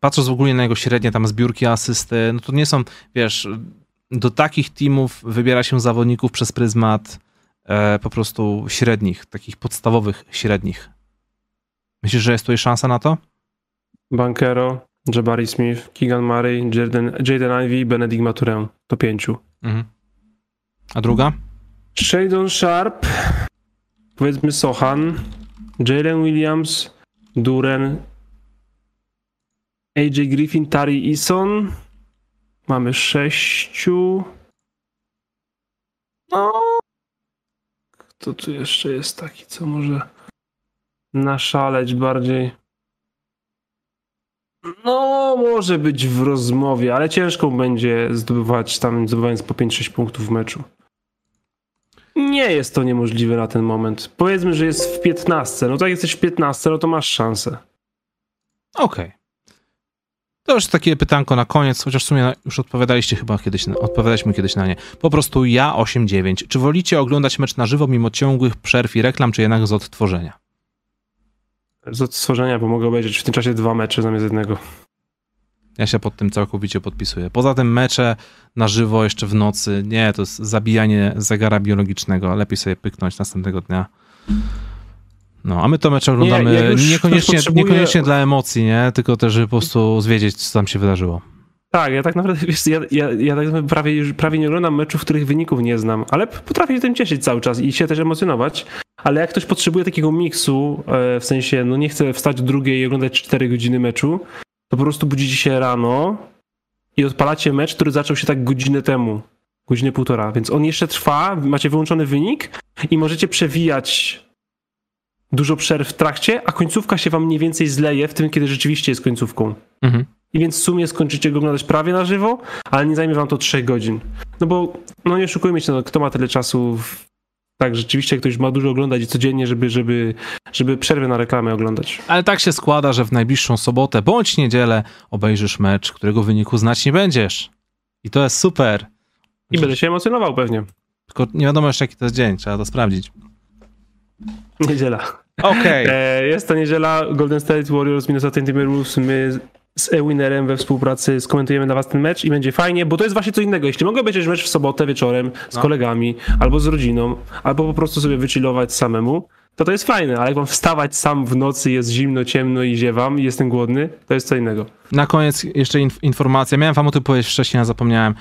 patrząc w ogóle na jego średnie tam zbiórki, asysty, no to nie są, do takich teamów wybiera się zawodników przez pryzmat po prostu średnich, takich podstawowych średnich. Myślisz, że jest tutaj szansa na to? Banchero, Jabari Smith, Keegan Murray, Jaden Ivey, Benedict Mathurin. To 5. Mhm. A druga? Shadon Sharp, powiedzmy Sochan, Jalen Williams, Duren, AJ Griffin, Tari Eason. Mamy 6. No. Kto tu jeszcze jest taki, co może naszaleć bardziej? No, może być w rozmowie, ale ciężko będzie zdobywać tam, zdobywając po 5-6 punktów w meczu. Nie jest to niemożliwe na ten moment. Powiedzmy, że jest w 15. No to jak jesteś w 15, no to masz szansę. Okej. Okay. To już takie pytanko na koniec, chociaż w sumie już odpowiadaliśmy kiedyś na nie. Po prostu ja 8-9. Czy wolicie oglądać mecz na żywo mimo ciągłych przerw i reklam, czy jednak z odtworzenia? Z odtworzenia, bo mogę obejrzeć w tym czasie 2 mecze zamiast jednego. Ja się pod tym całkowicie podpisuję. Poza tym mecze na żywo jeszcze w nocy. Nie, to jest zabijanie zegara biologicznego. Lepiej sobie pyknąć następnego dnia. No, a my to mecze oglądamy niekoniecznie dla emocji, nie? Tylko też, żeby po prostu zwiedzieć, co tam się wydarzyło. Tak, ja tak naprawdę prawie nie oglądam meczów, których wyników nie znam, ale potrafię się tym cieszyć cały czas i się też emocjonować, ale jak ktoś potrzebuje takiego miksu, w sensie, no nie chce wstać o 2:00 i oglądać 4 godziny meczu, to po prostu budzicie się rano i odpalacie mecz, który zaczął się tak godzinę temu, godzinę 1,5, więc on jeszcze trwa, macie wyłączony wynik i możecie przewijać dużo przerw w trakcie, a końcówka się wam mniej więcej zleje w tym, kiedy rzeczywiście jest końcówką. Mhm. I więc w sumie skończycie go oglądać prawie na żywo, ale nie zajmie wam to 3 godzin. No bo, no nie oszukujmy się, no, kto ma tyle czasu, tak rzeczywiście ktoś ma dużo oglądać i codziennie, żeby przerwę na reklamę oglądać. Ale tak się składa, że w najbliższą sobotę bądź niedzielę obejrzysz mecz, którego wyniku znać nie będziesz. I to jest super. I będę się emocjonował pewnie. Tylko nie wiadomo jeszcze, jaki to jest dzień, trzeba to sprawdzić. Niedziela. Okej. Okay. Jest to niedziela, Golden State Warriors, Minnesota Timberwolves, my z e-winnerem we współpracy skomentujemy dla was ten mecz i będzie fajnie, bo to jest właśnie co innego. Jeśli mogę obejrzeć mecz w sobotę wieczorem z kolegami, albo z rodziną, albo po prostu sobie wychillować samemu, to jest fajne, ale jak mam wstawać sam w nocy, jest zimno, ciemno i ziewam i jestem głodny, to jest co innego. Na koniec jeszcze informacja, miałem wam o tym powiedzieć wcześniej, ale zapomniałem.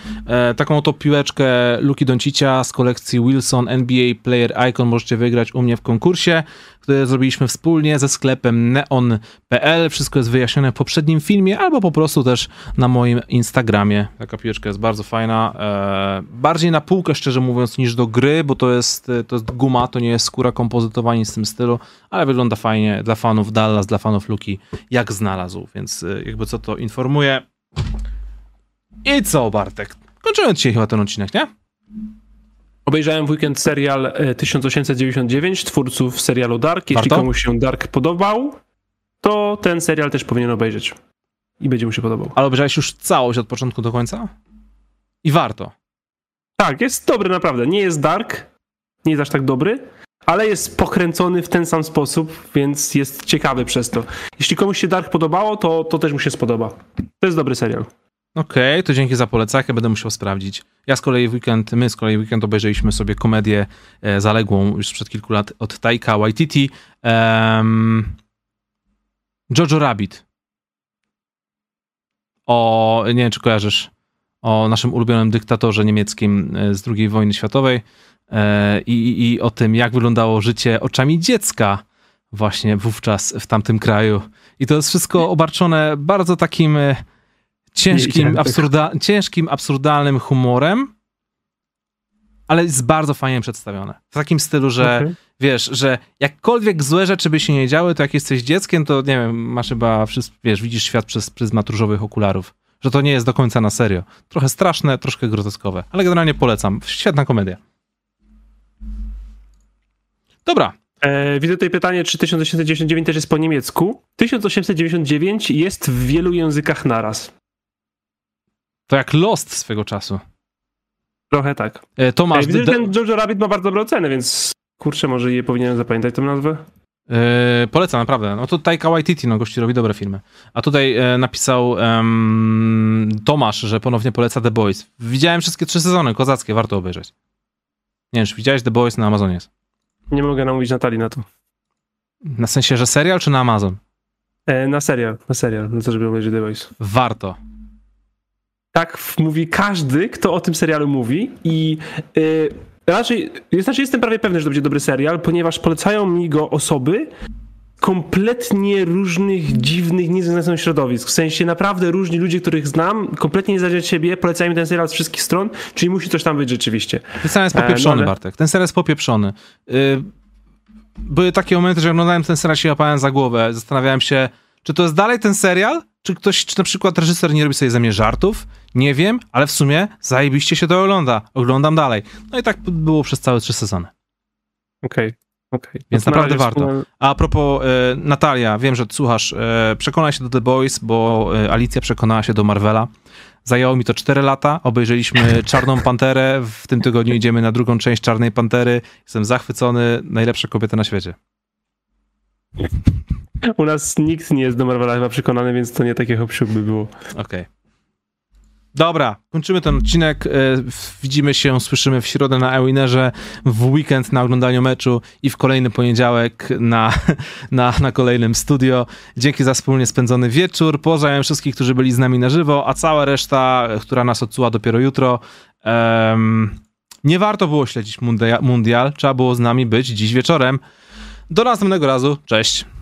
Taką oto piłeczkę Luki Dončicia z kolekcji Wilson NBA Player Icon możecie wygrać u mnie w konkursie, które zrobiliśmy wspólnie ze sklepem neon.pl. Wszystko jest wyjaśnione w poprzednim filmie, albo po prostu też na moim Instagramie. Taka piłeczka jest bardzo fajna. Bardziej na półkę, szczerze mówiąc, niż do gry, bo to jest guma, to nie jest skóra, kompozytowa, nic w tym stylu, ale wygląda fajnie dla fanów Dallas, dla fanów Luki, jak znalazł, więc jakby co to informuje. I co, Bartek? Kończymy dzisiaj chyba ten odcinek, nie? Obejrzałem w weekend serial 1899 twórców serialu Dark. Jeśli komuś się Dark podobał, to ten serial też powinien obejrzeć. I będzie mu się podobał. Ale obejrzałeś już całość od początku do końca? I warto. Tak, jest dobry naprawdę. Nie jest Dark, nie jest aż tak dobry, ale jest pokręcony w ten sam sposób, więc jest ciekawy przez to. Jeśli komuś się Dark podobało, to też mu się spodoba. To jest dobry serial. Okej, to dzięki za polecakę, będę musiał sprawdzić. My z kolei w weekend obejrzeliśmy sobie komedię zaległą już sprzed kilku lat od Taika Waititi. Jojo Rabbit. O, nie wiem czy kojarzysz, o naszym ulubionym dyktatorze niemieckim z II wojny światowej i o tym, jak wyglądało życie oczami dziecka właśnie wówczas w tamtym kraju. I to jest wszystko obarczone bardzo takim ciężkim, absurdalnym humorem, ale jest bardzo fajnie przedstawione. W takim stylu, że wiesz, że jakkolwiek złe rzeczy by się nie działy, to jak jesteś dzieckiem, to nie wiem, masz chyba, wiesz, widzisz świat przez pryzmat różowych okularów. Że to nie jest do końca na serio. Trochę straszne, troszkę groteskowe, ale generalnie polecam. Świetna komedia. Dobra. Widzę tutaj pytanie, czy 1899 też jest po niemiecku? 1899 jest w wielu językach naraz. To jak Lost swego czasu. Trochę tak. Tomasz, widzę, że ten Jojo Rabbit ma bardzo dobre oceny, więc kurczę, może je powinienem zapamiętać tę nazwę? Polecam, naprawdę. No to Taika Waititi, no gości robi dobre filmy. A tutaj napisał Tomasz, że ponownie poleca The Boys. Widziałem wszystkie 3 sezony, kozackie, warto obejrzeć. Nie wiem, czy widziałeś The Boys na Amazonie? Nie mogę namówić Natalii na to. Na sensie, że serial czy na Amazon? Na serial, na to, żeby obejrzeć The Boys. Warto. Tak mówi każdy, kto o tym serialu mówi i raczej jestem prawie pewny, że to będzie dobry serial, ponieważ polecają mi go osoby kompletnie różnych, dziwnych, niezwiązanych środowisk. W sensie naprawdę różni ludzie, których znam, kompletnie niezależnie od siebie, polecają mi ten serial z wszystkich stron, czyli musi coś tam być rzeczywiście. Ten serial jest popieprzony, Bartek. Ten serial jest popieprzony. Były takie momenty, że oglądałem ten serial, się łapałem za głowę, zastanawiałem się, czy to jest dalej ten serial, czy ktoś, czy na przykład reżyser nie robi sobie ze mnie żartów, nie wiem, ale w sumie zajebiście się to ogląda. Oglądam dalej. No i tak było przez całe 3 sezony. Okej. Więc naprawdę warto. A propos Natalia, wiem, że słuchasz, przekonaj się do The Boys, bo Alicja przekonała się do Marvela. Zajęło mi to 4 lata, obejrzeliśmy Czarną Panterę, w tym tygodniu idziemy na drugą część Czarnej Pantery. Jestem zachwycony, najlepsza kobieta na świecie. U nas nikt nie jest do Marvela chyba przekonany, więc to nie takie hopsiuk by było. Okej. Dobra, kończymy ten odcinek. Widzimy się, słyszymy w środę na eWinnerze, w weekend na oglądaniu meczu i w kolejny poniedziałek na kolejnym studio. Dzięki za wspólnie spędzony wieczór. Pozdrawiam wszystkich, którzy byli z nami na żywo, a cała reszta, która nas odsuła dopiero jutro. Nie warto było śledzić mundial. Trzeba było z nami być dziś wieczorem. Do następnego razu. Cześć.